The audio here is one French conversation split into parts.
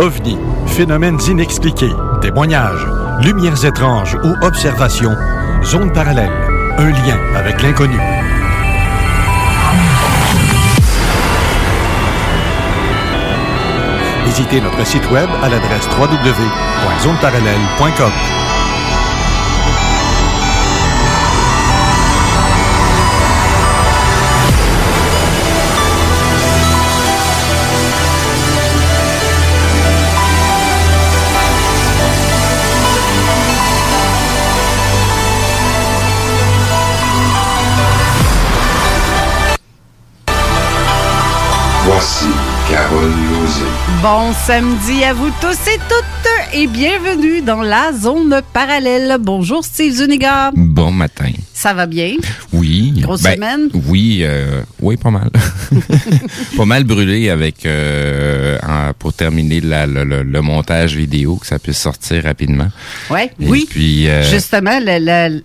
OVNI, phénomènes inexpliqués, témoignages, lumières étranges ou observations, zone parallèle, un lien avec l'inconnu. Visitez notre site web à l'adresse www.zoneparallèle.com. Voici Carole. Bon samedi à vous tous et toutes et bienvenue dans la zone parallèle. Bonjour Steve Zuniga. Bon matin. Ça va bien? Oui. Grosse semaine? Oui, pas mal. Pas mal brûlé avec, pour terminer le montage vidéo, que ça puisse sortir rapidement. Oui. Puis, justement,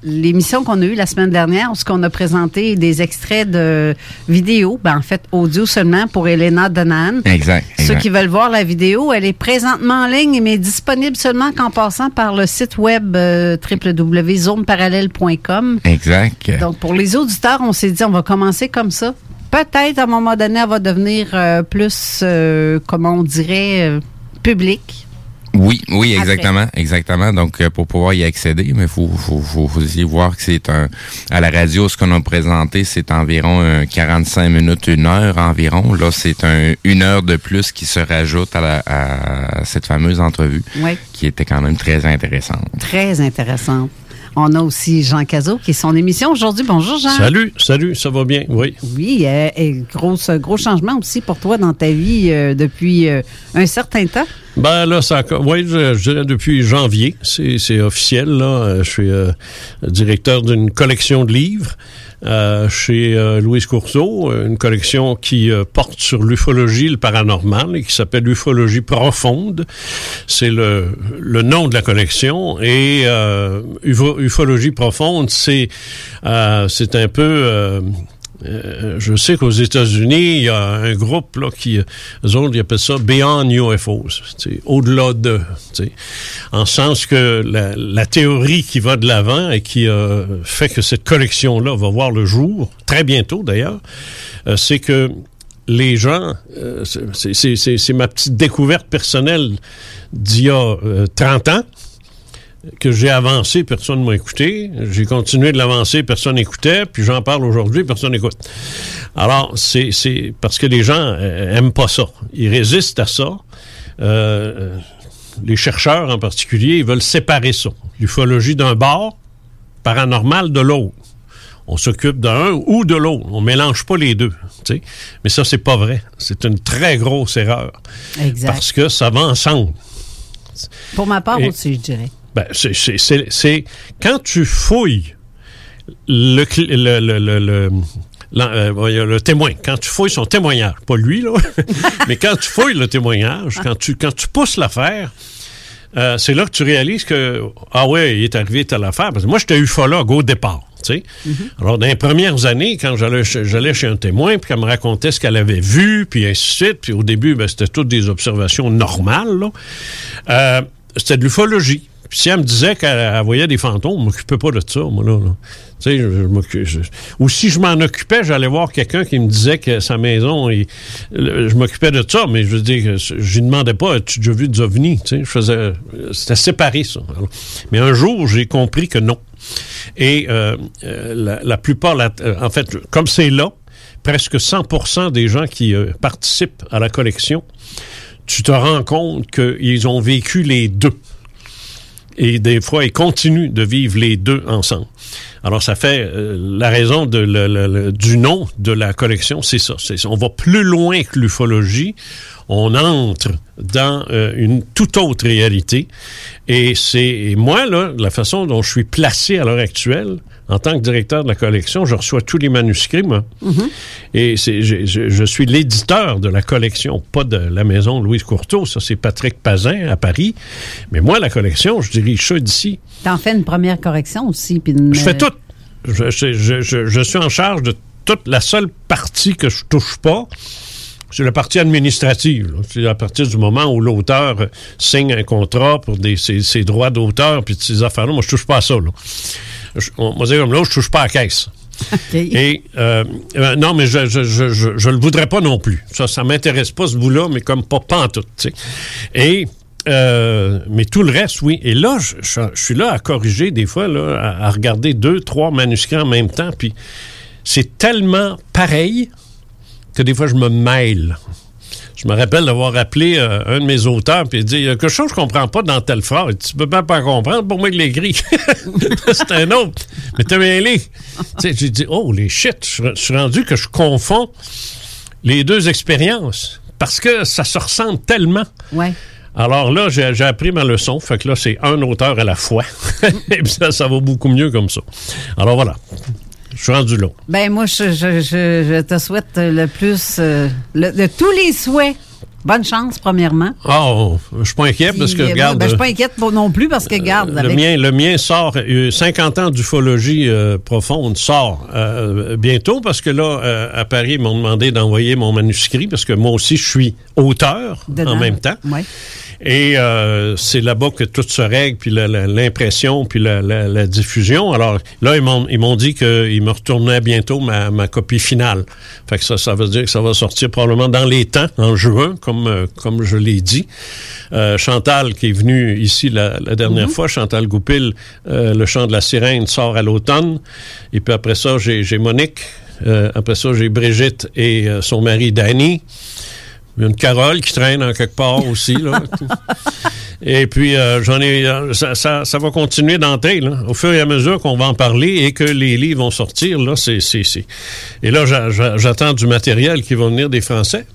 l'émission qu'on a eue la semaine dernière, où on a présenté des extraits de vidéo, en fait audio seulement pour Elena Donan. Exact. Ceux qui veulent voir la vidéo, elle est présentement en ligne, mais disponible seulement qu'en passant par le site web www.zoneparallèle.com. Exact. Donc, pour les auditeurs, on s'est dit, on va commencer comme ça. Peut-être, à un moment donné, elle va devenir plus, publique. Oui, exactement. Donc, pour pouvoir y accéder, mais faut y voir que c'est à la radio, ce qu'on a présenté, c'est environ 45 minutes, une heure environ. Là, c'est une heure de plus qui se rajoute à cette fameuse entrevue, qui était quand même très intéressante. On a aussi Jean Casault qui est son émission aujourd'hui. Bonjour Jean. Salut, ça va bien, oui. Oui, et gros changement aussi pour toi dans ta vie depuis un certain temps. Je dirais depuis janvier, c'est officiel là. Je suis directeur d'une collection de livres chez Louise Courteau, une collection qui porte sur l'ufologie, le paranormal, et qui s'appelle UFOlogie profonde. C'est le nom de la collection. Et UFOlogie profonde, c'est un peu... je sais qu'aux États-Unis, il y a un groupe là qui, eux autres, ils appellent ça Beyond UFOs, au-delà de, en sens que la théorie qui va de l'avant et qui fait que cette collection-là va voir le jour, très bientôt d'ailleurs, c'est que les gens, c'est ma petite découverte personnelle d'il y a 30 ans, que j'ai avancé, personne ne m'a écouté. J'ai continué de l'avancer, personne n'écoutait. Puis j'en parle aujourd'hui, personne n'écoute. Alors, c'est parce que les gens aiment pas ça. Ils résistent à ça. Les chercheurs, en particulier, ils veulent séparer ça. L'ufologie d'un bord, paranormal de l'autre. On s'occupe d'un ou de l'autre. On ne mélange pas les deux. T'sais. Mais ça, c'est pas vrai. C'est une très grosse erreur. Exact. Parce que ça va ensemble. Pour ma part aussi, je dirais. Quand tu fouilles le témoin, quand tu fouilles son témoignage, pas lui, là, mais quand tu fouilles le témoignage, quand tu pousses l'affaire, c'est là que tu réalises que, ah ouais, il est arrivé telle affaire. Parce que moi, j'étais ufologue au départ. Mm-hmm. Alors, dans les premières années, quand j'allais chez un témoin, puis qu'elle me racontait ce qu'elle avait vu, puis ainsi de suite, puis au début, ben, c'était toutes des observations normales, là. C'était de l'ufologie. Puis si elle me disait qu'elle voyait des fantômes, je m'occupais pas de ça, moi, là. Tu sais, ou si je m'en occupais, j'allais voir quelqu'un qui me disait que sa maison, je m'occupais de ça, mais je veux dire, je lui demandais pas, as-tu déjà vu des ovnis? Tu sais, c'était séparé, ça. Alors, mais un jour, j'ai compris que non. Et la plupart, en fait, comme c'est là, presque 100% des gens qui participent à la collection, tu te rends compte qu'ils ont vécu les deux. Et des fois, ils continuent de vivre les deux ensemble. Alors, ça fait la raison du nom de la collection, c'est ça. On va plus loin que l'ufologie. On entre dans une toute autre réalité. Et moi, là, la façon dont je suis placé à l'heure actuelle, en tant que directeur de la collection, je reçois tous les manuscrits, moi. Mm-hmm. Et je suis l'éditeur de la collection, pas de la maison Louise Courteau. Ça, c'est Patrick Pazin à Paris. Mais moi, la collection, je dirige ça d'ici. T'en fais une première correction aussi. Je fais tout. Je suis en charge de toute. La seule partie que je touche pas, c'est la partie administrative. Là. C'est à partir du moment où l'auteur signe un contrat pour ses droits d'auteur puis de ses affaires-là. Moi, je touche pas à ça. Là. On va dire comme là, je touche pas à la caisse. Okay. Et non, mais je le voudrais pas non plus. Ça m'intéresse pas, ce bout-là, mais comme pas en tout. T'sais. Et... mais tout le reste, oui. Et là, je suis là à corriger des fois, là, à regarder 2, 3 manuscrits en même temps. Puis c'est tellement pareil que des fois, je me mêle. Je me rappelle d'avoir appelé un de mes auteurs puis il dit « Il y a quelque chose que je ne comprends pas dans telle phrase. » Tu peux pas comprendre, pour moi, il l'écrit. C'est un autre. Mais t'as mêlé. J'ai dit « Oh, les shit, je suis rendu que je confonds les deux expériences parce que ça se ressemble tellement. » Ouais. Alors là, j'ai appris ma leçon. Fait que là, c'est un auteur à la fois. Et puis ça va beaucoup mieux comme ça. Alors voilà. Je suis rendu là. Ben moi, je te souhaite le plus... de tous les souhaits. Bonne chance, premièrement. Oh, je suis pas inquiet parce que, regarde... Ben, je suis pas inquiète non plus parce que, regarde... Le mien sort... 50 ans d'ufologie profonde sort bientôt parce que là, à Paris, ils m'ont demandé d'envoyer mon manuscrit parce que moi aussi, je suis auteur en même temps. Ouais. Et c'est là-bas que tout se règle, puis l'impression, puis la diffusion. Alors là, ils m'ont dit qu'ils me retournaient bientôt ma copie finale. Fait que ça veut dire que ça va sortir probablement dans les temps, en juin, comme je l'ai dit. Chantal, qui est venue ici la dernière fois, Chantal Goupil, Le chant de la sirène sort à l'automne. Et puis après ça, j'ai Monique. Après ça, j'ai Brigitte et son mari Danny. Il y a une Carole qui traîne en quelque part aussi, là. Et puis, ça va continuer d'entrer, là. Au fur et à mesure qu'on va en parler et que les livres vont sortir, là, c'est... Et là, j'attends du matériel qui va venir des Français,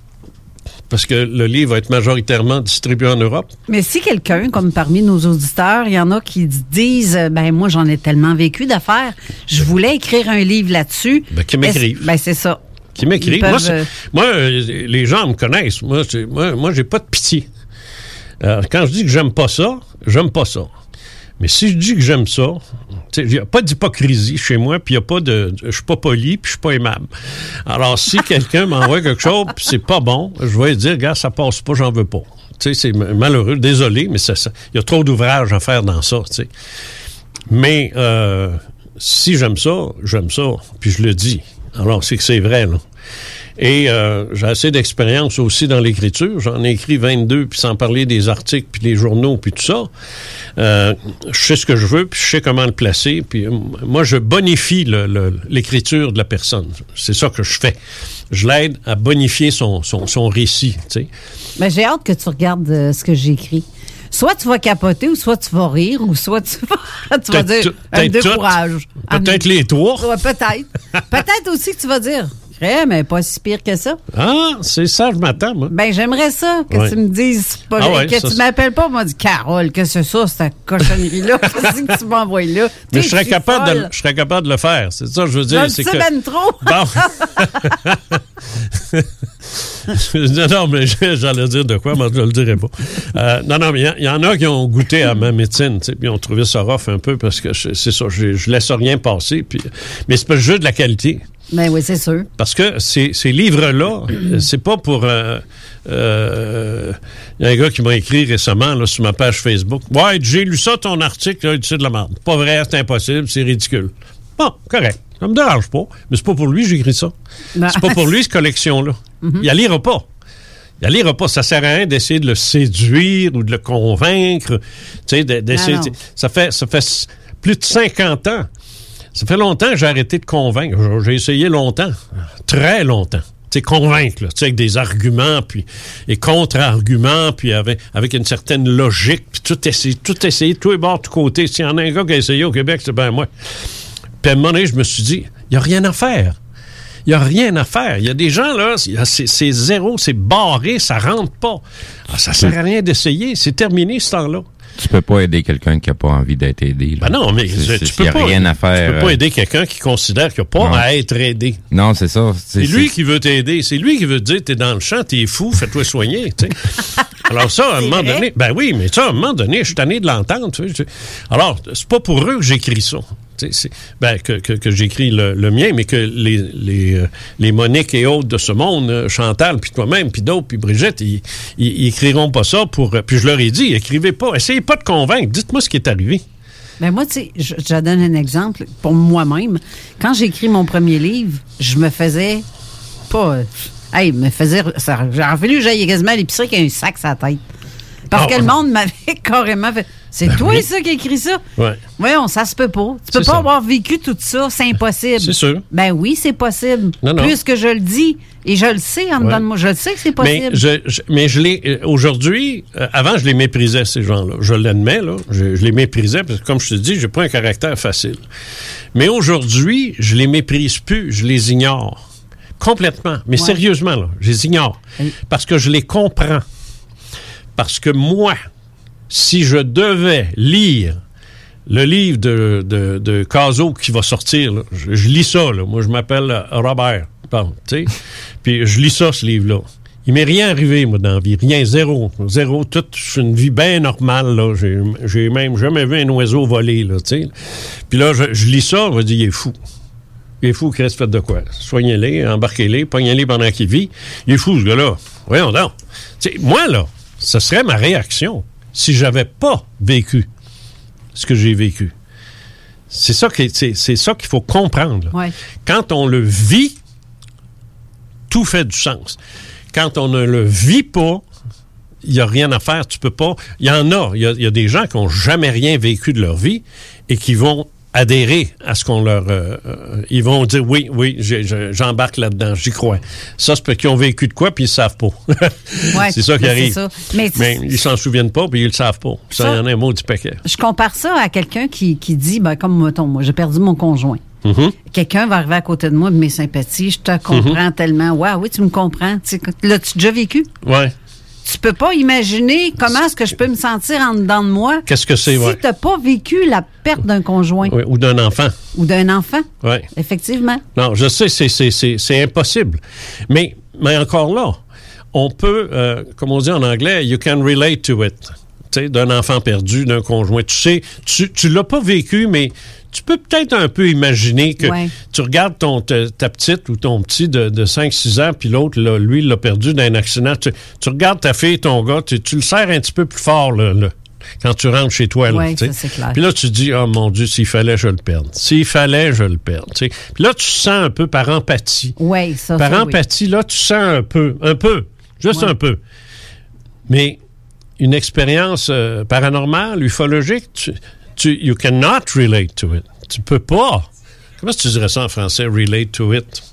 parce que le livre va être majoritairement distribué en Europe. Mais si quelqu'un, comme parmi nos auditeurs, il y en a qui disent « Ben, moi, j'en ai tellement vécu d'affaires, je voulais écrire un livre là-dessus. » Ben, qui m'écrive. Ben, c'est ça. Qui m'écrit. Moi, les gens me connaissent. Moi, j'ai pas de pitié. Quand je dis que j'aime pas ça, j'aime pas ça. Mais si je dis que j'aime ça, il n'y a pas d'hypocrisie chez moi, puis il n'y a pas de... Je suis pas poli, puis je suis pas aimable. Alors, si quelqu'un m'envoie quelque chose, puis c'est pas bon, je vais dire, regarde, ça passe pas, j'en veux pas. Tu sais, c'est malheureux, désolé, mais il y a trop d'ouvrages à faire dans ça, tu sais. Mais si j'aime ça, puis je le dis. Alors, c'est que c'est vrai, là. Et j'ai assez d'expérience aussi dans l'écriture. J'en ai écrit 22, puis sans parler des articles, puis les journaux, puis tout ça. Je sais ce que je veux, puis je sais comment le placer. Puis moi, je bonifie l'écriture de la personne. C'est ça que je fais. Je l'aide à bonifier son récit, tu sais. Mais j'ai hâte que tu regardes ce que j'ai écrit. Soit tu vas capoter, ou soit tu vas rire, ou soit tu vas dire un décourage. Peut-être les trois. Ouais, peut-être. Peut-être aussi que tu vas dire secret, mais pas si pire que ça. Ah, c'est ça, je m'attends, moi. Ben, j'aimerais ça, que tu me dises, pas, que ça, tu m'appelles pas, moi, dis, Carole, que c'est ça, cette cochonnerie-là, qu'est-ce que tu m'envoies là? Mais je serais capable de le faire, c'est ça, je veux dire. C'est que... ben trop! Bon. Non, mais j'allais dire de quoi, mais je ne le dirai pas. Non, mais il y en a qui ont goûté à ma médecine, puis ils ont trouvé ça rough un peu parce que c'est ça, je laisse rien passer. Puis, mais c'est pas juste de la qualité. Ben oui, c'est sûr. Parce que ces livres-là, c'est pas pour... y a un gars qui m'a écrit récemment là, sur ma page Facebook. « Ouais, j'ai lu ça, ton article, là, c'est de la merde. Pas vrai, c'est impossible, c'est ridicule. » Bon, correct. Ça me dérange pas. Mais c'est pas pour lui que j'écris ça. Ben, c'est pas pour lui, cette collection-là. Mm-hmm. Il a lira pas. Ça sert à rien d'essayer de le séduire ou de le convaincre. Tu sais, d'essayer... Ça fait plus de 50 ans. Ça fait longtemps que j'ai arrêté de convaincre. J'ai essayé longtemps. Très longtemps. Tu sais, convaincre, là, tu sais, avec des arguments puis, et contre-arguments, puis avec une certaine logique, puis tout essayer, tous les bords, tous côtés. S'il y en a un gars qui a essayé au Québec, c'est bien moi. Puis à un moment donné, je me suis dit, il n'y a rien à faire. Il n'y a rien à faire. Il y a des gens, là, c'est zéro, c'est barré, ça ne rentre pas. Alors, ça ne sert à rien d'essayer. C'est terminé, ce temps-là. Tu peux pas aider quelqu'un qui n'a pas envie d'être aidé. Là. Ben non, mais tu peux pas aider quelqu'un qui considère qu'il n'a pas à être aidé. Non, c'est ça. C'est lui qui veut t'aider. C'est lui qui veut te dire, t'es dans le champ, t'es fou, fais-toi soigner. Alors ça, à un moment donné... Ben oui, mais ça, à un moment donné, je suis tanné de l'entendre. Alors, c'est pas pour eux que j'écris ça. Que j'écris le mien, mais que les Monique et autres de ce monde, Chantal, puis toi-même, puis d'autres, puis Brigitte, ils écriront pas ça pour... Puis je leur ai dit, écrivez pas, essayez pas de convaincre, dites-moi ce qui est arrivé. Ben moi, tu sais, je donne un exemple pour moi-même. Quand j'ai écrit mon premier livre, je me faisais pas... Hey, me faisais... J'en fallu, j'aille quasiment à l'épicerie qui a un sac sur la tête. Parce que le monde m'avait carrément fait... C'est toi, ça, qui écris ça? Oui. Voyons, ça se peut pas. Tu peux pas avoir vécu tout ça, c'est impossible. C'est sûr. Ben oui, c'est possible. Non. Puisque je le dis, et je le sais en dedans de moi, je le sais que c'est possible. Mais je l'ai... Aujourd'hui, avant, je les méprisais, ces gens-là. Je l'admets, là. Je les méprisais, parce que comme je te dis, j'ai pas un caractère facile. Mais aujourd'hui, je les méprise plus, je les ignore. Complètement. Mais sérieusement, là, je les ignore. Parce que je les comprends. Parce que moi... Si je devais lire le livre de Casault qui va sortir, là, je lis ça, là. Moi je m'appelle Robert, tu sais, puis je lis ça, ce livre-là. Il m'est rien arrivé, moi, dans la vie, rien, zéro, tout, c'est une vie bien normale, là, j'ai même jamais vu un oiseau voler, là, tu sais. Puis là, je lis ça, je me dis, il est fou, Christ, faites de quoi? Soignez-les, embarquez-les, pognez-les pendant qu'il vit, il est fou, ce gars-là, voyons donc. Tu sais, moi, là, ce serait ma réaction. Si j'avais pas vécu ce que j'ai vécu. C'est ça qu'il faut comprendre. Ouais. Quand on le vit, tout fait du sens. Quand on ne le vit pas, il n'y a rien à faire, tu peux pas... Il y a des gens qui n'ont jamais rien vécu de leur vie et qui vont adhérer à ce qu'on leur... ils vont dire, oui, j'embarque là-dedans, j'y crois. Ça, c'est parce qu'ils ont vécu de quoi, puis ils ne savent pas. C'est ça qui arrive. Ça. Mais ils ne s'en souviennent pas, puis ils ne le savent pas. Ça, il y en a un maudit paquet. Je compare ça à quelqu'un qui dit, ben, comme moi, j'ai perdu mon conjoint. Mm-hmm. Quelqu'un va arriver à côté de moi, de mes sympathies, je te comprends tellement. Waouh, oui, tu me comprends. L'as-tu déjà vécu? Oui. Tu peux pas imaginer comment est-ce que je peux me sentir en dedans de moi. Qu'est-ce que c'est, si tu n'as pas vécu la perte d'un conjoint. Oui, ou d'un enfant. Oui. Effectivement. Non, je sais, c'est impossible. Mais encore là, on peut, comme on dit en anglais, you can relate to it. Tu sais, d'un enfant perdu, d'un conjoint. Tu sais, tu l'as pas vécu, mais... Tu peux peut-être un peu imaginer que tu regardes ta petite ou ton petit de 5-6 ans, puis l'autre, là, lui, il l'a perdu dans un accident. Tu regardes ta fille, ton gars, tu le serres un petit peu plus fort là, quand tu rentres chez toi. Oui, ça, c'est clair. Puis là, tu dis, oh mon Dieu, s'il fallait, je le perde. T'sais. Puis là, tu sens un peu par empathie. Oui, ça, par empathie, là, tu sens un peu, juste un peu. Mais une expérience paranormale, ufologique, you cannot relate to it. Tu peux pas. Comment est-ce que tu dirais ça en français, relate to it?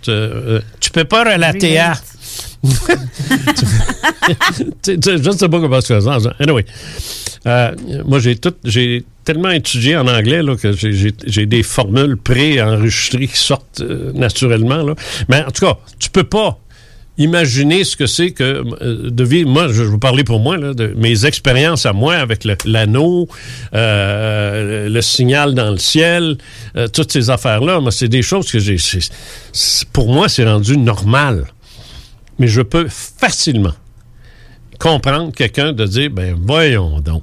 Tu peux pas relater à... Je ne sais pas comment ça se fait. Anyway, moi, j'ai tellement étudié en anglais là, que j'ai des formules pré-enregistrées qui sortent naturellement. Là. Mais en tout cas, tu peux pas imaginer ce que c'est que de vivre. Moi, je vais vous parler pour moi, là, de mes expériences à moi avec l'anneau, le signal dans le ciel, toutes ces affaires-là. Moi, c'est des choses que j'ai. Pour moi, c'est rendu normal. Mais je peux facilement comprendre quelqu'un de dire, ben voyons donc.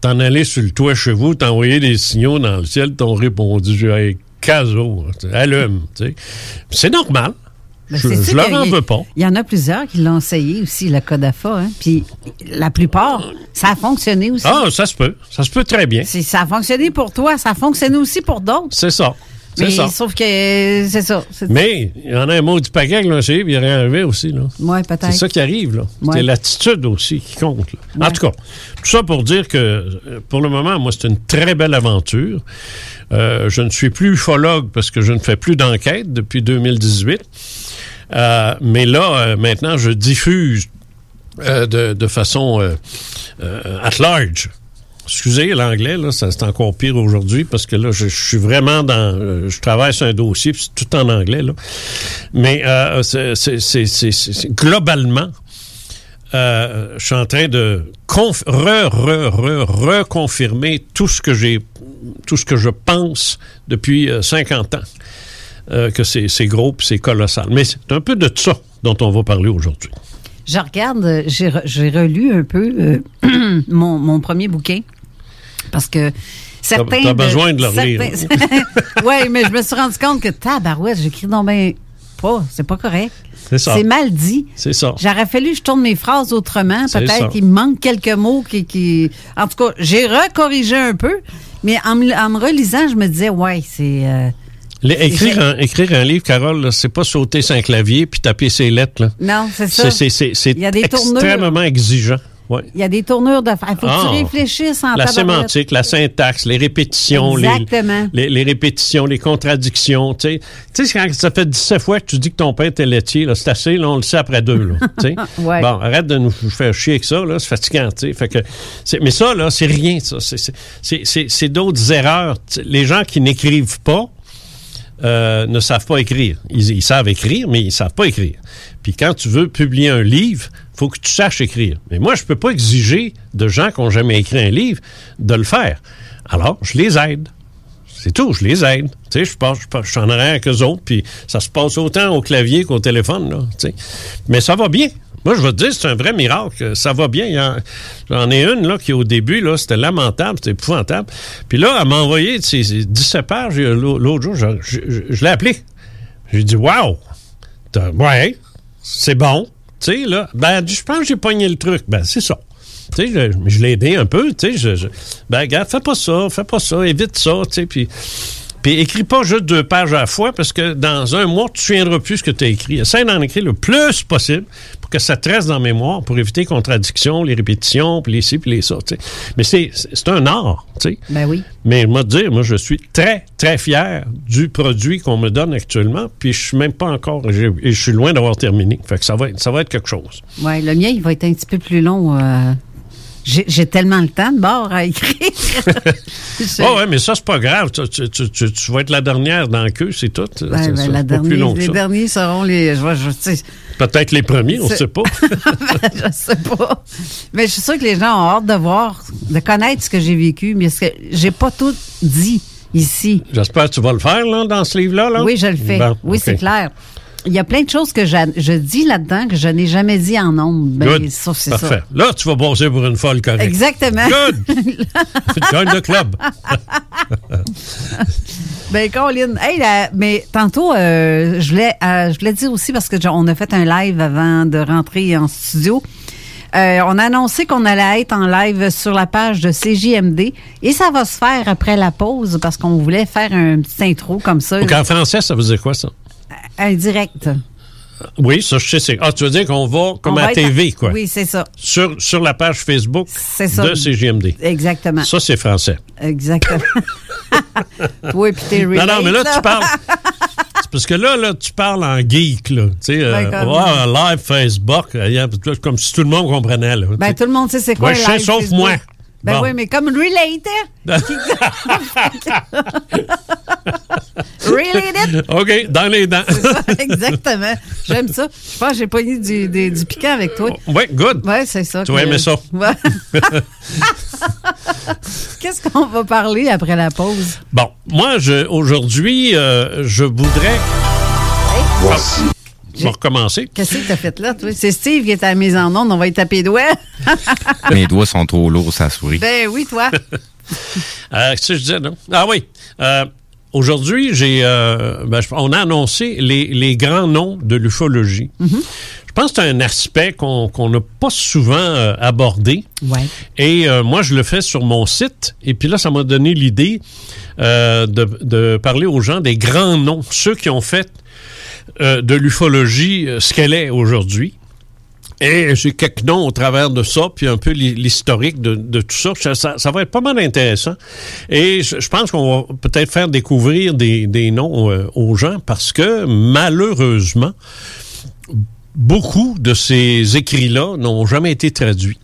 T'en allais sur le toit chez vous, t'envoyais des signaux dans le ciel, t'ont répondu, hey, Casault, allume, tu sais. C'est normal. Ben je leur en veux pas. Il y en a plusieurs qui l'ont essayé aussi, le Codafa. Hein? Puis la plupart, ça a fonctionné aussi. Ah, ça se peut très bien. Ça a fonctionné pour toi, ça a fonctionné aussi pour d'autres. C'est ça. Mais c'est ça. Sauf que c'est ça. Mais il y en a un mot du paquet, là, c'est, il y aurait arrivé aussi. Oui, peut-être. C'est ça qui arrive. Là. Ouais. C'est l'attitude aussi qui compte. Ouais. En tout cas, tout ça pour dire que pour le moment, moi, c'est une très belle aventure. Je ne suis plus ufologue parce que je ne fais plus d'enquête depuis 2018. Mais là, maintenant, je diffuse de façon at large. Excusez l'anglais, là, ça, c'est encore pire aujourd'hui parce que là, je suis vraiment dans... je travaille sur un dossier, puis c'est tout en anglais, là. Mais c'est globalement, je suis en train de reconfirmer tout ce que je pense depuis 50 ans. Que c'est gros puis c'est colossal. Mais c'est un peu de ça dont on va parler aujourd'hui. Je regarde, j'ai relu un peu mon premier bouquin parce que certains... T'as besoin de le lire. Oui, mais je me suis rendu compte que tabarouette, j'écris non ben pas, c'est pas correct. C'est ça. C'est mal dit. C'est ça. J'aurais fallu que je tourne mes phrases autrement. Peut-être qu'il me manque quelques mots qui... En tout cas, j'ai recorrigé un peu, mais en me relisant, je me disais, ouais, c'est... Écrire un livre, Carole, là, c'est pas sauter sur un clavier puis taper ses lettres. Là. Non, c'est ça. C'est il y a des extrêmement tournures. Exigeant. Ouais. Il y a des tournures d'affaires. Il faut que tu réfléchisses en tabarouette. La sémantique, la syntaxe, les répétitions. Exactement. Les répétitions, les contradictions. Tu sais, quand ça fait 17 fois que tu dis que ton père était laitier, là, c'est assez, là, on le sait après deux. Là, ouais. Bon, arrête de nous faire chier avec ça, là, c'est fatigant. Fait que, mais ça, là, c'est rien. Ça. C'est d'autres erreurs. Les gens qui n'écrivent pas, ne savent pas écrire. Ils savent écrire, mais ils ne savent pas écrire. Puis quand tu veux publier un livre, il faut que tu saches écrire. Mais moi, je ne peux pas exiger de gens qui n'ont jamais écrit un livre de le faire. Alors, je les aide. C'est tout, je les aide. Tu sais, je suis en arrière qu'eux autres, puis ça se passe autant au clavier qu'au téléphone. Là, tu sais. Mais ça va bien. Moi, je vais te dire, c'est un vrai miracle. Ça va bien. J'en ai une là, qui, au début, là, c'était lamentable, c'était épouvantable. Puis là, elle m'a envoyé ces 17 pages. L'autre jour, je l'ai appelée. J'ai dit, wow! Ouais, c'est bon. Tu sais, là, ben, je pense que j'ai pogné le truc. Ben, c'est ça. Tu sais, je l'ai aidé un peu. Tu sais, ben, regarde, fais pas ça, évite ça. Tu sais, puis écris pas juste 2 pages à la fois parce que dans un mois, tu ne tiendras plus ce que tu as écrit. Essaye d'en écrire le plus possible pour que ça te reste dans la mémoire, pour éviter les contradictions, les répétitions, puis les ci, puis les ça. T'sais. Mais c'est un art. T'sais. Ben oui. Mais moi, je suis très, très fier du produit qu'on me donne actuellement, puis je suis même pas encore... Je suis loin d'avoir terminé. Fait que ça va être quelque chose. Oui, le mien, il va être un petit peu plus long... J'ai tellement le temps de bord à écrire. Ah ouais, mais ça, c'est pas grave. Tu vas être la dernière dans la queue, c'est tout. Ouais, c'est ça, c'est dernière, plus long les derniers seront les... Peut-être les premiers, on ne sait pas. Je ne sais pas. Mais je suis sûre que les gens ont hâte de voir, de connaître ce que j'ai vécu, mais ce que j'ai pas tout dit ici. J'espère que tu vas le faire là, dans ce livre-là. Là. Oui, je le fais. Bon, oui, okay. C'est clair. Il y a plein de choses que je dis là-dedans que je n'ai jamais dit en nombre. Ben, sauf c'est parfait. Ça. Là, tu vas bosser pour une folle correcte. Exactement. Good! Join the club. Ben, Colin, hey, là, mais tantôt, je voulais dire aussi, parce qu'on a fait un live avant de rentrer en studio, on a annoncé qu'on allait être en live sur la page de CJMD et ça va se faire après la pause parce qu'on voulait faire un petit intro comme ça. Donc, en français, ça veut dire quoi, ça? Un direct. Oui, ça, je sais. Ah, tu veux dire qu'on va comme à la TV, quoi. Oui, c'est ça. Sur la page Facebook de CGMD. Exactement. Ça, c'est français. Exactement. Oui, puis t'es relax. Non, mais là, tu parles... C'est parce que là, tu parles en geek, là. Tu sais, live Facebook, comme si tout le monde comprenait, là. Ben, tout le monde sait c'est quoi, ouais, un live Facebook. Sauf moi. Ben bon. Oui, mais comme related. Related. OK, dans les dents. C'est ça, exactement. J'aime ça. Je pense que j'ai pogné du piquant avec toi. Oui, good. Oui, c'est ça. Tu aimais ça. Ouais. Qu'est-ce qu'on va parler après la pause? Bon, moi, aujourd'hui, je voudrais... Hey. Voici. Je vais recommencer. Qu'est-ce que t'as fait là, toi? C'est Steve qui est à la mise en onde, on va y taper les doigts. Mes doigts sont trop lourds, ça sourit. Ben oui, toi. Qu'est-ce que je disais, non? Ah oui. Aujourd'hui, on a annoncé les grands noms de l'ufologie. Mm-hmm. Je pense que c'est un aspect qu'on n'a pas souvent abordé. Ouais. Et moi, je le fais sur mon site. Et puis là, ça m'a donné l'idée de parler aux gens des grands noms, ceux qui ont fait de l'ufologie, ce qu'elle est aujourd'hui. Et j'ai quelques noms au travers de ça, puis un peu l'historique de tout ça. Ça va être pas mal intéressant. Et je pense qu'on va peut-être faire découvrir des noms aux gens, parce que malheureusement, beaucoup de ces écrits-là n'ont jamais été traduits.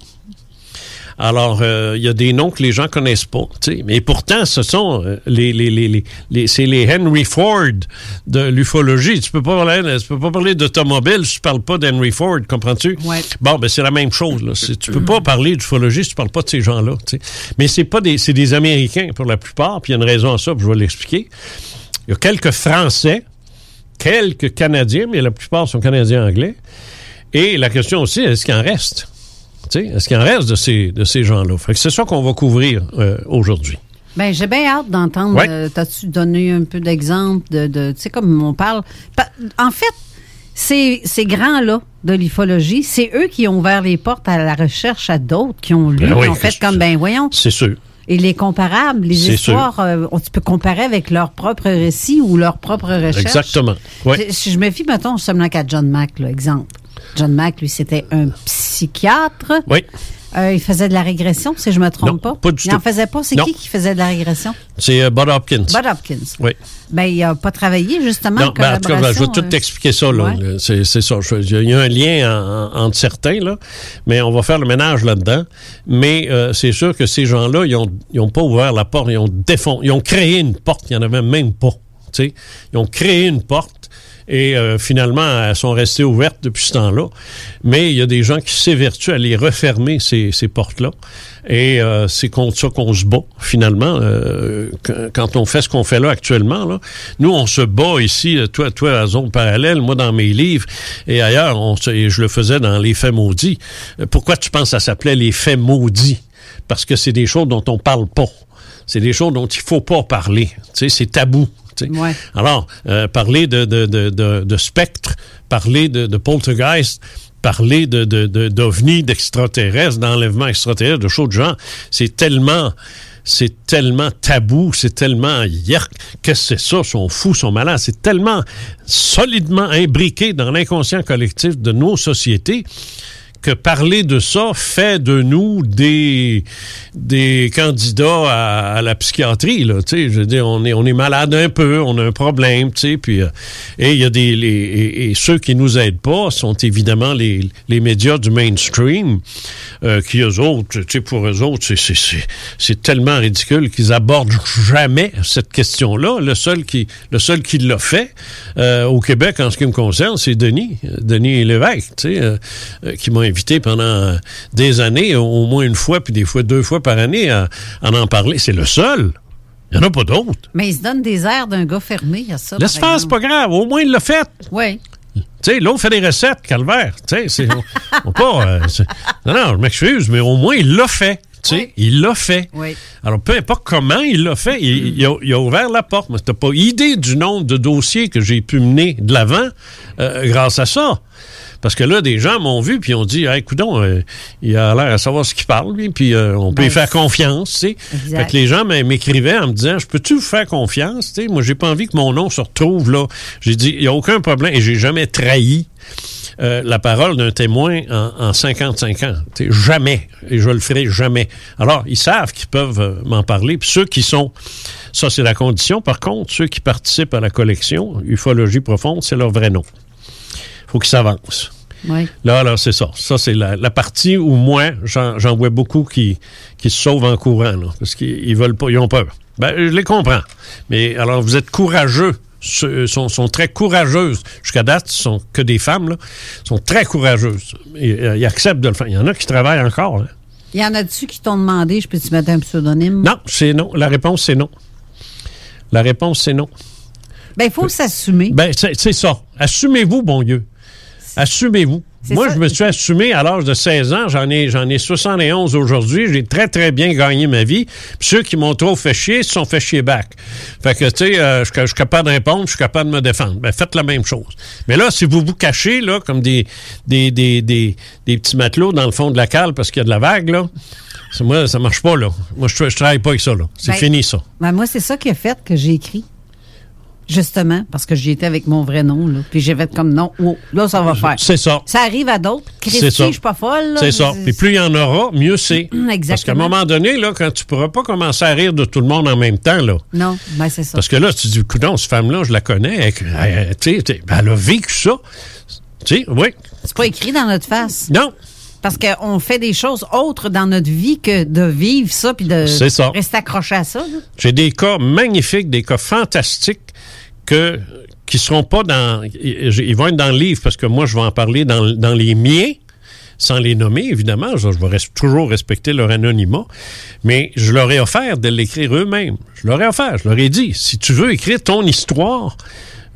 Alors, il y a des noms que les gens connaissent pas, tu sais. Mais pourtant, ce sont c'est les Henry Ford de l'ufologie. Tu peux pas parler d'automobile si tu parles pas d'Henry Ford, comprends-tu? Ouais. Bon, ben c'est la même chose, là. Tu peux pas parler d'ufologie si tu parles pas de ces gens-là, tu sais. Mais c'est des Américains pour la plupart, puis il y a une raison à ça, puis je vais l'expliquer. Il y a quelques Français, quelques Canadiens, mais la plupart sont Canadiens-Anglais. Et la question aussi, est-ce qu'il en reste? Est-ce qu'il en reste de ces gens-là? Fait que c'est ça qu'on va couvrir aujourd'hui. Bien, j'ai bien hâte d'entendre. Ouais. T'as-tu donné un peu d'exemple de tu sais, comme on parle. En fait, ces grands-là de l'ufologie, c'est eux qui ont ouvert les portes à la recherche à d'autres qui ont lu, ben oui, qui ont fait comme, ben voyons. C'est sûr. Et les comparables, c'est histoires, tu peux comparer avec leur propre récit ou leur propre recherche. Exactement. Ouais. Si je me fie, mettons, au somnant qu'à John Mack, là, exemple. John Mack, lui, c'était un psychiatre. Oui. Il faisait de la régression, si je ne me trompe pas. Pas du tout. Il n'en faisait pas. C'est qui faisait de la régression? C'est Bud Hopkins. Bud Hopkins. Oui. Bien, il n'a pas travaillé, justement. Non, ben, en tout cas, je vais tout t'expliquer ça, là. Ouais. C'est ça. Il y a un lien entre certains, là. Mais on va faire le ménage là-dedans. Mais c'est sûr que ces gens-là, ils n'ont pas ouvert la porte. Ils ont créé une porte. Il n'y en avait même pas. T'sais. Ils ont créé une porte. Et finalement, elles sont restées ouvertes depuis ce temps-là. Mais il y a des gens qui s'évertuent à les refermer, ces portes-là. Et c'est contre ça qu'on se bat, finalement. Quand on fait ce qu'on fait là actuellement, là, nous, on se bat ici, toi, à Zone Parallèle, moi, dans mes livres, et ailleurs, et je le faisais dans Les Faits Maudits. Pourquoi tu penses que ça s'appelait Les Faits Maudits? Parce que c'est des choses dont on parle pas. C'est des choses dont il faut pas parler. Tu sais, c'est tabou. Ouais. Alors, parler de spectres, parler de poltergeist, parler d'ovnis, d'extraterrestres, d'enlèvements extraterrestres, de choses de genre, c'est tellement tabou, c'est tellement qu'est-ce que c'est ça, sont fous, sont malades, c'est tellement solidement imbriqué dans l'inconscient collectif de nos sociétés que parler de ça fait de nous des candidats à la psychiatrie, là, tu sais, je veux dire, on est malade un peu, on a un problème, tu sais, puis et il y a ceux qui nous aident pas sont évidemment les médias du mainstream qui eux autres, tu sais, pour eux autres c'est tellement ridicule qu'ils abordent jamais cette question-là. Le seul qui l'a fait au Québec en ce qui me concerne, c'est Denis Lévesque, tu sais, qui m'a invité pendant des années, au moins une fois, puis des fois deux fois par année, à en parler. C'est le seul. Il n'y en a pas d'autres. Mais il se donne des airs d'un gars fermé, il y a ça. Laisse faire, c'est pas grave. Au moins, il l'a fait. Oui. Tu sais, l'autre fait des recettes, calvaire. Tu sais, non, je m'excuse, mais au moins, il l'a fait. Tu sais, oui. Il l'a fait. Oui. Alors, peu importe comment il l'a fait, il a ouvert la porte. Mais tu n'as pas idée du nombre de dossiers que j'ai pu mener de l'avant grâce à ça. Parce que là, des gens m'ont vu puis ont dit, hey, coudon, il a l'air à savoir ce qu'il parle, lui, puis on peut y faire confiance, tu sais. Fait que les gens m'écrivaient en me disant, je peux-tu vous faire confiance, tu sais, moi, j'ai pas envie que mon nom se retrouve là. J'ai dit, il n'y a aucun problème, et j'ai jamais trahi la parole d'un témoin en 55 ans. T'sais, jamais. Et je le ferai jamais. Alors, ils savent qu'ils peuvent m'en parler. Puis ceux qui sont... Ça, c'est la condition. Par contre, ceux qui participent à la collection Ufologie profonde, c'est leur vrai nom. Faut qu'ils s'avancent. Oui. Là, c'est ça. Ça, c'est la partie où moi, j'en vois beaucoup qui se sauvent en courant, là, parce qu'ils veulent pas, ils ont peur. Ben, je les comprends. Mais alors, vous êtes courageux. Sont très courageuses. Jusqu'à date, ce sont que des femmes, là. Sont très courageuses. Ils acceptent de le faire. Il y en a qui travaillent encore, là. Il y en a-tu qui t'ont demandé, je peux-tu mettre un pseudonyme? Non, c'est non. La réponse, c'est non. La réponse, c'est non. Bien, il faut s'assumer. Bien, c'est ça. Assumez-vous, bon Dieu. Assumez-vous. C'est moi, ça. Je me suis assumé à l'âge de 16 ans. J'en ai 71 aujourd'hui. J'ai très, très bien gagné ma vie. Puis ceux qui m'ont trop fait chier, se sont fait chier back. Fait que, tu sais, je suis capable de répondre, je suis capable de me défendre. Ben, faites la même chose. Mais là, si vous vous cachez, là, comme des petits matelots dans le fond de la cale parce qu'il y a de la vague, là, moi, ça marche pas, là. Moi, je travaille pas avec ça, là. C'est fini, ça. Ben, moi, c'est ça qui a fait que j'ai écrit. Justement, parce que j'y étais avec mon vrai nom, là, puis j'ai fait comme non, oh, là, ça va faire. C'est ça. Ça arrive à d'autres. Christy, je suis pas folle. Là, c'est ça. Puis plus il y en aura, mieux c'est. Exactement. Parce qu'à un moment donné, là, quand tu pourras pas commencer à rire de tout le monde en même temps, là. Non, ben c'est ça. Parce que là, tu te dis, coudonc, cette femme-là, je la connais, elle a vécu ça. Tu sais, oui. C'est pas écrit dans notre face. Non. Parce qu'on fait des choses autres dans notre vie que de vivre ça puis de rester accroché à ça. Là. J'ai des cas magnifiques, des cas fantastiques qui ne seront pas dans... Ils vont être dans le livre parce que moi, je vais en parler dans les miens, sans les nommer, évidemment. Je vais toujours respecter leur anonymat. Mais je leur ai offert de l'écrire eux-mêmes. Je leur ai dit, si tu veux écrire ton histoire,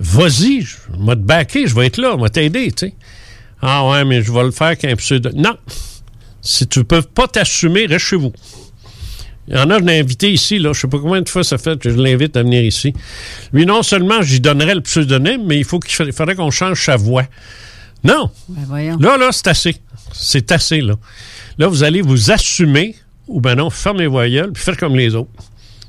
vas-y, je vais te backer, je vais être là, je vais t'aider, tu sais. Ah ouais, mais je vais le faire qu'un pseudo. Non! Si tu ne peux pas t'assumer, reste chez vous. Il y en a, je l'ai invité ici, là. Je ne sais pas combien de fois ça fait que je l'invite à venir ici. Lui, non seulement j'y donnerais le pseudonyme, mais il faudrait qu'on change sa voix. Non! Ben voyons. Là, c'est assez. C'est assez, là. Là, vous allez vous assumer, ou ben non, fermez vos gueules, puis faites comme les autres.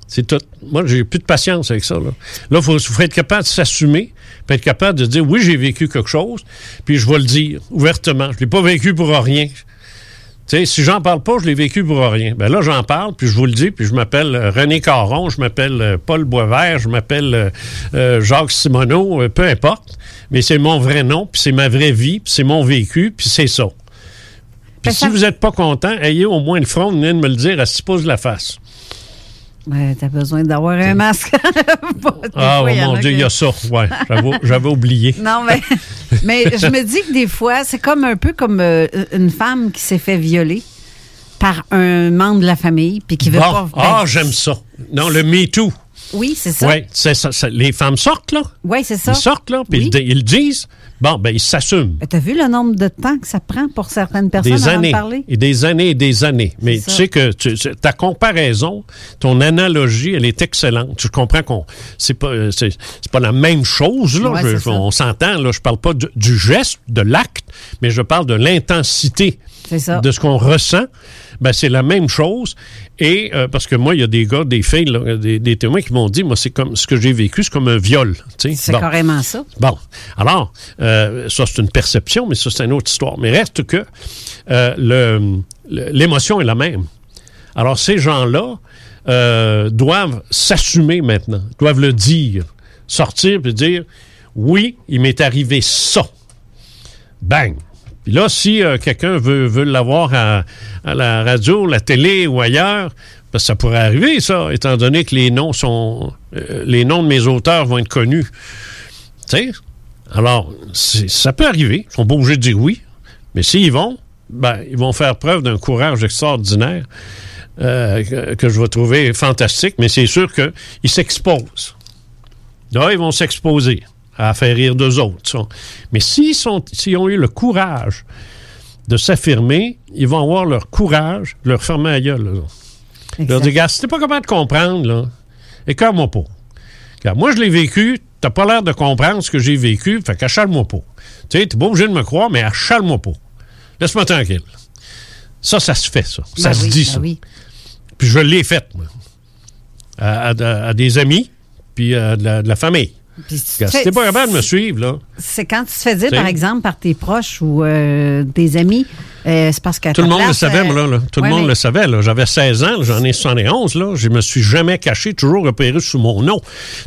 C'est tout. Moi, j'ai plus de patience avec ça. Là, il faut être capable de s'assumer, puis être capable de dire, oui, j'ai vécu quelque chose, puis je vais le dire ouvertement. Je ne l'ai pas vécu pour rien. Tu sais, si j'en parle pas, je l'ai vécu pour rien. Ben là, j'en parle, puis je vous le dis, puis je m'appelle René Caron, je m'appelle Paul Boisvert, je m'appelle Jacques Simoneau, peu importe. Mais c'est mon vrai nom, puis c'est ma vraie vie, puis c'est mon vécu, puis c'est ça. Puis si vous n'êtes pas content, ayez au moins le front, venez de me le dire à 6 pouces de la face. Ouais, t'as besoin d'avoir un masque. Ah, fois, mon Dieu, il y a ça. Ouais, j'avais oublié. Non, mais je me dis que des fois, c'est comme un peu comme une femme qui s'est fait violer par un membre de la famille puis qui veut pas... j'aime ça. Non, le Me Too. Oui, c'est ça. Oui, c'est ça, les femmes sortent, là. Oui, c'est ça. Ils sortent, là, puis ils le disent. Bon, ben ils s'assument. Ben, t'as vu le nombre de temps que ça prend pour certaines personnes des années, avant de parler? Des années. Mais tu sais que ta comparaison, ton analogie, elle est excellente. Je comprends qu'on... C'est pas la même chose, là. Ouais, on s'entend, là. Je parle pas du geste, de l'acte, mais je parle de l'intensité de ce qu'on ressent. Ben, c'est la même chose. Et parce que moi, il y a des gars, des filles, là, des témoins qui m'ont dit, moi, c'est comme ce que j'ai vécu, c'est comme un viol. T'sais. C'est carrément ça. Bon. Alors... ça, c'est une perception, mais ça, c'est une autre histoire. Mais reste que l'émotion est la même. Alors, ces gens-là doivent s'assumer maintenant, doivent le dire, sortir et dire « Oui, il m'est arrivé ça. » Bang! Puis là, si quelqu'un veut l'avoir à la radio, la télé ou ailleurs, parce que ça pourrait arriver, ça, étant donné que les noms de mes auteurs vont être connus. Tu sais? Alors, ça peut arriver. Ils sont pas obligés de dire oui. Mais s'ils vont, ben, ils vont faire preuve d'un courage extraordinaire que je vais trouver fantastique. Mais c'est sûr qu'ils s'exposent. Là, ils vont s'exposer à faire rire d'eux autres. Mais s'ils ont eu le courage de s'affirmer, ils vont avoir leur courage, leur fermer à gueule. Leur dire, gars, si t'es pas capable de comprendre, là, écœure-moi pas. Car moi, je l'ai vécu... T'as pas l'air de comprendre ce que j'ai vécu, fait qu'achale-moi pas. Tu sais, t'es pas obligé de me croire, mais achale-moi pas. Laisse-moi tranquille. Ça se fait, ça. Ben ça se dit, ça. Oui. Puis je l'ai fait, moi. À des amis, puis à de la famille. Puis si t'es pas capable de me suivre, là... C'est quand tu te fais dire, par exemple, par tes proches ou des amis, c'est parce que... Tout le monde le savait, là. J'avais 16 ans, j'en ai 71, là. Je me suis jamais caché, toujours repéré sous mon nom.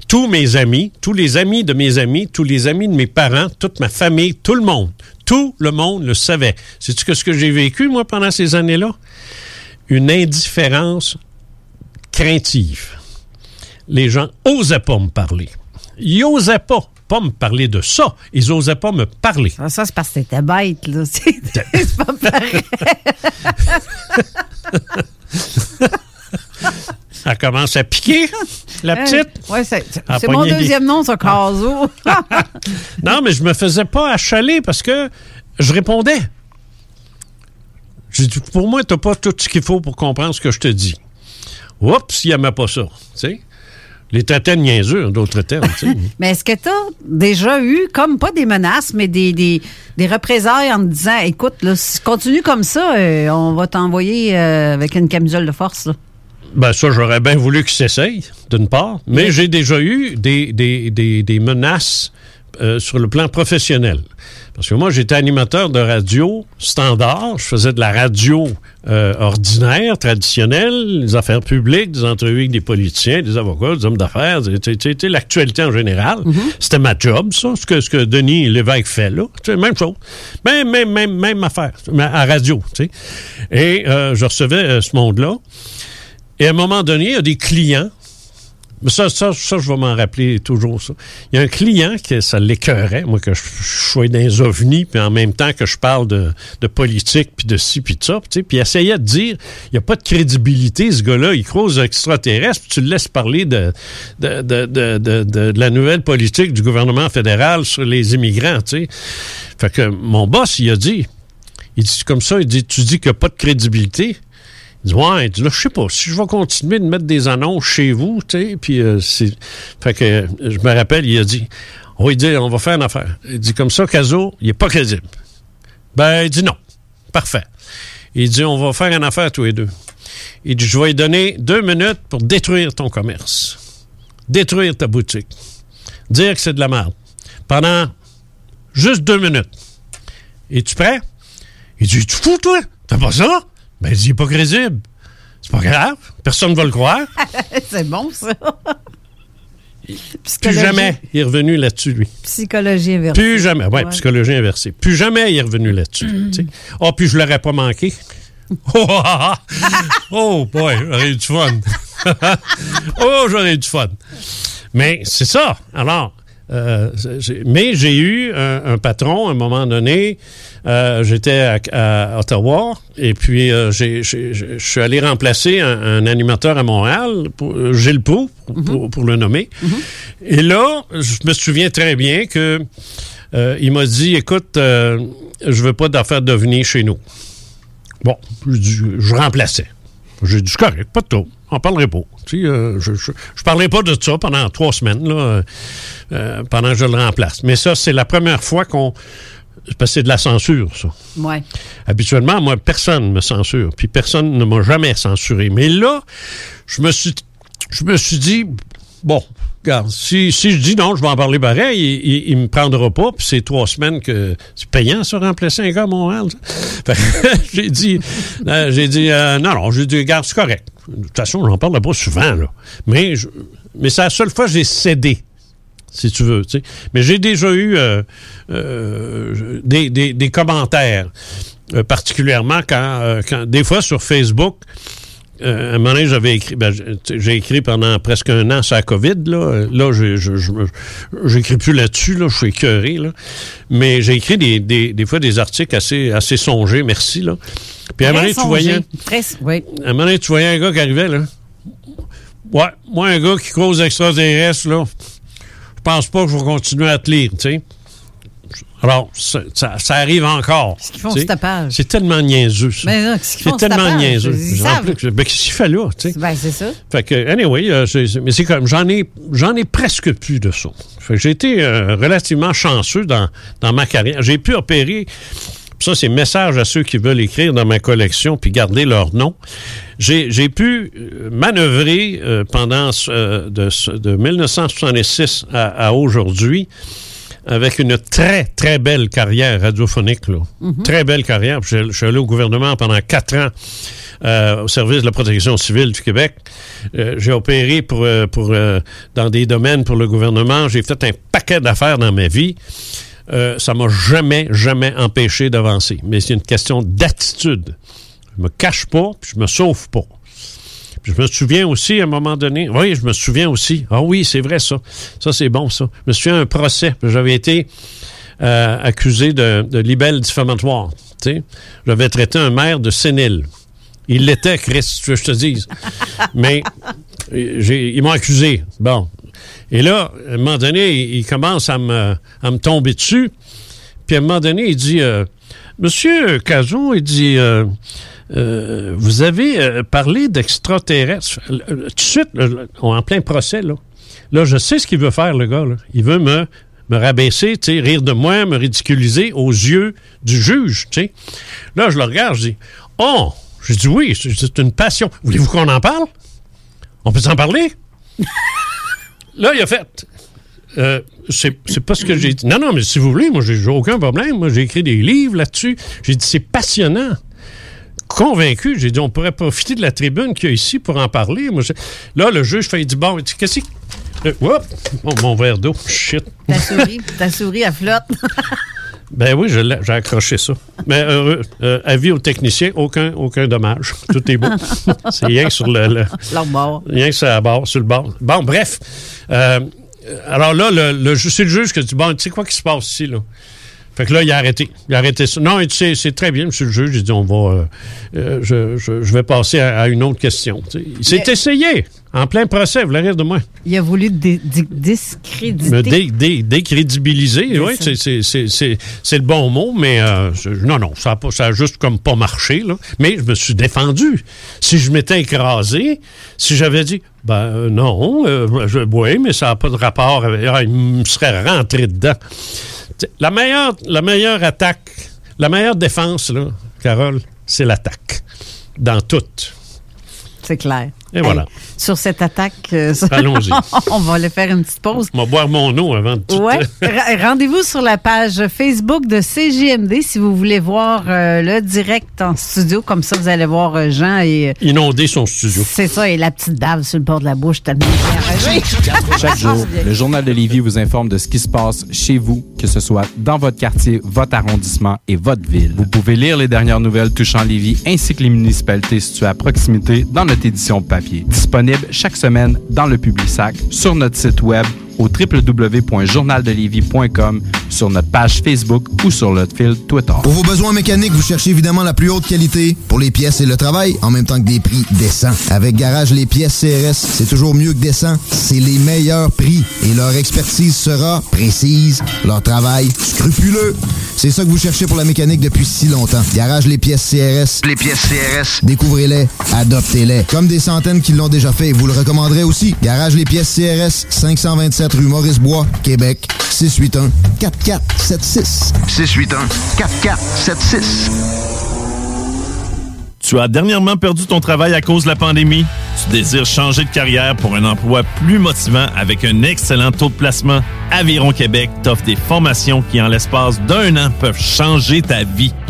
Tous mes amis, tous les amis de mes amis, tous les amis de mes parents, toute ma famille, tout le monde. Tout le monde le savait. Sais-tu que ce que j'ai vécu, moi, pendant ces années-là? Une indifférence craintive. Les gens n'osaient pas me parler. Ils n'osaient pas me parler de ça. Ils n'osaient pas me parler. Ah, ça, c'est parce que c'était bête, là. C'est pas pareil. Elle commence à piquer, la petite. Oui, c'est mon deuxième nom, ça, Casault. Non, mais je me faisais pas achaler parce que je répondais. J'ai dit, pour moi, t'as pas tout ce qu'il faut pour comprendre ce que je te dis. Oups, il n'aimait pas ça, tu sais. Les tataines niaiseux, d'autres termes. Mais est-ce que tu as déjà eu, comme pas des menaces, mais des représailles en te disant, écoute, là, si tu continues comme ça, on va t'envoyer avec une camisole de force, là? Ben ça, j'aurais bien voulu qu'ils s'essayent, d'une part, mais oui. J'ai déjà eu des menaces sur le plan professionnel. Parce que moi, j'étais animateur de radio standard. Je faisais de la radio ordinaire, traditionnelle, des affaires publiques, des entrevues avec des politiciens, des avocats, des hommes d'affaires, l'actualité en général. Mm-hmm. C'était ma job, ça, ce que Denis Lévesque fait là. Même chose. Même affaire, à radio. T'sais. Et je recevais ce monde-là. Et à un moment donné, il y a des clients. Ça, je vais m'en rappeler toujours, ça. Il y a un client que ça l'écœurait, moi, que je sois dans les ovnis, puis en même temps que je parle de politique, puis de ci, puis de ça, puis il essayait de dire, il n'y a pas de crédibilité, ce gars-là, il croise aux extraterrestres, puis tu le laisses parler de la nouvelle politique du gouvernement fédéral sur les immigrants, tu sais. Fait que mon boss, il dit comme ça, tu dis qu'il n'y a pas de crédibilité? Il dit, ouais, là, je sais pas, si je vais continuer de mettre des annonces chez vous, tu sais, puis fait que, je me rappelle, il a dit, oh, il dit, on va faire une affaire. Il dit, comme ça, Casault, il est pas crédible. Ben, il dit, non. Parfait. Il dit, on va faire une affaire tous les deux. Il dit, je vais lui donner 2 minutes pour détruire ton commerce. Détruire ta boutique. Dire que c'est de la merde. Pendant juste 2 minutes. Es-tu prêt? Il dit, tu fous, toi? T'as pas ça? Ben, il dit, il n'est pas crédible. C'est pas grave. Personne ne va le croire. C'est bon, ça. Plus jamais il est revenu là-dessus, lui. Psychologie inversée. Plus jamais. Oui, ouais. Psychologie inversée. Plus jamais il est revenu là-dessus. Ah, puis je ne l'aurais pas manqué. Oh, boy, j'aurais eu du fun. Oh, j'aurais eu du fun. Mais c'est ça. Alors, mais j'ai eu un patron à un moment donné. J'étais à Ottawa et puis je suis allé remplacer un animateur à Montréal, Gilles Pou, pour le nommer. Mm-hmm. Et là, je me souviens très bien que il m'a dit, écoute, je veux pas d'affaires d'OVNI chez nous. Bon, je remplaçais. J'ai dit, correct, pas de taux. On parlerait pas. Tu sais, je parlais pas de ça pendant 3 semaines, là, pendant que je le remplace. Mais ça, c'est la première fois qu'on... Parce que c'est de la censure, ça. Ouais. Habituellement, moi, personne me censure. Puis personne ne m'a jamais censuré. Mais là, je me suis dit, bon, regarde, si je dis non, je vais en parler pareil, il me prendra pas, puis c'est 3 semaines que... C'est payant, ça, remplacer un gars à Montréal, ça. J'ai dit, regarde, c'est correct. De toute façon, j'en parle pas souvent, là. Mais c'est la seule fois que j'ai cédé, si tu veux, tu sais. Mais j'ai déjà eu des commentaires, particulièrement quand des fois sur Facebook... à un moment donné, j'ai écrit pendant presque 1 an sur la COVID. Là j'écris plus là-dessus. Là, je suis écœuré. Là. Mais j'ai écrit des fois des articles assez songés. Merci. Là. Puis à un moment donné, tu voyais un gars qui arrivait. Là. Ouais, moi, un gars qui cause extraterrestres, là, je pense pas que je vais continuer à te lire. Tu sais. Alors, ça arrive encore. Qu'est-ce qu'ils font, cette page? C'est tellement niaiseux, ça. Mais non, qu'est-ce qu'ils font, cette page? C'est tellement niaiseux. Ben, qu'est-ce qu'il fait là, tu sais? Ben, c'est ça. Fait que, anyway, mais c'est comme, j'en ai presque plus de ça. Fait que j'ai été relativement chanceux dans ma carrière. J'ai pu opérer, ça, c'est message à ceux qui veulent écrire dans ma collection puis garder leur nom. J'ai pu manœuvrer pendant de 1966 à aujourd'hui, avec une très, très belle carrière radiophonique. Là. Mm-hmm. Très belle carrière. Je suis allé au gouvernement pendant 4 ans au service de la protection civile du Québec. J'ai opéré pour dans des domaines pour le gouvernement. J'ai fait un paquet d'affaires dans ma vie. ça m'a jamais empêché d'avancer. Mais c'est une question d'attitude. Je me cache pas, puis je me sauve pas. Puis je me souviens aussi, à un moment donné... Oui, je me souviens aussi. Ah oui, c'est vrai, ça. Ça, c'est bon, ça. Je me souviens d'un procès. J'avais été accusé de libelle diffamatoire. T'sais. J'avais traité un maire de sénile. Il l'était, Chris, si tu veux que je te dise. Mais ils m'ont accusé. Bon. Et là, à un moment donné, il commence à me tomber dessus. Puis à un moment donné, il dit... Monsieur Casault, il dit... vous avez parlé d'extraterrestres. Tout de suite, en plein procès, là. Là, je sais ce qu'il veut faire, le gars. Là. Il veut me rabaisser, tu sais, rire de moi, me ridiculiser aux yeux du juge, tu sais. Là, je le regarde, je dis, « Oh! » Je dis, « Oui, c'est une passion. Voulez-vous qu'on en parle? On peut s'en parler? » Là, il a fait... c'est pas ce que j'ai dit. Non, non, mais si vous voulez, moi, j'ai aucun problème. Moi, j'ai écrit des livres là-dessus. J'ai dit, c'est passionnant. Convaincu, j'ai dit, on pourrait profiter de la tribune qu'il y a ici pour en parler. Moi, là, le juge fait du bon. Il dit, qu'est-ce que... mon verre d'eau, shit. Ta souris, elle flotte. Ben oui, j'ai accroché ça. Mais avis aux techniciens, aucun dommage. Tout est beau. C'est rien que sur le bord. Rien que sur la barre, sur le bord. Bon, bref. Alors là, c'est le juge qui dit, bon, tu sais quoi qui se passe ici, là? Fait que là, il a arrêté. Il a arrêté ça. Non, il dit, c'est très bien, monsieur le juge. Il dit, on va... je vais passer à une autre question. T'sais. Il s'est essayé, en plein procès, vous l'arrêtez de moi. Il a voulu discréditer. Me décrédibiliser, oui, c'est le bon mot, mais non, ça a juste comme pas marché, là. Mais je me suis défendu. Si je m'étais écrasé, si j'avais dit... oui, mais ça n'a pas de rapport avec... il me serait rentré dedans. La meilleure attaque, la meilleure défense, là, Carole, c'est l'attaque. Dans tout. C'est clair. Et voilà. Hey, sur cette attaque, allons-y. On va aller faire une petite pause. On va boire mon eau avant de tout. Ouais. Rendez-vous sur la page Facebook de CJMD si vous voulez voir le direct en studio. Comme ça, vous allez voir Jean et... inonder son studio. C'est ça, et la petite dave sur le bord de la bouche tellement bien. Chaque jour, le Journal de Lévis vous informe de ce qui se passe chez vous, que ce soit dans votre quartier, votre arrondissement et votre ville. Vous pouvez lire les dernières nouvelles touchant Lévis ainsi que les municipalités situées à proximité dans notre édition papier. Disponible chaque semaine dans le Publisac, sur notre site web au www.journaldelévis.com, sur notre page Facebook ou sur notre fil Twitter. Pour vos besoins mécaniques, vous cherchez évidemment la plus haute qualité pour les pièces et le travail, en même temps que des prix décents. Avec Garage Les Pièces CRS, c'est toujours mieux que décent. C'est les meilleurs prix et leur expertise sera précise, leur travail scrupuleux. C'est ça que vous cherchez pour la mécanique depuis si longtemps. Garage Les Pièces CRS. Les pièces CRS. Découvrez-les, adoptez-les. Comme des centaines qui l'ont déjà fait, vous le recommanderez aussi. Garage Les Pièces CRS, 527 rue Maurice-Bois, Québec, 681-4476. 681-4476. Tu as dernièrement perdu ton travail à cause de la pandémie? Tu désires changer de carrière pour un emploi plus motivant avec un excellent taux de placement? Aviron Québec t'offre des formations qui, en l'espace d'un an, peuvent changer ta vie.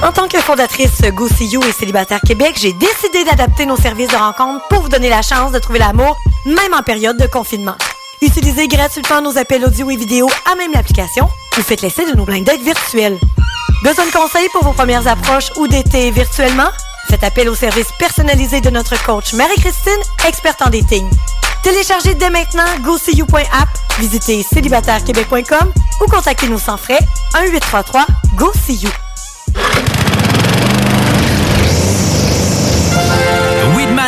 En tant que fondatrice Go See You et Célibataire Québec, j'ai décidé d'adapter nos services de rencontre pour vous donner la chance de trouver l'amour, même en période de confinement. Utilisez gratuitement nos appels audio et vidéo à même l'application ou faites l'essai de nos blind dates virtuels. Besoin de conseils pour vos premières approches ou d'été virtuellement? Faites appel au service personnalisé de notre coach Marie-Christine, experte en dating. Téléchargez dès maintenant GoSeeYou.app, visitez célibatairequebec.com ou contactez-nous sans frais 1-833-GO-SEEYOU. Weed Man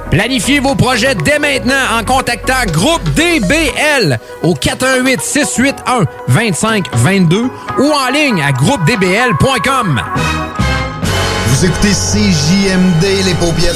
Planifiez vos projets dès maintenant en contactant Groupe DBL au 418-681-2522 ou en ligne à groupedbl.com. Vous écoutez CJMD, les paupières.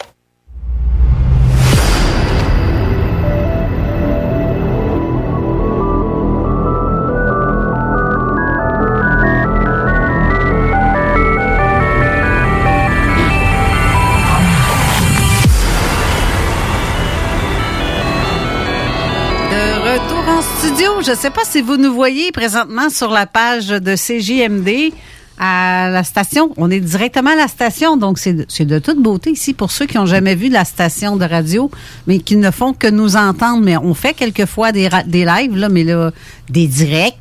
Je ne sais pas si vous nous voyez présentement sur la page de CJMD à la station. On est directement à la station, donc c'est de toute beauté ici pour ceux qui n'ont jamais vu la station de radio, mais qui ne font que nous entendre. Mais on fait quelquefois des lives, là, mais là, des directs.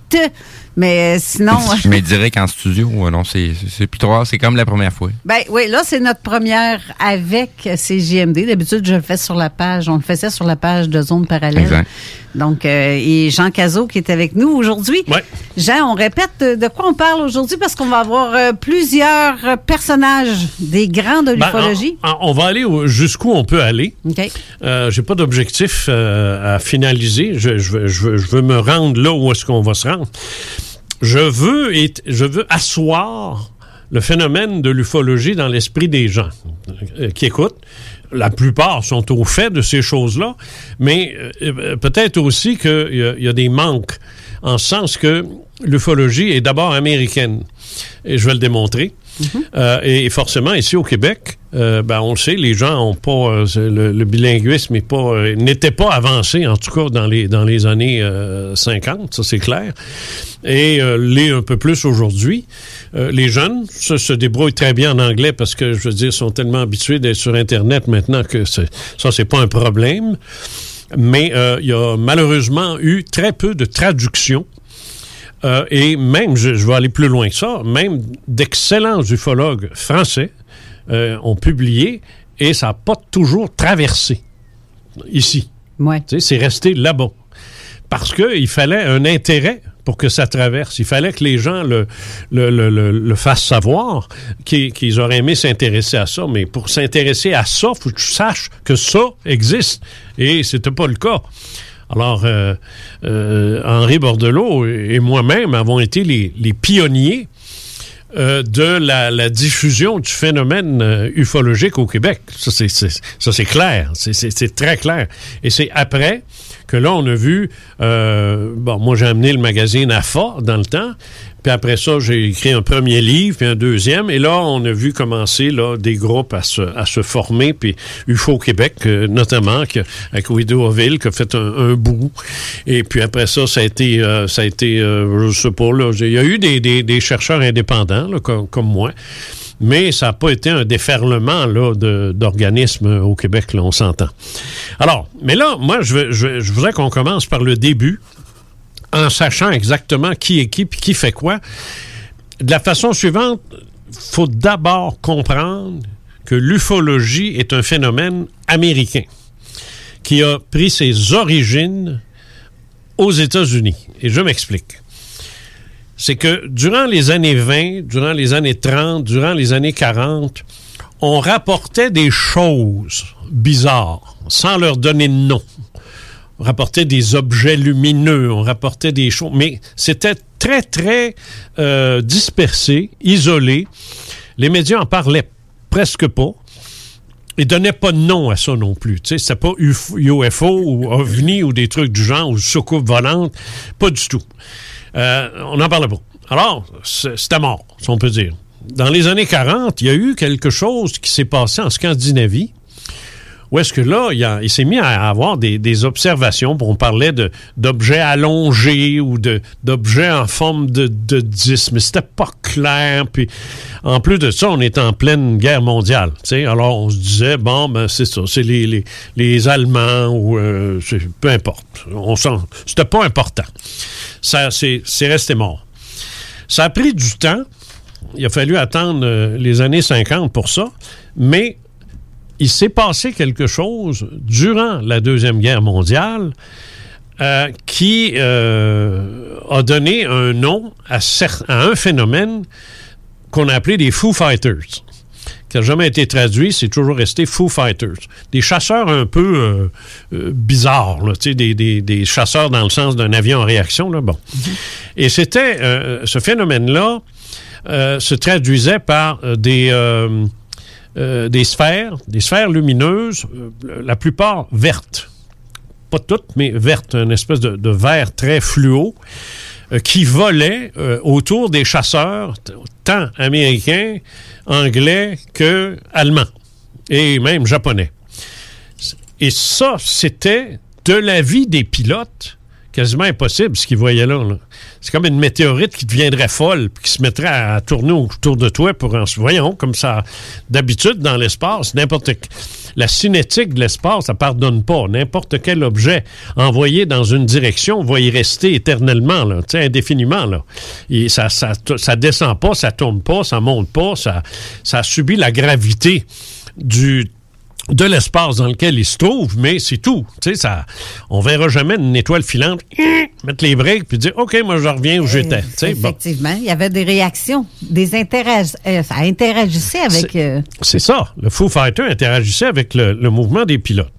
Mais sinon... Je mets direct en studio. Non, c'est plus trop rare. C'est comme la première fois. Ben oui, là, c'est notre première avec CJMD. D'habitude, je le fais sur la page. On le faisait sur la page de Zone Parallèle. Exact. Donc, et Jean Casault qui est avec nous aujourd'hui. Ouais. Jean, on répète de quoi on parle aujourd'hui parce qu'on va avoir plusieurs personnages des grands de l'ufologie. Ben, on va aller jusqu'où on peut aller. Okay. J'ai pas d'objectif à finaliser. Je veux me rendre là où est-ce qu'on va se rendre. Je veux asseoir le phénomène de l'ufologie dans l'esprit des gens qui écoutent. La plupart sont au fait de ces choses-là, mais peut-être aussi qu'il y a des manques, en ce sens que l'ufologie est d'abord américaine. Et je vais le démontrer. Mm-hmm. Et forcément, ici au Québec, on le sait, les gens ont pas... le bilinguisme n'était pas avancé, en tout cas, dans les années 50, ça c'est clair. Et l'est un peu plus aujourd'hui. Les jeunes se débrouillent très bien en anglais parce que, je veux dire, sont tellement habitués d'être sur Internet maintenant que c'est pas un problème. Mais il y a malheureusement eu très peu de traductions. Et même, je vais aller plus loin que ça, même d'excellents ufologues français ont publié et ça n'a pas toujours traversé ici. Ouais. Tu sais, c'est resté là-bas. Parce qu'il fallait un intérêt pour que ça traverse. Il fallait que les gens le fassent savoir qu'ils auraient aimé s'intéresser à ça. Mais pour s'intéresser à ça, il faut que tu saches que ça existe. Et c'était pas le cas. Alors, Henri Bordelot et moi-même avons été les pionniers de la diffusion du phénomène ufologique au Québec. Ça, c'est clair. C'est très clair. Et c'est après que là, on a vu... moi, j'ai amené le magazine AFA dans le temps. Puis après ça, j'ai écrit un premier livre, puis un deuxième. Et là, on a vu commencer des groupes à se former. Puis UFO Québec, notamment, avec Widow Oville, qui a fait un bout. Et puis après ça, ça a été je sais pas, là, il y a eu des chercheurs indépendants, là, comme moi. Mais ça n'a pas été un déferlement là, d'organismes au Québec, là, on s'entend. Alors, mais là, moi, je voudrais qu'on commence par le début, en sachant exactement qui est qui et qui fait quoi. De la façon suivante, il faut d'abord comprendre que l'ufologie est un phénomène américain qui a pris ses origines aux États-Unis. Et je m'explique. C'est que durant les années 20, durant les années 30, durant les années 40, on rapportait des choses bizarres, sans leur donner de nom. On rapportait des objets lumineux, on rapportait des choses, mais c'était très, très dispersé, isolé. Les médias en parlaient presque pas et donnaient pas de nom à ça non plus. Tu sais, c'était pas UFO ou OVNI ou des trucs du genre, ou soucoupe volante, pas du tout. On n'en parlait pas. Alors, c'était mort, si on peut dire. Dans les années 40, il y a eu quelque chose qui s'est passé en Scandinavie, où est-ce que là, il s'est mis à avoir des observations, on parlait d'objets allongés ou d'objets en forme de disque, mais c'était pas clair. Puis, en plus de ça, on est en pleine guerre mondiale. T'sais? Alors, on se disait, bon, ben c'est ça, c'est les Allemands ou peu importe. C'était pas important. Ça, c'est resté mort. Ça a pris du temps. Il a fallu attendre les années 50 pour ça, mais il s'est passé quelque chose durant la Deuxième Guerre mondiale qui a donné un nom à un phénomène qu'on a appelé des Foo Fighters, qui n'a jamais été traduit, c'est toujours resté Foo Fighters. Des chasseurs un peu bizarres, là, des chasseurs dans le sens d'un avion en réaction. Là, bon. Et c'était ce phénomène-là se traduisait par des sphères lumineuses, la plupart vertes. Pas toutes, mais vertes, une espèce de vert très fluo qui volait autour des chasseurs, tant américains, anglais que allemands et même japonais. Et ça, c'était de l'avis des pilotes quasiment impossible, ce qu'ils voyaient là. C'est comme une météorite qui deviendrait folle puis qui se mettrait à tourner autour de toi pour en... Voyons, comme ça, d'habitude, dans l'espace, la cinétique de l'espace, ça ne pardonne pas. N'importe quel objet envoyé dans une direction va y rester éternellement, là, indéfiniment. Là. Et ça descend pas, ça tourne pas, ça monte pas, ça subit la gravité de l'espace dans lequel il se trouve, mais c'est tout. Tu sais, on verra jamais une étoile filante mettre les briques puis dire « OK, moi, je reviens où j'étais. » Effectivement, il y avait des réactions, ça interagissait avec... C'est ça. Le Foo Fighter interagissait avec le mouvement des pilotes.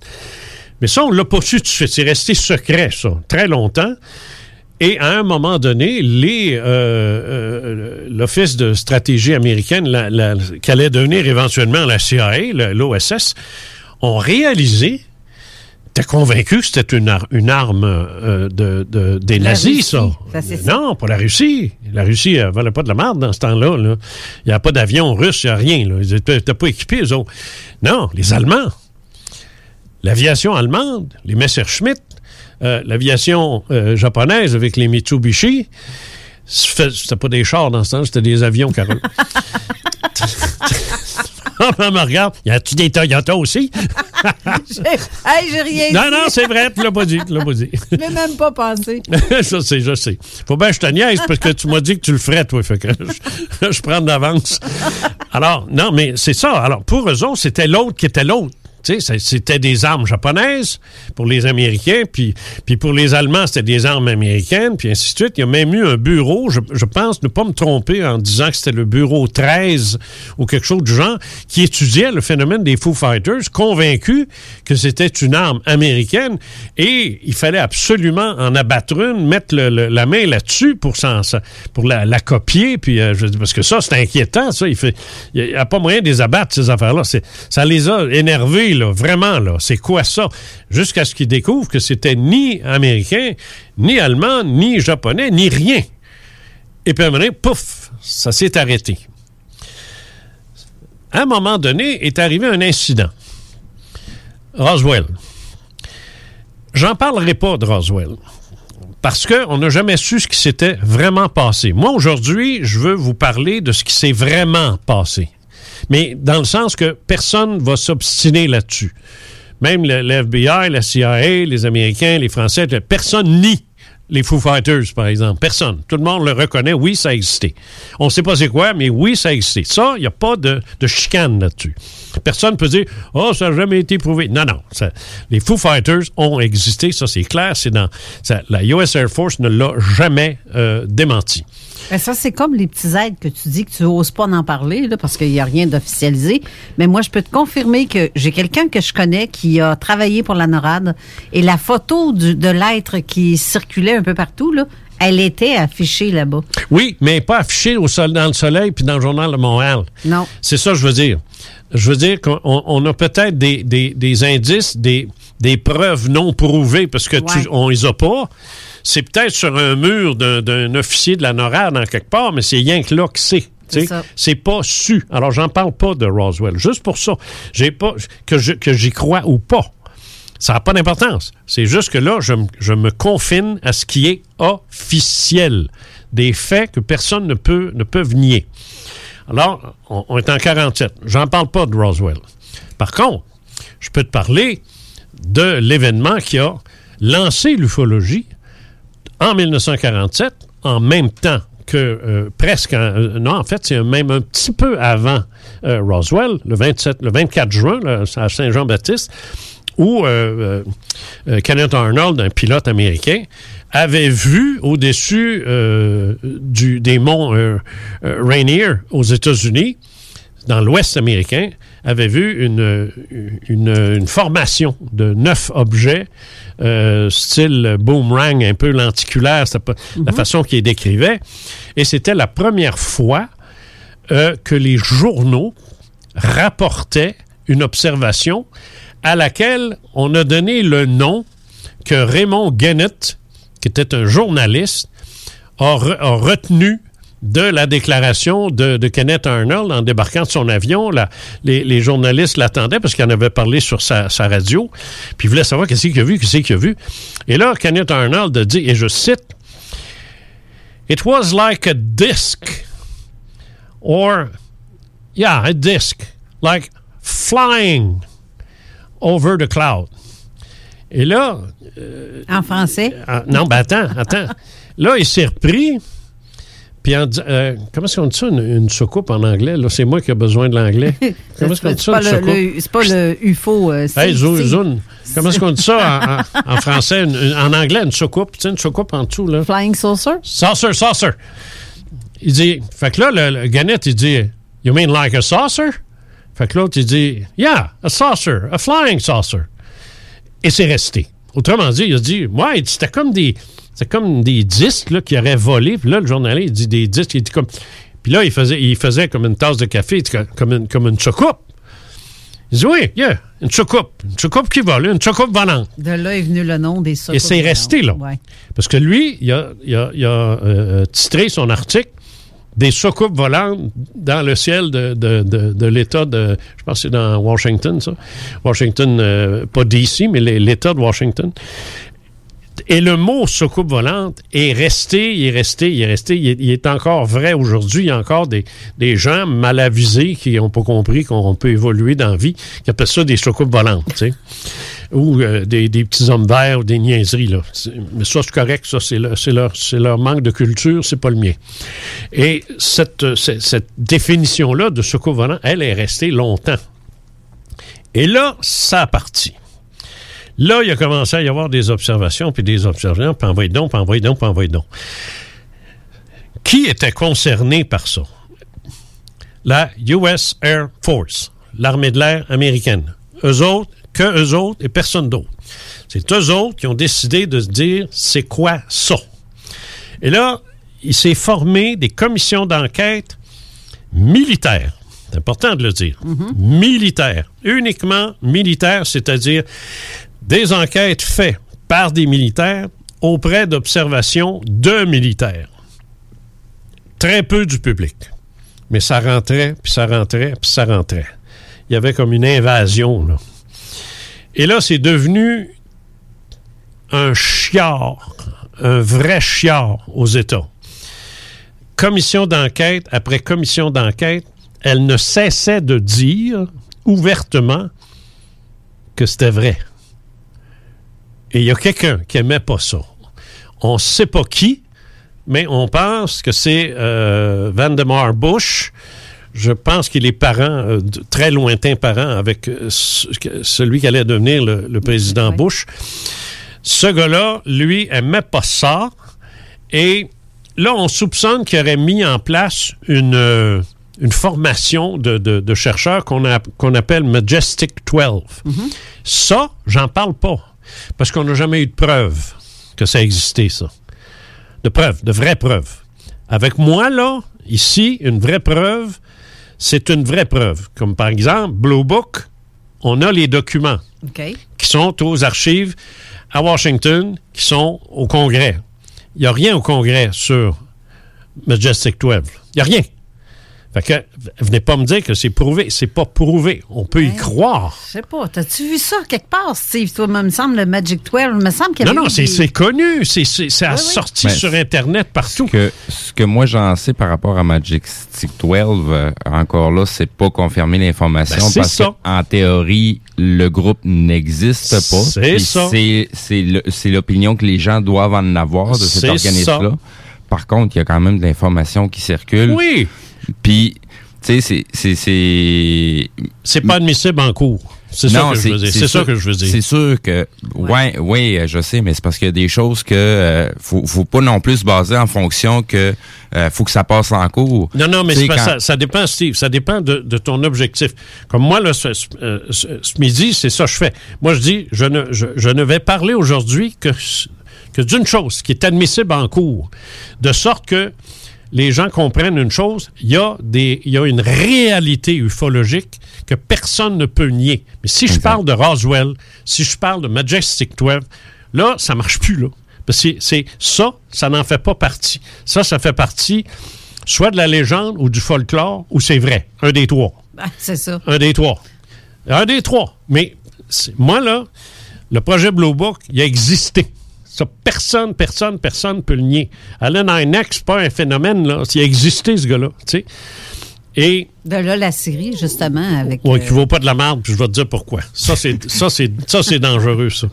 Mais ça, on l'a pas su tout de suite. C'est resté secret, ça, très longtemps. Et à un moment donné, l'Office de stratégie américaine, qui allait devenir éventuellement la CIA, l'OSS, ont réalisé, t'es convaincu que c'était une arme des nazis, ça. Non, pas la Russie. La Russie, elle ne valait pas de la marde dans ce temps-là. Là. Il n'y a pas d'avion russe, il n'y a rien. Là. Ils n'étaient pas équipés, eux autres. Non, les Allemands. L'aviation allemande, les Messerschmitt, l'aviation japonaise avec les Mitsubishi, c'était pas des chars dans ce temps, c'était des avions, Carole. On me regarde, y a-tu des Toyota aussi? J'ai rien dit. Non, c'est vrai, tu l'as pas dit, Je l'ai même pas pensé. Je sais. Faut bien que je te niaise parce que tu m'as dit que tu le ferais, toi, fait que je prends d'avance. Alors, non, mais c'est ça. Alors, pour eux autres, c'était l'autre qui était l'autre. C'était des armes japonaises pour les Américains, puis pour les Allemands, c'était des armes américaines, puis ainsi de suite. Il y a même eu un bureau, je pense ne pas me tromper en disant que c'était le bureau 13 ou quelque chose du genre, qui étudiait le phénomène des Foo Fighters, convaincu que c'était une arme américaine, et il fallait absolument en abattre une, mettre la main là-dessus pour la copier, puis parce que ça, c'est inquiétant, ça. Il n'y a pas moyen de les abattre, ces affaires-là. Ça les a énervés. Là, vraiment, là, c'est quoi ça? Jusqu'à ce qu'ils découvrent que c'était ni américain, ni allemand, ni japonais, ni rien. Et puis, à un moment donné, pouf, ça s'est arrêté. À un moment donné, est arrivé un incident. Roswell. J'en parlerai pas de Roswell, parce qu'on n'a jamais su ce qui s'était vraiment passé. Moi, aujourd'hui, je veux vous parler de ce qui s'est vraiment passé. Mais dans le sens que personne ne va s'obstiner là-dessus. Même le FBI, la CIA, les Américains, les Français, personne nie les Foo Fighters, par exemple. Personne. Tout le monde le reconnaît. Oui, ça a existé. On ne sait pas c'est quoi, mais oui, ça a existé. Ça, il n'y a pas de chicane là-dessus. Personne ne peut dire « Oh, ça n'a jamais été prouvé. » Non, non. Ça, les Foo Fighters ont existé. Ça, c'est clair. C'est dans ça, la US Air Force ne l'a jamais démenti. Ben ça, c'est comme les petits aides que tu dis que tu n'oses pas en parler là, parce qu'il n'y a rien d'officialisé. Mais moi, je peux te confirmer que j'ai quelqu'un que je connais qui a travaillé pour la NORAD et la photo de l'être qui circulait un peu partout, là, elle était affichée là-bas. Oui, mais pas affichée dans le Soleil puis dans le Journal de Montréal. Non. C'est ça que je veux dire. Je veux dire qu'on a peut-être des indices, des preuves non prouvées parce que on les a pas. C'est peut-être sur un mur d'un officier de la NORAD en quelque part, mais c'est rien que là que c'est. C'est pas su. Alors, j'en parle pas de Roswell. Juste pour ça. J'ai pas que j'y crois ou pas. Ça n'a pas d'importance. C'est juste que là, je me confine à ce qui est officiel. Des faits que personne ne peut nier. Alors, on est en 47. J'en parle pas de Roswell. Par contre, je peux te parler de l'événement qui a lancé l'ufologie en 1947, en même temps que c'est même un petit peu avant Roswell, le 24 juin, là, à Saint-Jean-Baptiste, où Kenneth Arnold, un pilote américain, avait vu au-dessus des monts Rainier aux États-Unis, dans l'Ouest américain, avait vu une formation de 9 objets, style boomerang, un peu lenticulaire, la façon qu'il décrivait. Et c'était la première fois que les journaux rapportaient une observation à laquelle on a donné le nom que Raymond Gennett, qui était un journaliste, a retenu de la déclaration de Kenneth Arnold en débarquant de son avion. Les journalistes l'attendaient parce qu'il en avait parlé sur sa radio. Puis ils voulaient savoir qu'est-ce qu'il a vu. Et là, Kenneth Arnold a dit, et je cite, « It was like a disc, like flying over the cloud. » Et là... en français? Non, ben attends. Là, il s'est repris... Puis, comment est-ce qu'on dit ça, une soucoupe en anglais? Là, c'est moi qui ai besoin de l'anglais. Comment est-ce qu'on dit ça, une soucoupe? C'est pas le UFO. Zoom. Comment est-ce qu'on dit ça en français? En anglais, une soucoupe. Tu sais, une soucoupe en dessous, là. Flying saucer? Saucer. Il dit... Fait que là, le Gannett, il dit... You mean like a saucer? Fait que l'autre, il dit... Yeah, a saucer. A flying saucer. Et c'est resté. Autrement dit, il a dit... Ouais, c'était comme des... C'est comme des disques là, qui auraient volé. Puis là, le journaliste, il dit des disques. Il dit comme... Puis là, il faisait comme une tasse de café, il dit comme une soucoupe. Il dit oui, yeah, une soucoupe. Une soucoupe qui vole, une soucoupe volante. De là est venu le nom des soucoupes. Et c'est resté là. Ouais. Parce que lui, il a titré son article des soucoupes volantes dans le ciel de l'État de... Je pense que c'est dans Washington, ça. Washington, pas d'ici, mais l'État de Washington. Et le mot « soucoupe volante » est resté, il est encore vrai aujourd'hui. Il y a encore des gens mal avisés qui n'ont pas compris qu'on peut évoluer dans la vie, qui appellent ça des soucoupes volantes, tu sais, ou des petits hommes verts ou des niaiseries, là. Mais ça, c'est correct, ça, c'est leur manque de culture, c'est pas le mien. Et cette définition-là de soucoupe volante, elle est restée longtemps. Et là, ça a parti. Là, il a commencé à y avoir des observations, puis envoyez donc. Qui était concerné par ça? La US Air Force, l'armée de l'air américaine. Eux autres et personne d'autre. C'est eux autres qui ont décidé de se dire, c'est quoi ça? Et là, il s'est formé des commissions d'enquête militaires. C'est important de le dire. Mm-hmm. Militaires. Uniquement militaires, c'est-à-dire... des enquêtes faites par des militaires auprès d'observations de militaires. Très peu du public. Mais ça rentrait. Il y avait comme une invasion, là. Et là, c'est devenu un chiard, un vrai chiard aux États. Commission d'enquête après commission d'enquête, elle ne cessait de dire ouvertement que c'était vrai. Et il y a quelqu'un qui n'aimait pas ça. on ne sait pas qui, mais on pense que c'est Vandermeer Bush. Je pense qu'il est parent, très lointain parent, avec celui qui allait devenir le président Bush. Ce gars-là, lui, n'aimait pas ça. Et là, on soupçonne qu'il aurait mis en place une formation de chercheurs qu'on appelle Majestic 12. Mm-hmm. Ça, j'en parle pas, parce qu'on n'a jamais eu de preuve que ça existait, ça. De vraies preuves. Avec moi, là, ici, une vraie preuve, c'est une vraie preuve. Comme par exemple, Blue Book, on a les documents qui sont aux archives à Washington, qui sont au Congrès. Il n'y a rien au Congrès sur Majestic 12. Il n'y a rien. Fait que, venez pas me dire que c'est prouvé. C'est pas prouvé. On peut y croire. Je sais pas. T'as-tu vu ça quelque part, Steve? Toi, me semble, le Magic 12, me semble qu'il y avait... Non, c'est connu. C'est assorti sur Internet partout. Ce que moi, j'en sais par rapport à Magic 12, encore là, c'est pas confirmer l'information parce qu'en théorie, le groupe n'existe pas. C'est ça. C'est l'opinion que les gens doivent en avoir de cet organisme-là. Ça. Par contre, il y a quand même de l'information qui circule. Oui! Puis, tu sais, c'est pas admissible en cours. C'est ça que je veux dire. C'est sûr que... Oui, je sais, mais c'est parce qu'il y a des choses que... faut pas non plus se baser en fonction que... faut que ça passe en cours. Non, mais ça dépend, Steve. Ça dépend de ton objectif. Comme moi, là, ce midi, c'est ça que je fais. Moi, je dis, je ne vais parler aujourd'hui que d'une chose qui est admissible en cours. De sorte que... les gens comprennent une chose, il y a une réalité ufologique que personne ne peut nier. Mais si je parle de Roswell, si je parle de Majestic 12, là, ça marche plus, là. Parce que ça n'en fait pas partie. Ça fait partie soit de la légende ou du folklore, ou c'est vrai. Un des trois. Ben, c'est ça. Un des trois. Mais moi, là, le projet Blue Book, il a existé. Ça, personne ne peut le nier. Allen Hynek, c'est pas un phénomène, là. Il a existé, ce gars-là, tu sais. Et... de là, la série, justement, avec... oui, qui vaut pas de la merde, puis je vais te dire pourquoi. Ça, c'est dangereux, ça.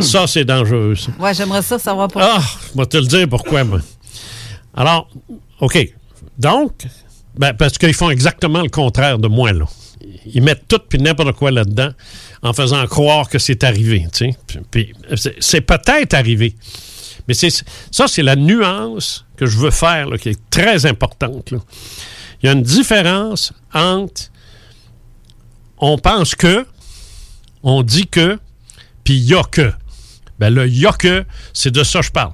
Ça, c'est dangereux, ça. Ouais, j'aimerais ça savoir pourquoi. Ah, je vais te le dire pourquoi, moi. Alors, OK. Donc, parce qu'ils font exactement le contraire de moi, là. Ils mettent tout puis n'importe quoi là-dedans en faisant croire que c'est arrivé. Tu sais. Puis, c'est peut-être arrivé. Mais c'est la nuance que je veux faire, là, qui est très importante. Là. Il y a une différence entre on pense que, on dit que, puis il y a que. Ben le il y a que, c'est de ça que je parle.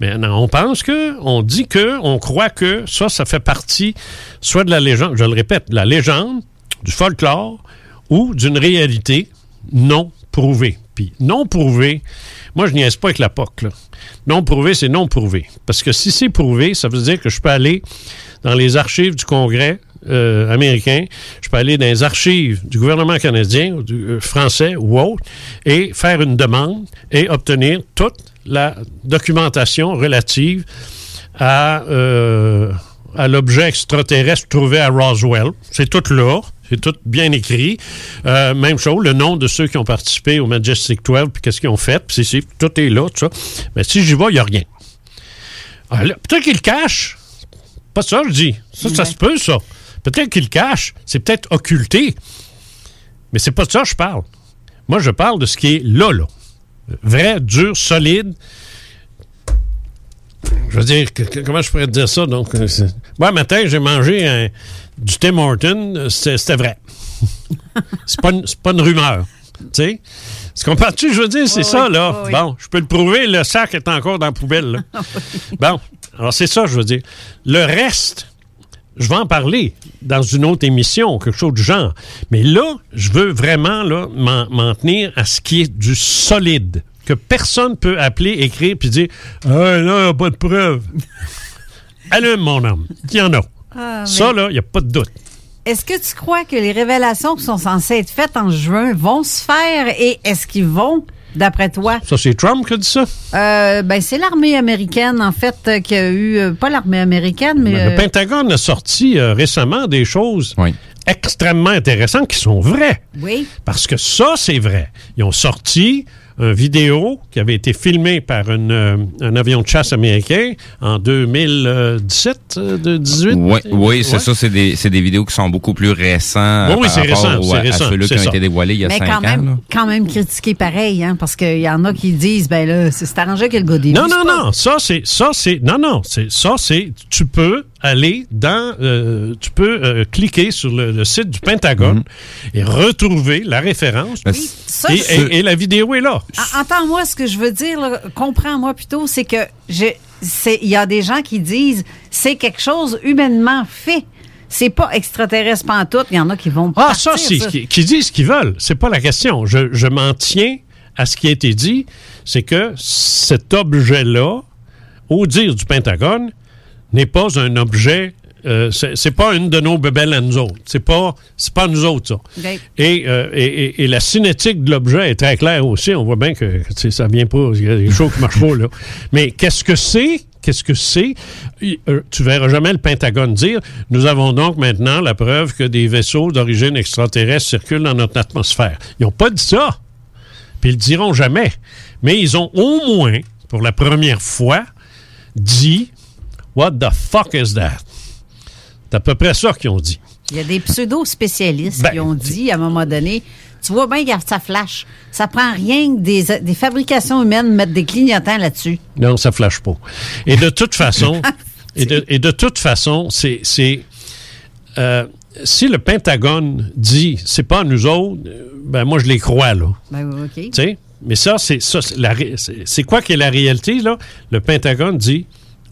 Mais non, on pense que, on dit que, on croit que, ça fait partie soit de la légende, je le répète, la légende, du folklore ou d'une réalité non prouvée. Puis non prouvée, moi je niaise pas avec la POC, là. Non prouvée, c'est non prouvé. Parce que si c'est prouvé, ça veut dire que je peux aller dans les archives du Congrès américain, je peux aller dans les archives du gouvernement canadien, ou du, français ou autre, et faire une demande et obtenir toute la documentation relative à l'objet extraterrestre trouvé à Roswell. C'est tout là. C'est tout bien écrit. Même chose, le nom de ceux qui ont participé au Majestic 12, puis qu'est-ce qu'ils ont fait, puis c'est tout est là, tout ça. Mais si j'y vais, il n'y a rien. Alors, peut-être qu'ils le cachent. Pas ça, je dis. Ça se peut, ça. Peut-être qu'ils le cachent. C'est peut-être occulté. Mais c'est pas de ça que je parle. Moi, je parle de ce qui est là. Vrai, dur, solide. Je veux dire, comment je pourrais te dire ça? Donc, moi, matin, j'ai mangé du Tim Hortons, c'était vrai. C'est pas une rumeur. Tu sais? Tu comprends-tu? Je veux dire, c'est ça, là. Oui. Bon, je peux le prouver, le sac est encore dans la poubelle, là. Bon, alors c'est ça, je veux dire. Le reste, je vais en parler dans une autre émission, quelque chose du genre. Mais là, je veux vraiment là, m'en tenir à ce qui est du solide. Que personne ne peut appeler, écrire, puis dire « Là, il n'y a pas de preuve. » Allume, mon homme. Il y en a. Ça, là, il n'y a pas de doute. Est-ce que tu crois que les révélations qui sont censées être faites en juin vont se faire et est-ce qu'ils vont, d'après toi? Ça, c'est Trump qui a dit ça? C'est l'armée américaine, en fait, qui a eu... pas l'armée américaine, mais... le Pentagone a sorti récemment des choses... oui. Extrêmement intéressantes qui sont vraies. Oui. Parce que ça, c'est vrai. Ils ont sorti... vidéo qui avait été filmée par un avion de chasse américain en 2017, 2018. Oui, c'est ça. C'est des vidéos qui sont beaucoup plus récentes. Oui, c'est récent. À ceux-là qui ont été dévoilés il y a 5 ans. Mais quand même critiqué pareil, hein, parce qu'il y en a qui disent, ben là, c'est arrangé que le gars début. Non. Ça, c'est, tu peux aller dans, cliquer sur le site du Pentagone et retrouver la référence. Oui, ça, et la vidéo est là. Entends-moi ce que je veux dire, là, comprends-moi plutôt, c'est que il y a des gens qui disent c'est quelque chose humainement fait. C'est pas extraterrestre pantoute. Il y en a qui vont partir. Qui disent ce qu'ils veulent. C'est pas la question. Je m'en tiens à ce qui a été dit. C'est que cet objet-là, au dire du Pentagone, n'est pas un objet... c'est pas une de nos bébelles à nous autres. C'est pas nous autres, ça. Okay. Et la cinétique de l'objet est très claire aussi. On voit bien que ça vient pas... Il y a des choses qui marchent pas, là. Mais qu'est-ce que c'est? Tu verras jamais le Pentagone dire « Nous avons donc maintenant la preuve que des vaisseaux d'origine extraterrestre circulent dans notre atmosphère. » Ils n'ont pas dit ça. Puis ils le diront jamais. Mais ils ont au moins, pour la première fois, dit « What the fuck is that? » C'est à peu près ça qu'ils ont dit. Il y a des pseudo-spécialistes qui ont dit, à un moment donné, tu vois bien, regarde, ça flash. Ça prend rien que des fabrications humaines mettre des clignotants là-dessus. Non, ça flash pas. Et de toute façon, c'est si le Pentagone dit, c'est pas nous autres, ben moi, je les crois, là. Ben oui, OK. Tu sais? Mais c'est quoi qui est la réalité, là? Le Pentagone dit,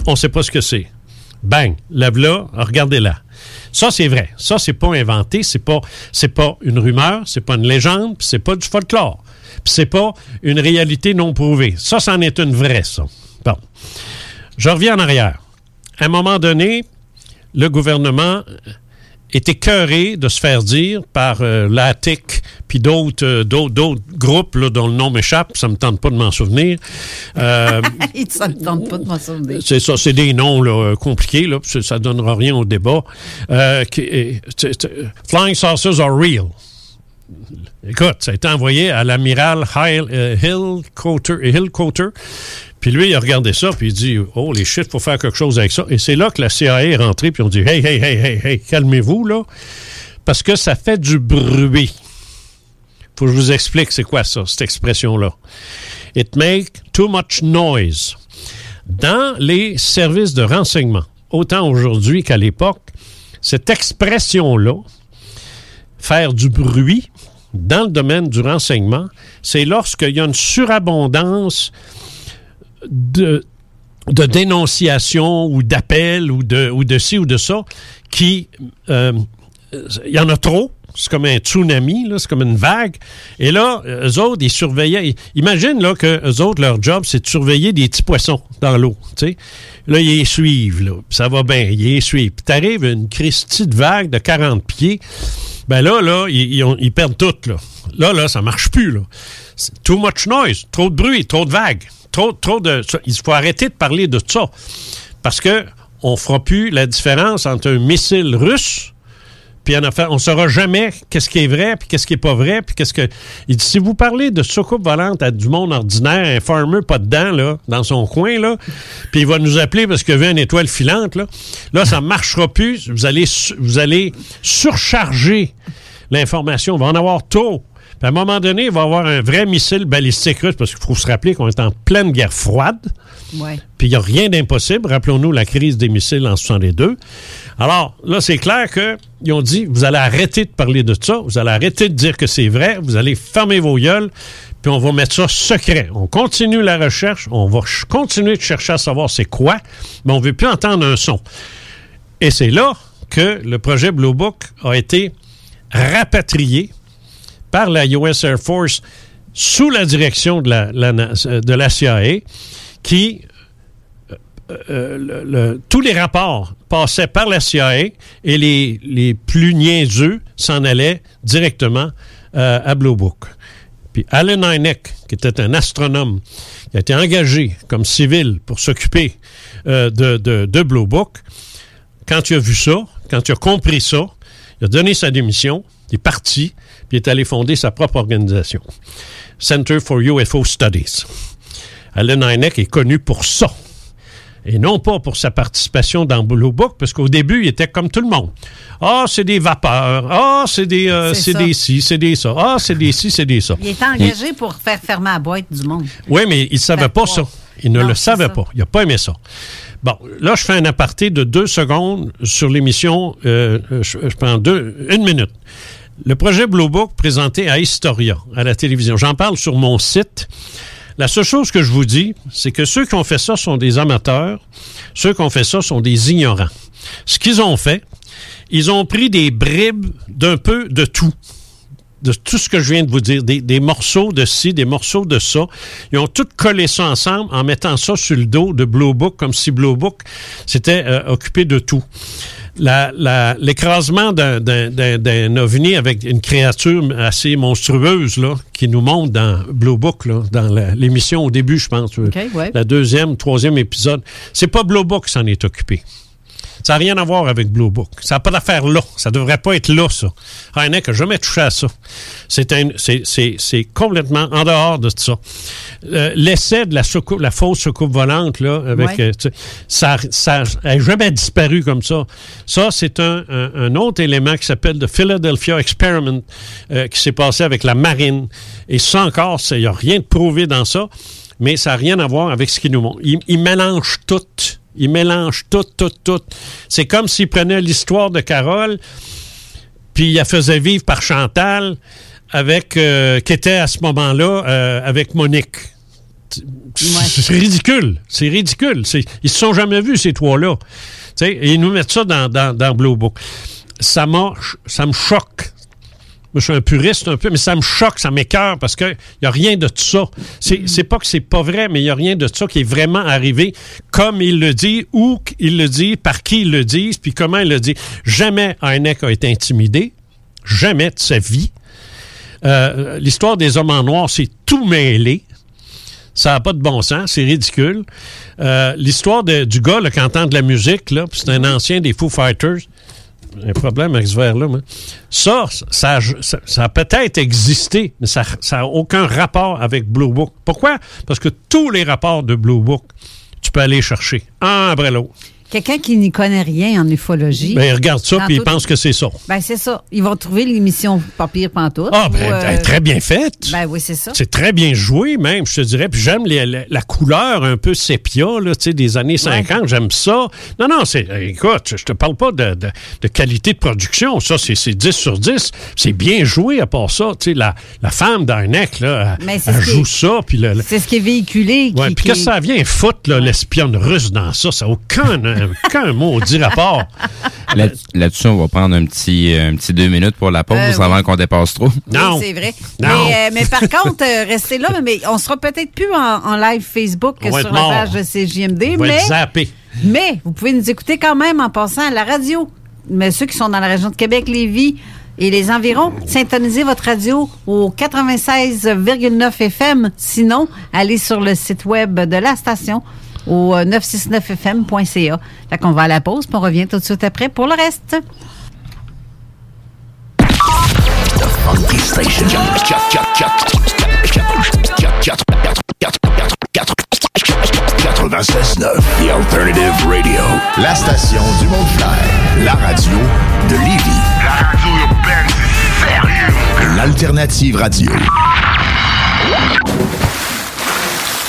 on sait pas ce que c'est. Bang, là, regardez-la. Ça, c'est vrai. Ça, c'est pas inventé, c'est pas une rumeur, c'est pas une légende, puis c'est pas du folklore. Puis c'est pas une réalité non prouvée. Ça, c'en est une vraie, ça. Bon. Je reviens en arrière. À un moment donné, le gouvernement est écœuré de se faire dire par l'ATIC puis d'autres groupes là, dont le nom m'échappe, ça me tente pas de m'en souvenir. Ça me tente pas de m'en souvenir. C'est ça, c'est des noms là, compliqués, là, ça donnera rien au débat. Flying saucers are real. Écoute, ça a été envoyé à l'amiral Hill Coulter. Puis lui, il a regardé ça, puis il dit « Oh, les shit, faut faire quelque chose avec ça. » Et c'est là que la CIA est rentrée, puis on dit « Hey, calmez-vous, là, parce que ça fait du bruit. » Faut que je vous explique c'est quoi ça, cette expression-là. « It make too much noise. » Dans les services de renseignement, autant aujourd'hui qu'à l'époque, cette expression-là, faire du bruit dans le domaine du renseignement, c'est lorsqu'il y a une surabondance de dénonciation ou d'appel ou de ci ou de ça qui... il y en a trop. C'est comme un tsunami, là, c'est comme une vague. Et là, eux autres, ils surveillaient. Imagine là, que eux autres, leur job, c'est de surveiller des petits poissons dans l'eau. T'sais. Là, ils les suivent. Là, ça va bien, ils les suivent. Puis t'arrives une christie de vague de 40 pieds. Ben là, ils perdent tout. Là, ça marche plus. Là. C'est too much noise. Trop de bruit, trop de vagues. Trop de... Il faut arrêter de parler de ça. Parce qu'on ne fera plus la différence entre un missile russe puis un affaire. On ne saura jamais qu'est-ce qui est vrai, puis qu'est-ce qui n'est pas vrai, puis qu'est-ce que... Il dit, si vous parlez de soucoupe volante à du monde ordinaire, un farmer pas dedans, là, dans son coin, là, puis il va nous appeler parce qu'il a vu une étoile filante, là ça ne marchera plus. Vous allez surcharger l'information. On va en avoir tôt. Puis à un moment donné, il va y avoir un vrai missile balistique russe, parce qu'il faut se rappeler qu'on est en pleine guerre froide. Ouais. Puis il n'y a rien d'impossible. Rappelons-nous la crise des missiles en 1962. Alors, là, c'est clair qu'ils ont dit, vous allez arrêter de parler de ça, vous allez arrêter de dire que c'est vrai, vous allez fermer vos gueules, puis on va mettre ça secret. On continue la recherche, on va continuer de chercher à savoir c'est quoi, mais on ne veut plus entendre un son. Et c'est là que le projet Blue Book a été rapatrié par la US Air Force sous la direction de la CIA, qui tous les rapports passaient par la CIA et les plus niaiseux s'en allaient directement à Blue Book. Puis Allen Hynek, qui était un astronome, qui a été engagé comme civil pour s'occuper de Blue Book, quand il a vu ça, quand il a compris ça, Il a donné sa démission, il est parti, puis il est allé fonder sa propre organisation, Center for UFO Studies. Allen Hynek est connu pour ça, et non pas pour sa participation dans Blue Book, parce qu'au début, il était comme tout le monde. Ah, c'est des vapeurs. Ah, c'est des ci, c'est des ça. Ah, c'est des ci, c'est des ça. Il était engagé pour faire fermer la boîte du monde. Oui, mais il ne savait pas ça. Il ne le savait pas. Il n'a pas aimé ça. Bon, là, je fais un aparté de 2 secondes sur l'émission. Je prends 1 minute. Le projet Blue Book présenté à Historia, à la télévision. J'en parle sur mon site. La seule chose que je vous dis, c'est que ceux qui ont fait ça sont des amateurs. Ceux qui ont fait ça sont des ignorants. Ce qu'ils ont fait, ils ont pris des bribes d'un peu de tout ce que je viens de vous dire, des morceaux de ci, des morceaux de ça. Ils ont tout collé ça ensemble en mettant ça sur le dos de Blue Book, comme si Blue Book s'était occupé de tout. L'écrasement d'un ovni avec une créature assez monstrueuse là, qui nous montre dans Blue Book, là, dans l'émission au début, je pense, la 2e, 3e épisode. C'est pas Blue Book qui s'en est occupé. Ça n'a rien à voir avec Blue Book. Ça n'a pas d'affaire là. Ça ne devrait pas être là, ça. Hynek n'a jamais touché à ça. C'est complètement en dehors de ça. L'essai de la fausse soucoupe volante, là, avec, ça n'a jamais disparu comme ça. Ça, c'est un autre élément qui s'appelle le Philadelphia Experiment, qui s'est passé avec la marine. Et ça encore, il n'y a rien de prouvé dans ça, mais ça n'a rien à voir avec ce qu'ils nous montrent. Ils mélangent tout. Ils mélangent tout. C'est comme s'ils prenaient l'histoire de Carole, puis ils la faisaient vivre par Chantal, avec qui était à ce moment-là avec Monique. C'est ridicule. C'est ridicule. Ils se sont jamais vus, ces trois-là. T'sais, et ils nous mettent ça dans Blue Book. Ça me choque. Moi, je suis un puriste un peu, mais ça me choque, ça m'écœure, parce qu'il n'y a rien de tout ça. C'est pas que c'est pas vrai, mais il n'y a rien de tout ça qui est vraiment arrivé, comme il le dit, où il le dit, par qui il le dit, puis comment il le dit. Jamais Hynek a été intimidé, jamais de sa vie. L'histoire des hommes en noir, c'est tout mêlé. Ça n'a pas de bon sens, c'est ridicule. L'histoire du gars là, qui entend de la musique, là, c'est un ancien des Foo Fighters. Un problème avec ce verre-là. Moi. Ça a peut-être existé, mais ça n'a aucun rapport avec Blue Book. Pourquoi? Parce que tous les rapports de Blue Book, tu peux aller chercher, un après l'autre. Quelqu'un qui n'y connaît rien en ufologie... Ben, il regarde ça, puis il pense que c'est ça. Ben, c'est ça. Ils vont trouver l'émission pas pire pantoute. Ah, ben, elle est très bien faite. Ben oui, c'est ça. C'est très bien joué, même, je te dirais. Puis j'aime la couleur un peu sépia, là, tu sais, des années 50. J'aime ça. Non, écoute, je te parle pas de qualité de production. Ça, c'est 10 sur 10. C'est bien joué, à part ça. Tu sais, la femme d'Hynek, là, elle joue ça, puis... C'est ce qui est véhiculé. Oui, puis que ça vient foutre, là, l'espionne russe dans ça, ça n'a aucun... Qu'un maudit rapport. Là-dessus, on va prendre un petit 2 minutes pour la pause avant qu'on dépasse trop. Non. Oui, c'est vrai. Non. Mais par contre, restez là. Mais on sera peut-être plus en live Facebook que sur la page de CJMD. On va être zappé. Mais vous pouvez nous écouter quand même en passant à la radio. Mais ceux qui sont dans la région de Québec, Lévis et les environs, syntonisez votre radio au 96,9 FM. Sinon, allez sur le site web de la station au 969fm.ca. Fait qu'on va à la pause, puis on revient tout de suite après pour le reste. The Alternative Radio. La station du Mont-Clair. La radio de Lévis. La radio urbaine, c'est sérieux. L'Alternative Radio.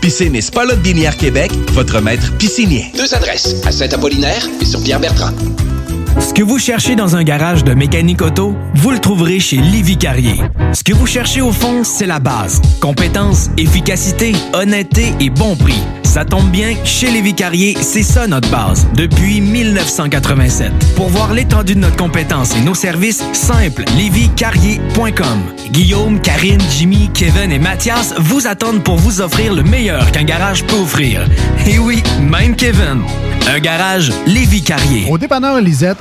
Piscine et Spa Lot Binière Québec, votre maître piscinier. 2 adresses, à Saint-Apollinaire et sur Pierre-Bertrand. Ce que vous cherchez dans un garage de mécanique auto, vous le trouverez chez Lévy Carrier. Ce que vous cherchez au fond, c'est la base. Compétence, efficacité, honnêteté et bon prix. Ça tombe bien, chez Lévy Carrier, c'est ça notre base, depuis 1987. Pour voir l'étendue de notre compétence et nos services, simple, lévycarrier.com. Guillaume, Karine, Jimmy, Kevin et Mathias vous attendent pour vous offrir le meilleur qu'un garage peut offrir. Et oui, même Kevin. Un garage Lévy Carrier. Au dépanneur Lisette,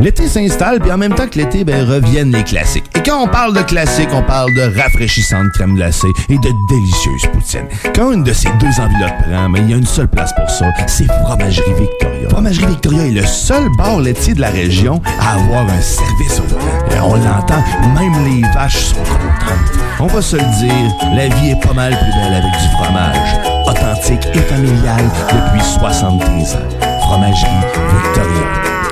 L'été s'installe, puis en même temps que l'été, reviennent les classiques. Et quand on parle de classiques, on parle de rafraîchissantes crèmes glacées et de délicieuses poutines. Quand une de ces deux enveloppes prend, il y a une seule place pour ça, c'est Fromagerie Victoria. Fromagerie Victoria est le seul bar laitier de la région à avoir un service au volant. Et on l'entend, même les vaches sont contentes. On va se le dire, la vie est pas mal plus belle avec du fromage. Authentique et familial depuis 73 ans. Fromagerie Victoria.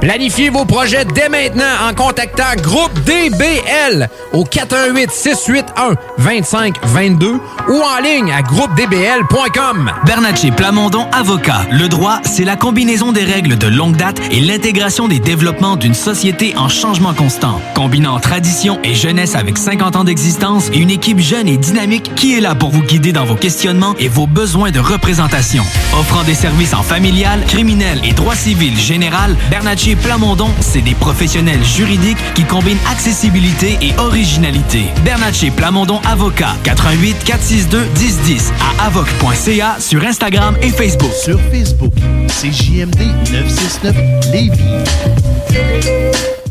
Planifiez vos projets dès maintenant en contactant Groupe DBL au 418-681-2522 ou en ligne à groupedbl.com. Bernatchez Plamondon Avocat. Le droit, c'est la combinaison des règles de longue date et l'intégration des développements d'une société en changement constant. Combinant tradition et jeunesse avec 50 ans d'existence et une équipe jeune et dynamique qui est là pour vous guider dans vos questionnements et vos besoins de représentation. Offrant des services en familial, criminel et droit civil général, Bernatchez chez Plamondon, c'est des professionnels juridiques qui combinent accessibilité et originalité. Bernatchez Plamondon Avocat, 88-462-1010 à avoc.ca sur Instagram et Facebook. Sur Facebook, c'est CJMD 969 Lévis.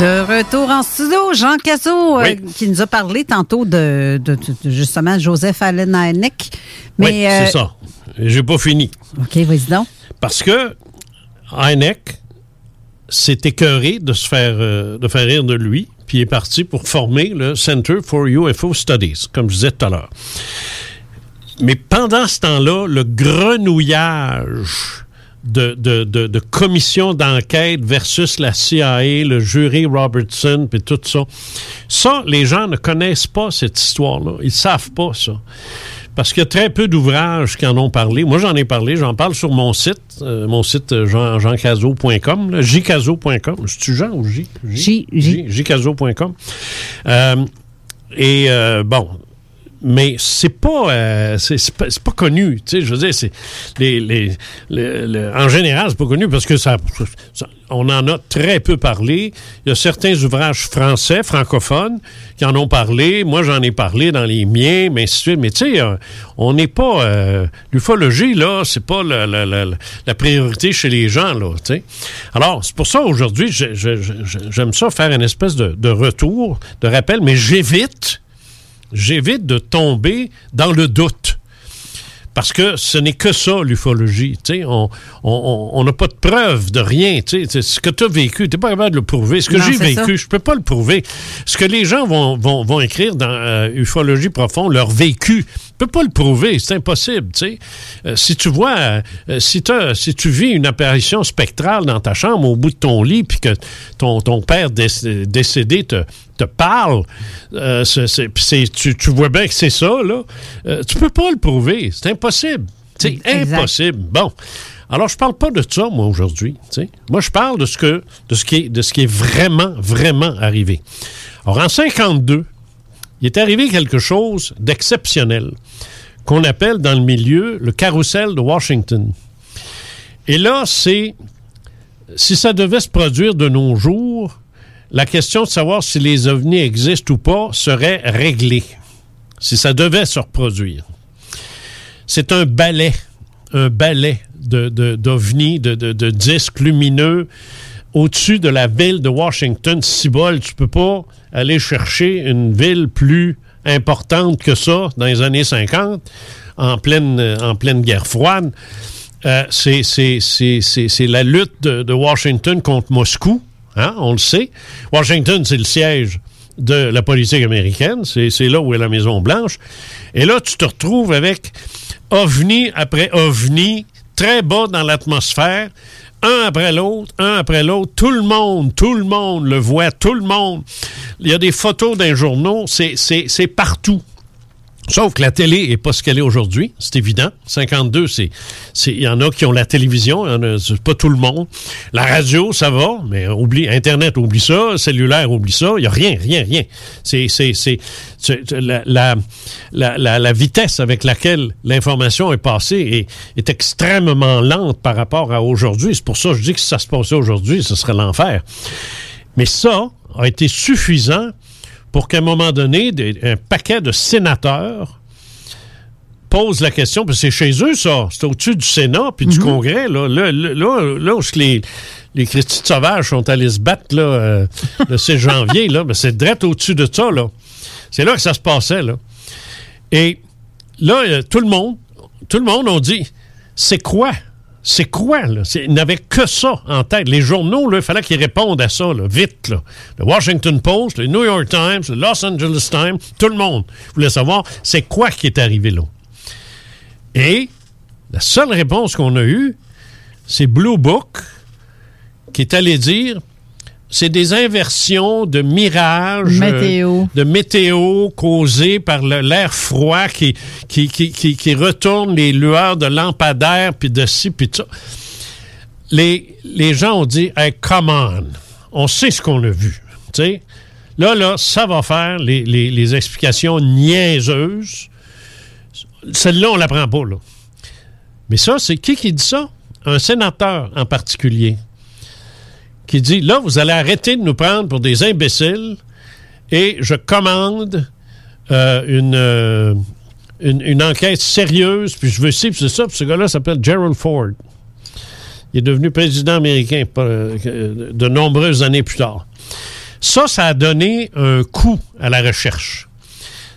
De retour en studio, Jean Casault, oui. Qui nous a parlé tantôt de justement Joseph Allen Hynek. Mais oui, c'est ça. J'ai pas fini. OK, vas-y donc. Parce que Hynek s'est écœuré de faire rire de lui, puis est parti pour former le Center for UFO Studies, comme je disais tout à l'heure. Mais pendant ce temps-là, le grenouillage de commission d'enquête versus la CIA, le jury Robertson, puis tout ça. Ça, les gens ne connaissent pas cette histoire-là. Ils ne savent pas ça. Parce qu'il y a très peu d'ouvrages qui en ont parlé. Moi, j'en ai parlé. J'en parle sur mon site jeancazo.com, jcazo.com. C'est-tu Jean ou J? Jcazo.com. Et bon... mais c'est pas connu, tu sais, je veux dire, c'est en général c'est pas connu parce que ça on en a très peu parlé. Il y a certains ouvrages français, francophones, qui en ont parlé. Moi, j'en ai parlé dans les miens, mais ainsi de suite. Mais tu sais, on n'est pas... l'ufologie, là, c'est pas la priorité chez les gens, là, tu sais. Alors, c'est pour ça, aujourd'hui, j'aime ça faire une espèce de retour, de rappel, mais j'évite de tomber dans le doute. Parce que ce n'est que ça, l'ufologie. T'sais, on n'a pas de preuve de rien. T'sais. Ce que tu as vécu, tu n'es pas capable de le prouver. Ce que j'ai vécu, je ne peux pas le prouver. Ce que les gens vont écrire dans Ufologie profonde, leur vécu, je ne peux pas le prouver. C'est impossible. Si tu vois, si tu vis une apparition spectrale dans ta chambre, au bout de ton lit, puis que ton père décédé te parle, tu vois bien que c'est ça, là. Tu peux pas le prouver. C'est impossible. C'est impossible. Bon. Alors, je parle pas de ça, moi, aujourd'hui. T'sais. Moi, je parle de ce qui est vraiment, vraiment arrivé. Alors, en 1952, il est arrivé quelque chose d'exceptionnel qu'on appelle dans le milieu le carrousel de Washington. Et là, si ça devait se produire de nos jours, la question de savoir si les ovnis existent ou pas serait réglée, si ça devait se reproduire. C'est un ballet d'ovnis, de disques lumineux au-dessus de la ville de Washington. Cibole, tu peux pas aller chercher une ville plus importante que ça dans les années 50, en pleine guerre froide. C'est la lutte de Washington contre Moscou. Hein, on le sait. Washington, c'est le siège de la politique américaine. C'est là où est la Maison-Blanche. Et là, tu te retrouves avec ovni après ovni, très bas dans l'atmosphère, un après l'autre. Tout le monde le voit, tout le monde. Il y a des photos dans les journaux, c'est partout. Sauf que la télé n'est pas ce qu'elle est aujourd'hui, c'est évident. 52, il y en a qui ont la télévision, c'est pas tout le monde. La radio, ça va, mais Internet, oublie ça, cellulaire, oublie ça, il n'y a rien. La vitesse avec laquelle l'information est passée est extrêmement lente par rapport à aujourd'hui. C'est pour ça que je dis que si ça se passait aujourd'hui, ce serait l'enfer. Mais ça a été suffisant pour qu'à un moment donné, un paquet de sénateurs pose la question, puis c'est chez eux, ça. C'est au-dessus du Sénat, puis du Congrès, là où les Christy de Sauvage sont allés se battre, là, le 6 janvier, là, ben c'est direct au-dessus de ça, là. C'est là que ça se passait, là. Et là, tout le monde a dit, c'est quoi, là? Ils n'avaient que ça en tête. Les journaux, là, il fallait qu'ils répondent à ça, là, vite, là. Le Washington Post, le New York Times, le Los Angeles Times, tout le monde voulait savoir c'est quoi qui est arrivé là. Et la seule réponse qu'on a eue, c'est Blue Book qui est allé dire c'est des inversions de mirages de météo causées par l'air froid qui retourne les lueurs de lampadaires, puis de ci, puis de ça. Les gens ont dit « Hey, come on! » On sait ce qu'on a vu. T'sais? Là, ça va faire les explications niaiseuses. Celle-là, on ne la prend pas, là. Mais ça, c'est qui dit ça? Un sénateur en particulier. Qui dit, là, vous allez arrêter de nous prendre pour des imbéciles et je commande une enquête sérieuse, puis je veux ci, puis c'est ça, puis ce gars-là s'appelle Gerald Ford. Il est devenu président américain de nombreuses années plus tard. Ça a donné un coup à la recherche.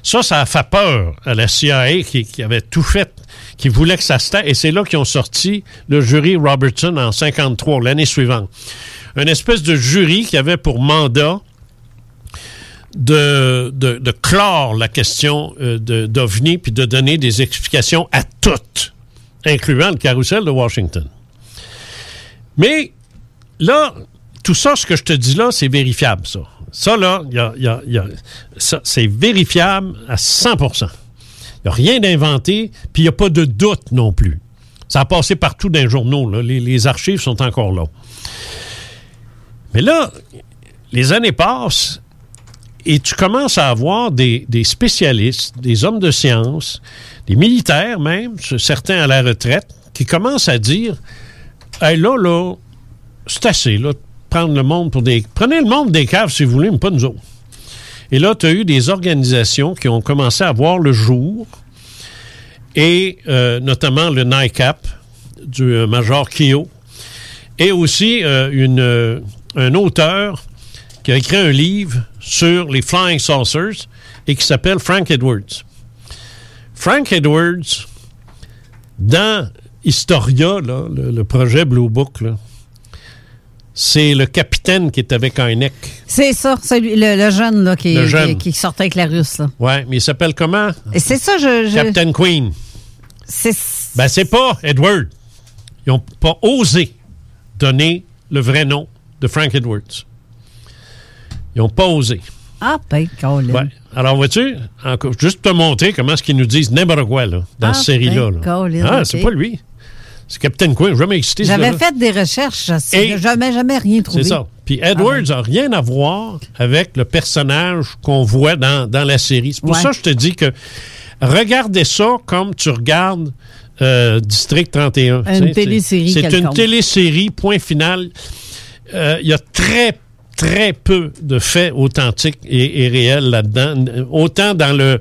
Ça a fait peur à la CIA qui avait tout fait, qui voulait que ça se taise, et c'est là qu'ils ont sorti le jury Robertson en 1953, l'année suivante. Une espèce de jury qui avait pour mandat de clore la question d'OVNI puis de donner des explications à toutes, incluant le carrousel de Washington. Mais là, tout ça, ce que je te dis là, c'est vérifiable, ça. Ça, là, ça, c'est vérifiable à 100%. Il n'y a rien d'inventé, puis il n'y a pas de doute non plus. Ça a passé partout dans les journaux, là. Les archives sont encore là. Mais là, les années passent Et tu commences à avoir des spécialistes, des hommes de science, des militaires même, certains à la retraite, qui commencent à dire « Hey, là, c'est assez, là, de prendre le monde pour des... Prenez le monde des caves, si vous voulez, mais pas nous autres. » Et là, tu as eu des organisations qui ont commencé à voir le jour, et notamment le NICAP du Major Keogh, et aussi un auteur qui a écrit un livre sur les Flying Saucers et qui s'appelle Frank Edwards. Frank Edwards, dans Historia, là, le projet Blue Book, là, c'est le capitaine qui est avec Hynek. C'est ça, celui, le jeune, là, qui sortait avec la Russe. Oui, mais il s'appelle comment? Et c'est ça, Captain Queen. C'est pas Edward. Ils n'ont pas osé donner le vrai nom de Frank Edwards. Ils n'ont pas osé. Ah, ben, Colin. Ouais. Alors, vois-tu, juste te montrer comment ce qu'ils nous disent n'importe quoi, là, dans cette série-là. Là. Colin, ah, okay. C'est pas lui. C'est Captain Quinn. Jamais excité. J'avais fait des recherches. Je jamais rien trouvé. C'est ça. Puis Edwards n'a rien à voir avec le personnage qu'on voit dans la série. C'est pour ça que je te dis que regardez ça comme tu regardes District 31. Une télésérie. C'est une télésérie, point final. Il y a très peu de faits authentiques et réels là-dedans. Autant dans le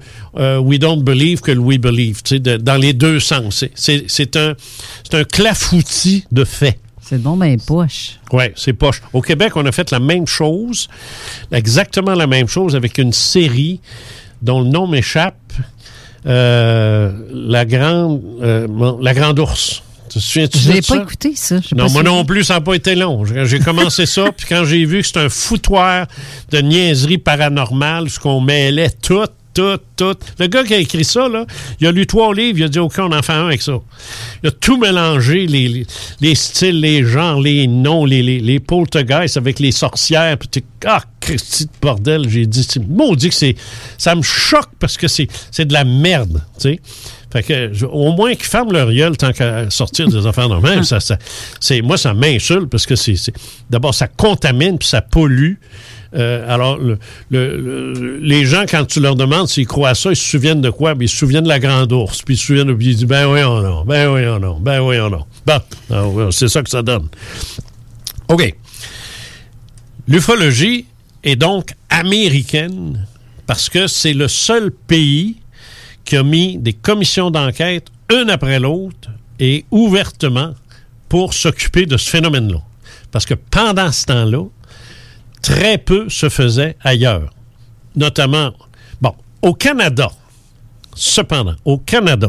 we don't believe que le we believe, dans les deux sens. C'est un clafoutis de faits. C'est bon, mais poche. Oui, c'est poche. Au Québec, on a fait la même chose, exactement la même chose, avec une série dont le nom m'échappe, la grande ours. Je l'ai pas écouté, ça. Non, moi non plus, ça n'a pas été long. J'ai commencé ça, puis quand j'ai vu que c'était un foutoir de niaiseries paranormales, ce qu'on mêlait tout. Le gars qui a écrit ça, là, il a lu 3 livres, il a dit « OK, on en fait un avec ça ». Il a tout mélangé, les styles, les genres, les noms, les poltergeists avec les sorcières. Ah, Christy de bordel, j'ai dit « Maudit que c'est... » Ça me choque parce que c'est de la merde, tu sais. Fait que, au moins qu'ils ferment leur gueule tant qu'à sortir des affaires normales. Moi, ça m'insulte parce que d'abord, ça contamine puis ça pollue. Alors, les gens, quand tu leur demandes s'ils croient à ça, ils se souviennent de quoi? Ils se souviennent de la grande ours. Puis ils se souviennent, puis ils disent, ben oui, non. Bon, c'est ça que ça donne. OK. L'ufologie est donc américaine parce que c'est le seul pays qui a mis des commissions d'enquête une après l'autre et ouvertement pour s'occuper de ce phénomène-là. Parce que pendant ce temps-là, très peu se faisait ailleurs. Notamment, au Canada. Cependant, au Canada.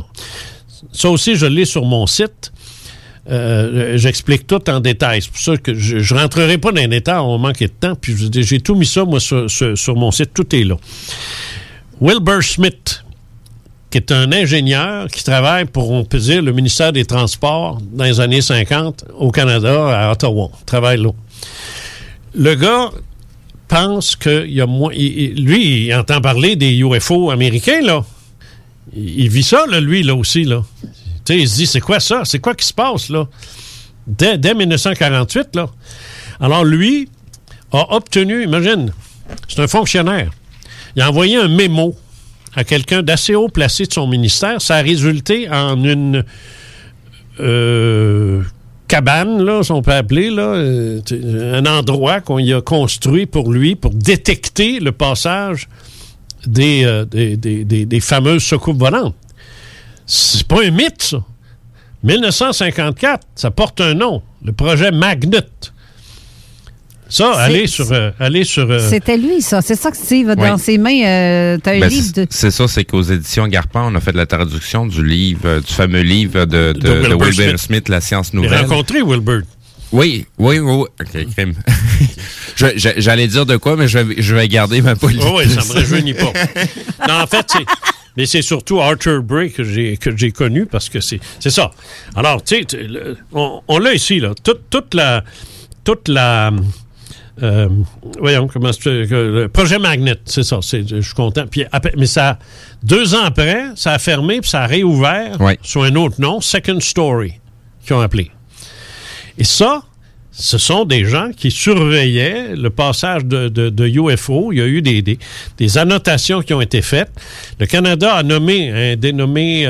Ça aussi, je l'ai sur mon site. J'explique tout en détail. C'est pour ça que je ne rentrerai pas dans les détails. On manquait de temps. Puis j'ai tout mis ça, moi, sur mon site. Tout est là. Wilbur Smith, qui est un ingénieur qui travaille pour, on peut dire, le ministère des Transports dans les années 50 au Canada, à Ottawa. Il travaille là. Le gars pense qu'il y a moins... Lui, il entend parler des UFO américains, là. Il vit ça, là, lui, là aussi, là. Tu sais, il se dit, c'est quoi ça? C'est quoi qui se passe, là? Dès 1948, là. Alors, lui a obtenu, imagine, c'est un fonctionnaire. Il a envoyé un mémo à quelqu'un d'assez haut placé de son ministère. Ça a résulté en une cabane, là, si on peut appeler, là, un endroit qu'on y a construit pour lui, pour détecter le passage des fameuses soucoupes volantes. C'est pas un mythe, ça. 1954, ça porte un nom, le projet Magnet. Ça, allez sur... C'était lui, ça. C'est ça que Steve a dans ses mains. T'as un livre de... C'est ça, c'est qu'aux éditions Garpin, on a fait de la traduction du livre, du fameux livre de Wilbur Smith, La Science Nouvelle. J'ai rencontré Wilbur. Oui. Okay, crime. J'allais dire de quoi, mais je vais garder ma politique. Oui, ça me réjouit pas. Non, en fait, c'est surtout Arthur Bray que j'ai connu, parce que c'est ça. Alors, tu sais, on l'a ici, là. Toute la voyons, comment c'est... le projet Magnet, c'est ça, je suis content. Puis, après, mais ça, 2 ans après, ça a fermé puis ça a réouvert sous un autre nom, Second Story, qu'ils ont appelé. Et ça, ce sont des gens qui surveillaient le passage de UFO. Il y a eu des annotations qui ont été faites. Le Canada a nommé un dénommé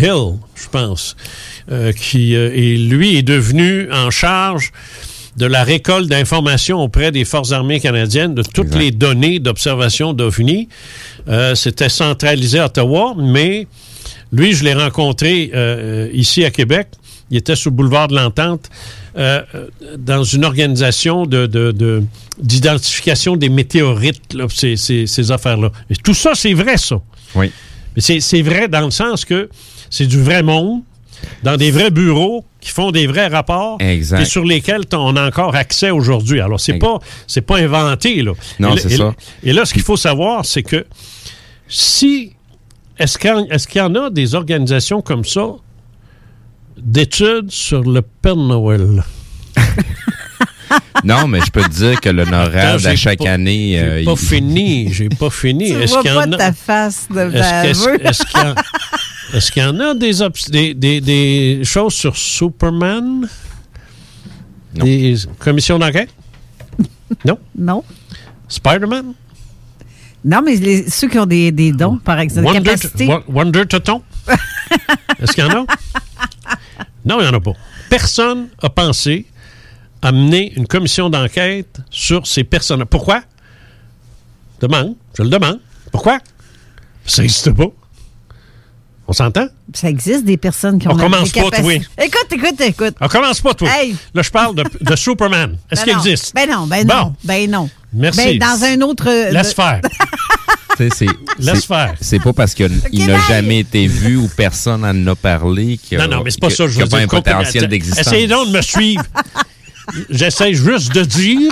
Hill, je pense, qui lui est devenu en charge de la récolte d'informations auprès des Forces armées canadiennes de toutes les données d'observation d'OVNI. C'était centralisé à Ottawa, mais lui, je l'ai rencontré ici à Québec. Il était sur le boulevard de l'Entente dans une organisation d'identification des météorites, là, ces affaires-là. Et tout ça, c'est vrai, ça. Oui. Mais c'est vrai dans le sens que c'est du vrai monde, dans des vrais bureaux qui font des vrais rapports et sur lesquels on a encore accès aujourd'hui. Alors, c'est pas inventé, là. Non, c'est ça. Et là, ce qu'il faut savoir, c'est que est-ce qu'il y en a des organisations comme ça d'études sur le Père Noël? Non, mais je peux te dire que le NORAD, à chaque année... J'ai pas fini. Tu vois pas ta face de baveux. Est-ce qu'il y en a des choses sur Superman? Non. Des commissions d'enquête? Non. Non. Spider-Man? Non, mais ceux qui ont des dons, par exemple, des capacités. Wonder Toton? Est-ce qu'il y en a? Non, il n'y en a pas. Personne n'a pensé à mener une commission d'enquête sur ces personnes. Pourquoi? Je le demande. Pourquoi? Ça n'existe pas. On s'entend? Ça existe des personnes qui ont des capacités. On commence pas, toi. Écoute. On commence pas, toi. Hey. Là, je parle de Superman. Est-ce qu'il existe? Ben non. Merci. Ben, dans un autre... Laisse faire. Laisse faire. C'est pas parce qu'il n'a jamais été vu ou personne n'en a parlé qu'il n'y a pas un potentiel d'existence. Essayez donc de me suivre. J'essaie juste de dire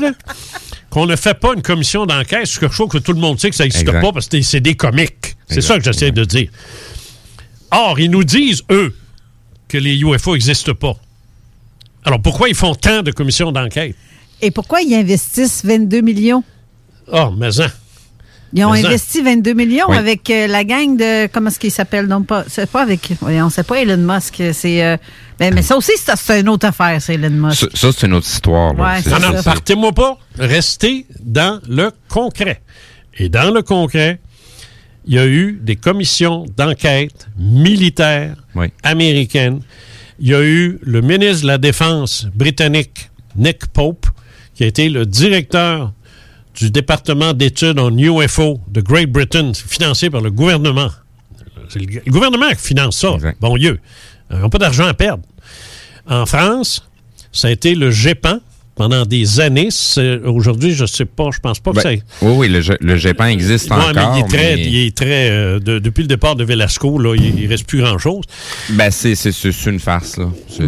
qu'on ne fait pas une commission d'enquête sur quelque chose que tout le monde sait que ça n'existe pas parce que c'est des comiques. C'est ça que j'essaie de dire. Or, ils nous disent, eux, que les UFO n'existent pas. Alors, pourquoi ils font tant de commissions d'enquête? Et pourquoi ils investissent 22 millions? Oh, mais ils ont investi 22 millions avec la gang de... Comment est-ce qu'il s'appelle? Non, pas... C'est pas avec... Voyons, c'est pas Elon Musk. C'est... mais ça aussi, c'est une autre affaire, c'est Elon Musk. Ça, c'est une autre histoire. Là. Ouais, non, partez-moi pas. Restez dans le concret. Et dans le concret, il y a eu des commissions d'enquête militaires américaines. Il y a eu le ministre de la Défense britannique, Nick Pope, qui a été le directeur du département d'études en UFO de Great Britain, financé par le gouvernement. C'est le gouvernement qui finance ça. Exact. Bon Dieu. Ils n'ont pas d'argent à perdre. En France, ça a été le GEPAN pendant des années. Aujourd'hui, je ne sais pas, je pense pas que ça... Oui, le GEPAN existe encore. Mais il est très depuis le départ de Velasco, là, il ne reste plus grand-chose. C'est une farce, là. C'est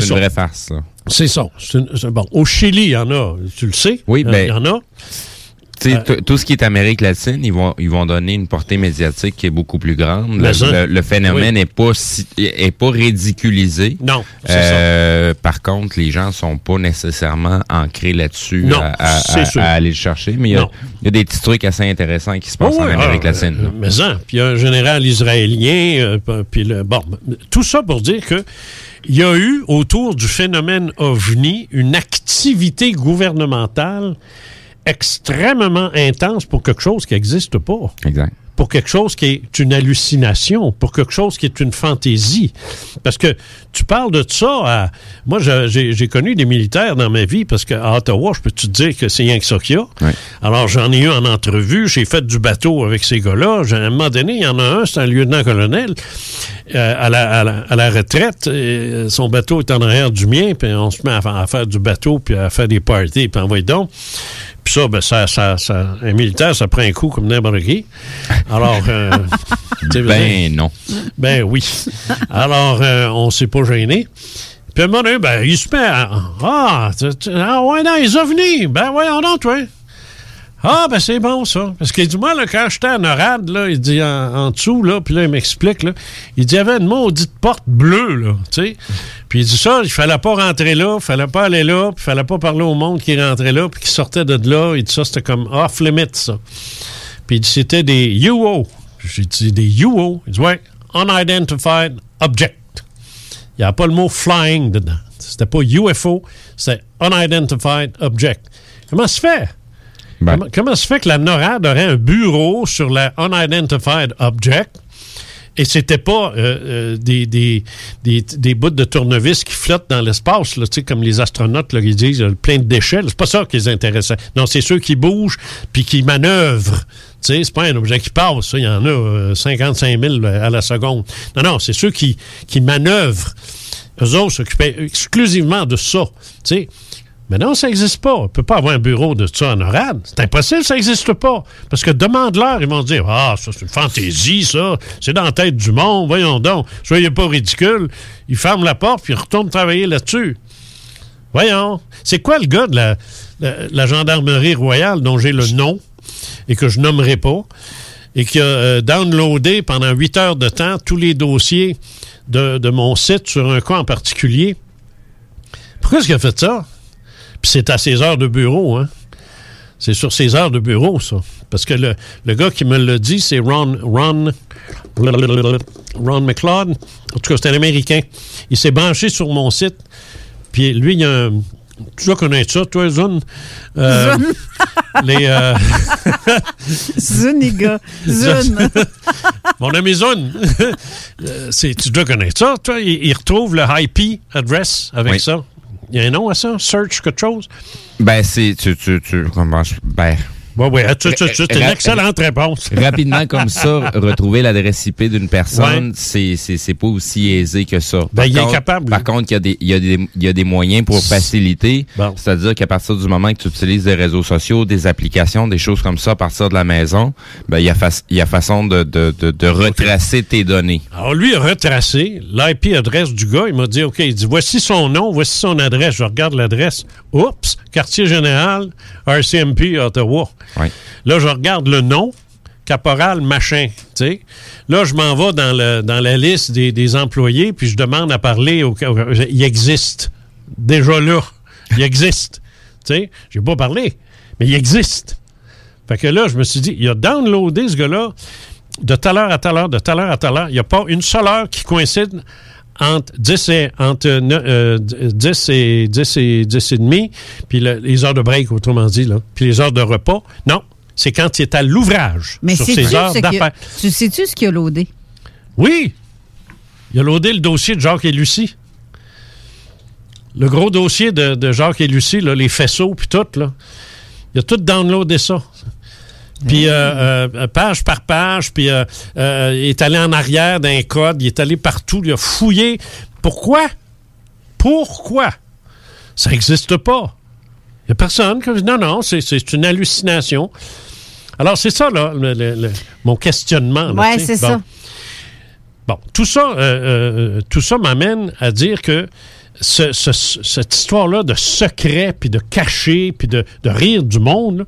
une vraie farce, là. C'est ça. Bon, au Chili, il y en a, tu le sais. Oui, il y en a. Tout ce qui est Amérique latine, ils vont donner une portée médiatique qui est beaucoup plus grande. Le phénomène n'est pas ridiculisé. Non, c'est ça. Par contre, les gens sont pas nécessairement ancrés là-dessus à aller le chercher. Mais il y a des petits trucs assez intéressants qui se passent en Amérique latine. Mais ça, puis un général israélien, puis tout ça pour dire que il y a eu, autour du phénomène OVNI, une activité gouvernementale extrêmement intense pour quelque chose qui n'existe pas. Exact. Pour quelque chose qui est une hallucination, pour quelque chose qui est une fantaisie. Parce que tu parles de ça à... Moi, j'ai connu des militaires dans ma vie, parce qu'à Ottawa, je peux te dire que c'est rien que ça qu'il y a. Oui. Alors, j'en ai eu en entrevue, j'ai fait du bateau avec ces gars-là. À un moment donné, il y en a un, c'est un lieutenant-colonel, à la retraite. Et son bateau est en arrière du mien, puis on se met à faire du bateau, puis à faire des parties, puis envoyer donc. Puis ça, un militaire, ça prend un coup comme n'importe qui. Alors, non. Ben oui. Alors, on s'est pas gêné. Puis à un moment donné, il se met à... ils sont venus. Ben voyons donc, toi. C'est bon, ça. Parce qu'il dit, moi, là, quand j'étais à NORAD, là, il dit, en dessous, là, puis là, il m'explique, là, il dit, il y avait une maudite porte bleue, là, tu sais. Puis il dit ça, il fallait pas rentrer là, il fallait pas aller là, puis il fallait pas parler au monde qui rentrait là, puis qui sortait de là. Il dit ça, c'était comme off-limit, ça. Puis il dit, c'était des UO. J'ai dit, des UO? Il dit, ouais, Unidentified Object. Il n'y a pas le mot « flying » dedans. C'était pas UFO, c'était « unidentified object ». Comment se fait? Ben. Comment se fait que la NORAD aurait un bureau sur la « unidentified object » et c'était pas des bouts de tournevis qui flottent dans l'espace, là, comme les astronautes là, ils disent plein de déchets. Là, c'est pas ça qui les intéressait. Non, c'est ceux qui bougent puis qui manœuvrent. T'sais, c'est pas un objet qui passe. Il y en a 55 000 à la seconde. Non, non, c'est ceux qui manœuvrent. Eux autres s'occupaient exclusivement de ça. T'sais. Mais non, ça n'existe pas. On ne peut pas avoir un bureau de ça en NORAD. C'est impossible, ça n'existe pas. Parce que demande-leur, ils vont dire « Ah, ça, c'est une fantaisie, ça. C'est dans la tête du monde. Voyons donc. Soyez pas ridicules. » Ils ferment la porte puis ils retournent travailler là-dessus. Voyons. C'est quoi le gars de la gendarmerie royale dont j'ai le nom et que je nommerai pas et qui a downloadé pendant 8 heures de temps tous les dossiers de mon site sur un cas en particulier? Pourquoi est-ce qu'il a fait ça? Puis c'est à ses heures de bureau, hein? C'est sur ses heures de bureau, ça. Parce que le gars qui me l'a dit, c'est Ron McLeod. En tout cas, c'est un Américain. Il s'est branché sur mon site. Puis lui, il y a un... Tu dois connaître ça, toi, Zune? Zuniga. Zune. Mon ami Zune. Tu dois connaître ça, toi. Il retrouve le IP address avec oui. Ça. Il y a un nom à ça? Search quelque chose? Ben, c'est... Comment je... Ben... Oui, c'est une excellente réponse. Rapidement comme ça, retrouver l'adresse IP d'une personne, ouais. C'est pas aussi aisé que ça. Ben, il est capable. Par contre, il y a des moyens pour faciliter. Bon. C'est-à-dire qu'à partir du moment que tu utilises des réseaux sociaux, des applications, des choses comme ça à partir de la maison, ben, il y a façon de retracer tes données. Alors, lui a retracé l'IP adresse du gars. Il m'a dit, OK, il dit, voici son nom, voici son adresse. Je regarde l'adresse. Oups, quartier général, RCMP, Ottawa. Oui. Là, je regarde le nom, caporal machin, tu sais. Là, je m'en vais dans la liste des employés, puis je demande à parler il existe. Déjà là, il existe. Tu sais, j'ai pas parlé, mais il existe. Fait que là, je me suis dit, il a downloadé ce gars-là de telle heure à telle heure, de telle heure à telle heure. Il n'y a pas une seule heure qui coïncide entre 10 et 10 et demi, puis les heures de break, autrement dit, là, puis les heures de repas. Non, c'est quand il est à l'ouvrage. Mais sur ses heures d'affaires. Tu sais-tu ce qu'il a loadé? Oui! Il a loadé le dossier de Jacques et Lucie. Le gros dossier de Jacques et Lucie, là, les faisceaux, puis tout, là. Il a tout downloadé ça. Puis page par page, puis il est allé en arrière d'un code, il est allé partout, il a fouillé. Pourquoi? Ça n'existe pas. Il n'y a personne qui dit non, c'est une hallucination. Alors, c'est ça, là, mon questionnement. Oui, c'est bon. Ça. Bon, tout ça m'amène à dire que cette histoire-là de secret, puis de cacher, puis de rire du monde,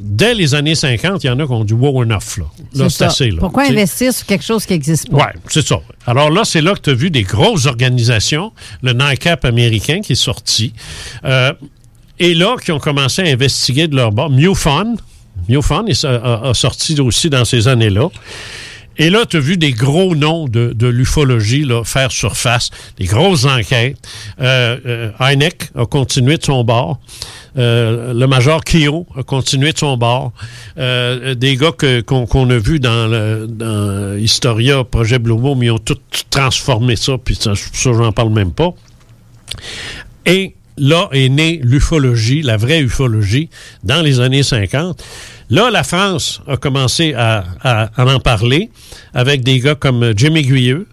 dès les années 50, il y en a qui ont dit « wow, enough ». Là, c'est assez. Là, pourquoi investir sur quelque chose qui n'existe pas? Oui, c'est ça. Alors là, c'est là que tu as vu des grosses organisations, le NICAP américain qui est sorti, et là, qui ont commencé à investiguer de leur bord. MUFON a sorti aussi dans ces années-là. Et là, tu as vu des gros noms de l'ufologie là, faire surface, des grosses enquêtes. Hynek a continué de son bord. Le Major Keogh a continué de son bord. Des gars qu'on a vus dans Historia, Projet Blue Book, mais ils ont tout transformé ça, puis ça j'en parle même pas. Et là est née l'ufologie, la vraie ufologie, dans les années 50. Là, la France a commencé à en parler avec des gars comme Jim Aiguilleux,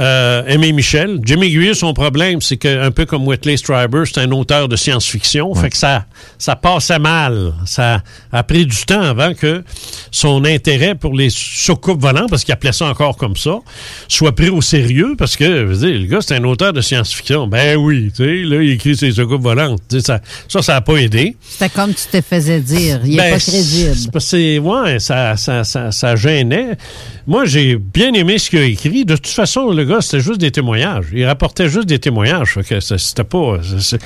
Aimé Michel. Jim Aiguilleux, son problème, c'est qu'un peu comme Whitley Strieber, c'est un auteur de science-fiction. Ouais. Fait que ça passait mal. Ça a pris du temps avant que son intérêt pour les soucoupes volantes, parce qu'il appelait ça encore comme ça, soit pris au sérieux, parce que, je veux dire, le gars, c'est un auteur de science-fiction. Ben oui, tu sais, là, il écrit ses soucoupes volantes. Ça n'a pas aidé. C'était comme tu te faisais dire. Il n'est pas crédible. Ça gênait. Moi, j'ai bien aimé ce qu'il a écrit. De toute façon, le gars, c'était juste des témoignages. Il rapportait juste des témoignages. Que c'était pas... C'est...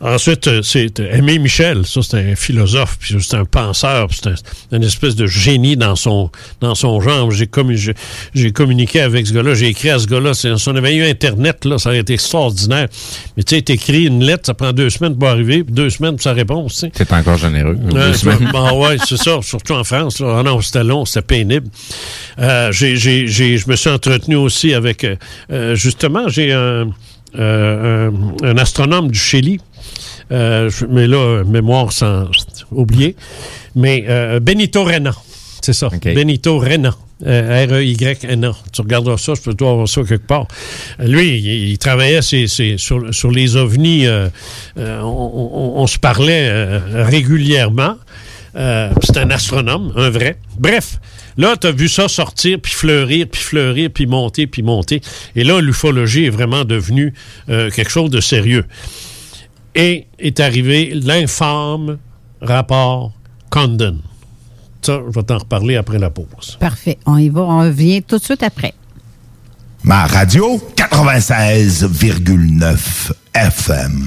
Ensuite, c'est Aimé Michel. Ça, c'était un philosophe, puis c'était un penseur, puis c'était une espèce de génie dans son genre. J'ai communiqué avec ce gars-là, j'ai écrit à ce gars-là. Si on avait eu Internet, là, ça aurait été extraordinaire. Mais tu sais, t'écris une lettre, ça prend 2 semaines pour arriver, puis 2 semaines pour sa réponse. T'sais. C'est encore généreux. 2 semaines. Bon, ouais, c'est ça, surtout en France. Là. Ah non, c'était long, c'était pénible. Je me suis entretenu aussi avec... justement, j'ai un astronome du Chili, mais là, mémoire sans oublier, mais Benito Reina, c'est ça, okay. Benito Reina. R-E-Y-N-A. Tu regarderas ça, je peux te avoir ça quelque part. Lui, il travaillait sur les ovnis. On se parlait régulièrement. C'est un astronome, un vrai. Bref, là, t'as vu ça sortir, puis fleurir, puis fleurir, puis monter, puis monter. Et là, l'ufologie est vraiment devenue quelque chose de sérieux. Et est arrivé l'infâme rapport Condon. Ça, je vais t'en reparler après la pause. Parfait. On y va. On revient tout de suite après. Ma radio, 96,9 FM.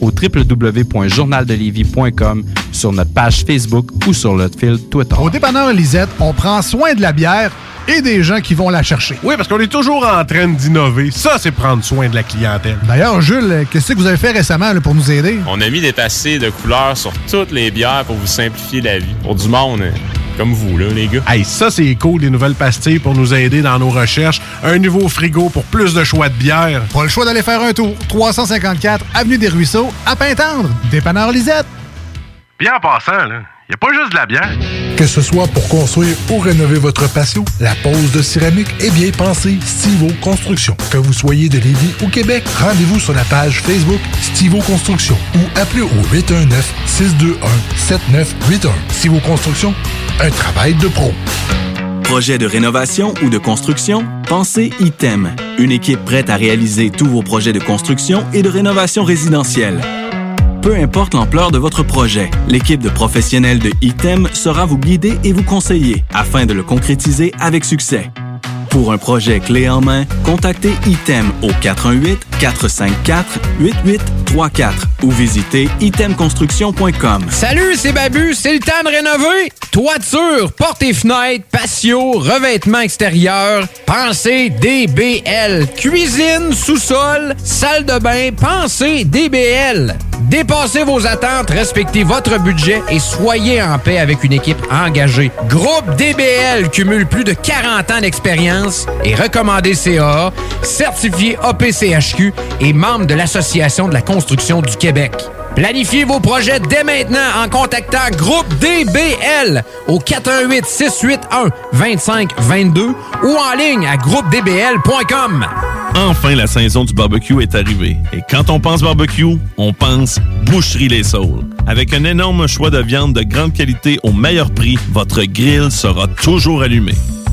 au www.journaldelévis.com, sur notre page Facebook ou sur notre fil Twitter. Au dépanneur Lisette, on prend soin de la bière et des gens qui vont la chercher. Oui, parce qu'on est toujours en train d'innover. Ça, c'est prendre soin de la clientèle. D'ailleurs, Jules, qu'est-ce que vous avez fait récemment là, pour nous aider? On a mis des passés de couleurs sur toutes les bières pour vous simplifier la vie. Pour du monde... Comme vous, là, les gars. Hey, ça, c'est cool, les nouvelles pastilles pour nous aider dans nos recherches. Un nouveau frigo pour plus de choix de bière. Pas le choix d'aller faire un tour. 354 Avenue des Ruisseaux, à Pintendre, dépanneur Lisette. Bien en passant, là, il n'y a pas juste de la bière. Que ce soit pour construire ou rénover votre patio, la pose de céramique est bien pensée Stivo Construction. Que vous soyez de Lévis ou Québec, rendez-vous sur la page Facebook Stivo Construction ou appelez au 819-621-7981. Stivo Construction, un travail de pro. Projet de rénovation ou de construction? Pensez Item. Une équipe prête à réaliser tous vos projets de construction et de rénovation résidentielle. Peu importe l'ampleur de votre projet, l'équipe de professionnels de Item sera vous guider et vous conseiller afin de le concrétiser avec succès. Pour un projet clé en main, contactez Item au 418-454-8834 ou visitez itemconstruction.com. Salut, c'est Babu, c'est le temps de rénover. Toiture, portes et fenêtres, patio, revêtements extérieurs, pensez DBL. Cuisine, sous-sol, salle de bain, pensez DBL. Dépassez vos attentes, respectez votre budget et soyez en paix avec une équipe engagée. Groupe DBL cumule plus de 40 ans d'expérience et recommandé CAA, certifié APCHQ et membre de l'Association de la construction du Québec. Planifiez vos projets dès maintenant en contactant Groupe DBL au 418-681-2522 ou en ligne à groupedbl.com. Enfin, la saison du barbecue est arrivée. Et quand on pense barbecue, on pense Boucherie Les Saules. Avec un énorme choix de viande de grande qualité au meilleur prix, votre grill sera toujours allumé.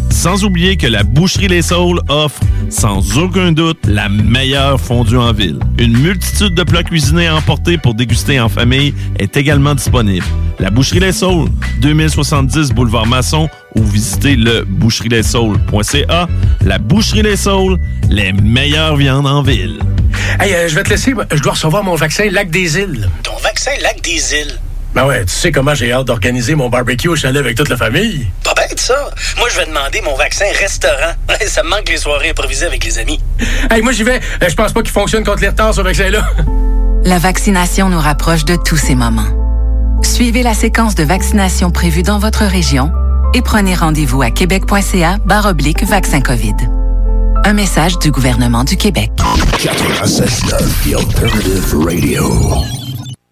Sans oublier que la Boucherie Les Saules offre, sans aucun doute, la meilleure fondue en ville. Une multitude de plats cuisinés à emporter pour déguster en famille est également disponible. La Boucherie Les Saules, 2070 Boulevard Masson, ou visitez le boucherielessaules.ca. La Boucherie Les Saules, les meilleures viandes en ville. Hey, je vais te laisser, je dois recevoir mon vaccin Lac des Îles. Ton vaccin Lac des Îles? Ben ouais, tu sais comment j'ai hâte d'organiser mon barbecue au chalet avec toute la famille. Pas bête, ça. Moi, je vais demander mon vaccin restaurant. Ça me manque les soirées improvisées avec les amis. Hey, moi, j'y vais. Je pense pas qu'il fonctionne contre les retards, ce vaccin-là. La vaccination nous rapproche de tous ces moments. Suivez la séquence de vaccination prévue dans votre région et prenez rendez-vous à québec.ca/vaccin-covid. Un message du gouvernement du Québec. 96.9 The Alternative Radio.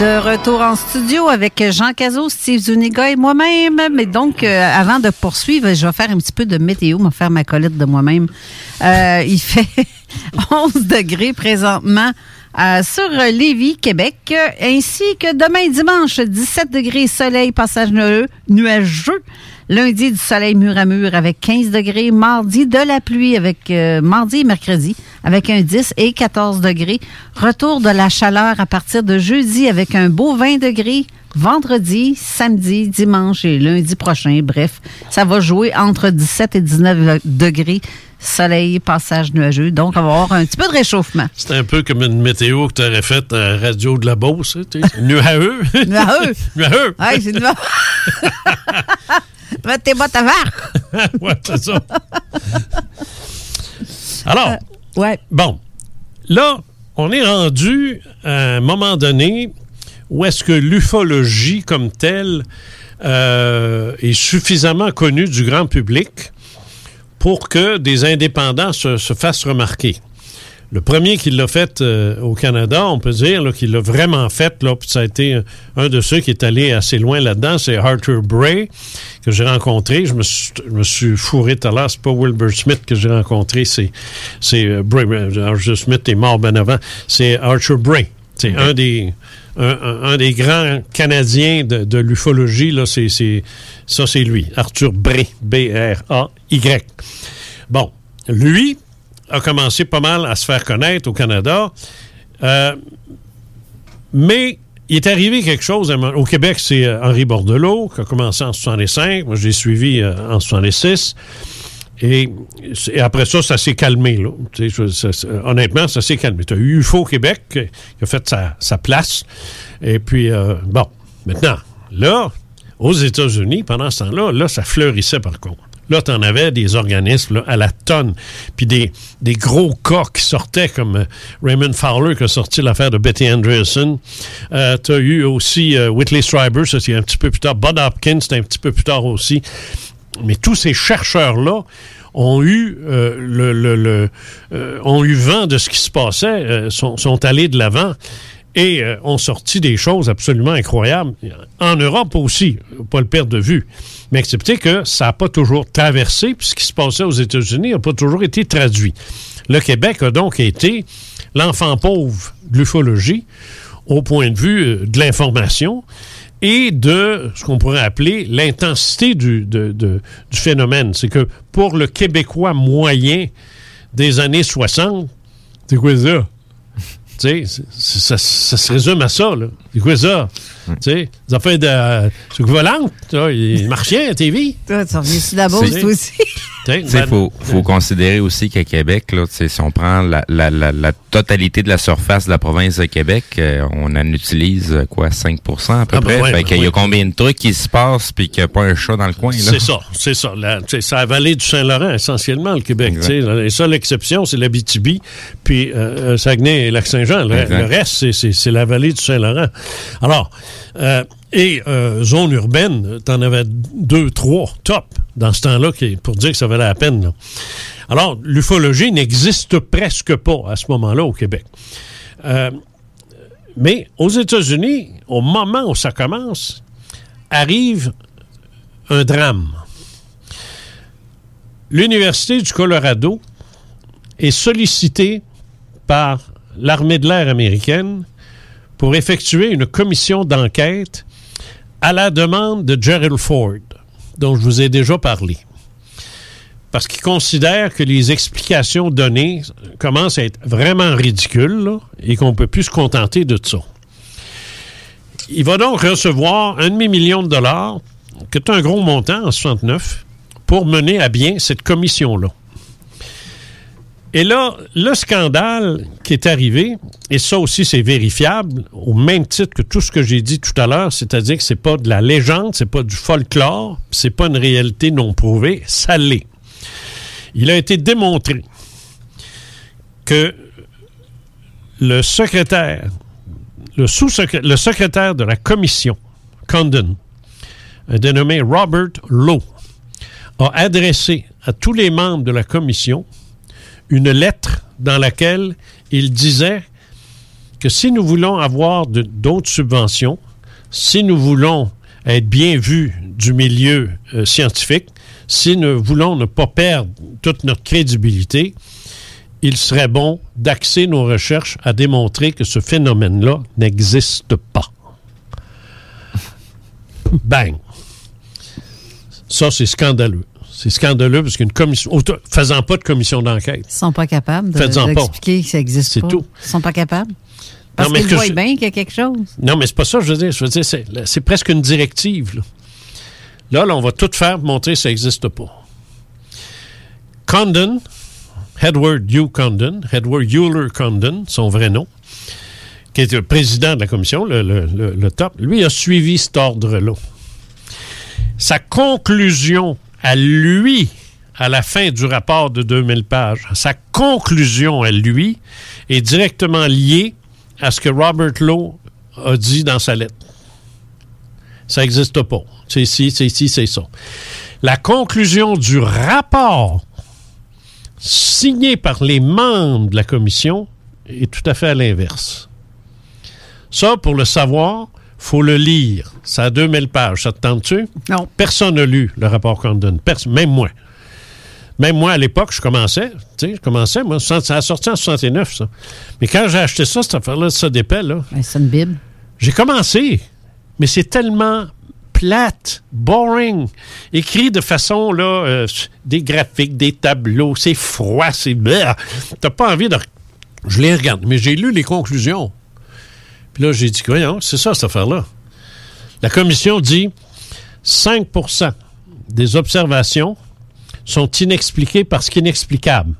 De retour en studio avec Jean Casault, Steve Zuniga et moi-même. Mais donc, avant de poursuivre, je vais faire un petit peu de météo, me faire ma colette de moi-même. Il fait 11 degrés présentement sur Lévis, Québec, ainsi que demain dimanche, 17 degrés, soleil, passage nuageux. Lundi, du soleil mur à mur avec 15 degrés. Mardi, de la pluie avec mardi et mercredi avec un 10 et 14 degrés. Retour de la chaleur à partir de jeudi avec un beau 20 degrés. Vendredi, samedi, dimanche et lundi prochain. Bref, ça va jouer entre 17 et 19 degrés. Soleil, passage nuageux. Donc, on va avoir un petit peu de réchauffement. C'est un peu comme une météo que tu aurais faite à Radio de la Beauce. Nuageux. Nuageux. Nuageux. Oui, c'est nuageux. Mets tes bottes à verre. Oui, c'est ça. Alors, ouais. Bon, là, on est rendu à un moment donné où est-ce que l'ufologie comme telle est suffisamment connue du grand public pour que des indépendants se fassent remarquer. Le premier qui l'a fait au Canada, on peut dire là, qu'il l'a vraiment fait, là, puis ça a été un de ceux qui est allé assez loin là-dedans, c'est Arthur Bray, que j'ai rencontré. Je me suis fourré tout à l'heure, c'est pas Wilbur Smith que j'ai rencontré, c'est Bray. Arthur Smith est mort bien avant, c'est Arthur Bray. C'est un des grands Canadiens de l'ufologie, là, ça c'est lui, Arthur Bray, B-R-A-Y. Bon, lui a commencé pas mal à se faire connaître au Canada. Mais il est arrivé quelque chose. Au Québec, c'est Henri Bordelot qui a commencé en 1965. Moi, j'ai suivi en 1966. Et après ça, ça s'est calmé. Là. Honnêtement, ça s'est calmé. Tu as eu UFO Québec qui a fait sa place. Et puis, bon, maintenant, là, aux États-Unis, pendant ce temps-là, là, ça fleurissait par contre. Là, t'en avais des organismes là, à la tonne, puis des gros cas qui sortaient, comme Raymond Fowler qui a sorti l'affaire de Betty Anderson. T'as eu aussi Whitley Strieber, ça c'est un petit peu plus tard. Bud Hopkins, c'est un petit peu plus tard aussi. Mais tous ces chercheurs-là ont eu ont eu vent de ce qui se passait, sont allés de l'avant. Et ont sorti des choses absolument incroyables. En Europe aussi, pas le perdre de vue. Mais acceptez que ça n'a pas toujours traversé, puis ce qui se passait aux États-Unis n'a pas toujours été traduit. Le Québec a donc été l'enfant pauvre de l'ufologie au point de vue de l'information et de ce qu'on pourrait appeler l'intensité du phénomène. C'est que pour le Québécois moyen des années 60, c'est quoi ça? Tu sais, ça se résume à ça, là. C'est quoi ça? Tu sais, des affaires de volantes, il marchait à TV. Toi, tu reviens sur la Beauce, toi aussi. Il faut considérer aussi qu'à Québec, là, si on prend la totalité de la surface de la province de Québec, on en utilise, 5% à peu près. Ouais, il y a combien de trucs qui se passent puis qu'il n'y a pas un chat dans le coin, là? C'est ça. C'est la vallée du Saint-Laurent, essentiellement, le Québec. La seule exception, c'est l'Abitibi, puis Saguenay et Lac-Saint-Jean. Le reste, c'est la vallée du Saint-Laurent. Alors, zone urbaine, t'en avais 2, 3, top, dans ce temps-là, pour dire que ça valait la peine. Là. Alors, l'ufologie n'existe presque pas à ce moment-là au Québec. Mais aux États-Unis, au moment où ça commence, arrive un drame. L'Université du Colorado est sollicitée par l'armée de l'air américaine pour effectuer une commission d'enquête à la demande de Gerald Ford, dont je vous ai déjà parlé, parce qu'il considère que les explications données commencent à être vraiment ridicules là, et qu'on ne peut plus se contenter de ça. Il va donc recevoir $500,000, qui est un gros montant en 69, pour mener à bien cette commission-là. Et là, le scandale qui est arrivé, et ça aussi c'est vérifiable, au même titre que tout ce que j'ai dit tout à l'heure, c'est-à-dire que c'est pas de la légende, c'est pas du folklore, c'est pas une réalité non prouvée, ça l'est. Il a été démontré que le sous-secrétaire de la commission, Condon, dénommé Robert Lowe, a adressé à tous les membres de la commission une lettre dans laquelle il disait que si nous voulons avoir d'autres subventions, si nous voulons être bien vus du milieu scientifique, si nous voulons ne pas perdre toute notre crédibilité, il serait bon d'axer nos recherches à démontrer que ce phénomène-là n'existe pas. Bang! Ça, c'est scandaleux. C'est scandaleux parce qu'une commission... faisant pas de commission d'enquête. Ils sont pas capables d'expliquer que ça existe pas. C'est tout. Ils sont pas capables. Parce qu'ils voient bien qu'il y a quelque chose. Non, mais c'est pas ça que je veux dire. Je veux dire, c'est presque une directive. Là, on va tout faire pour montrer que ça n'existe pas. Condon, Edward Euler Condon, son vrai nom, qui est le président de la commission, le top, lui a suivi cet ordre-là. Sa conclusion... à la fin du rapport de 2000 pages, sa conclusion à lui est directement liée à ce que Robert Lowe a dit dans sa lettre. Ça n'existe pas. C'est ça. La conclusion du rapport signé par les membres de la commission est tout à fait à l'inverse. Ça, pour le savoir... faut le lire. Ça a 2000 pages. Ça te tente-tu? Non. Personne n'a lu le rapport Condon. Même moi. Même moi, à l'époque, je commençais. Moi, ça a sorti en 69, ça. Mais quand j'ai acheté ça, cette affaire-là, ça d'épais, là. Ben, c'est une Bible. J'ai commencé. Mais c'est tellement plate, boring, écrit de façon, là, des graphiques, des tableaux. C'est froid, c'est... T'as pas envie de... Je les regarde. Mais j'ai lu les conclusions. Puis là, j'ai dit, voyons, c'est ça, cette affaire-là. La commission dit 5% des observations sont inexpliquées parce qu'inexplicables.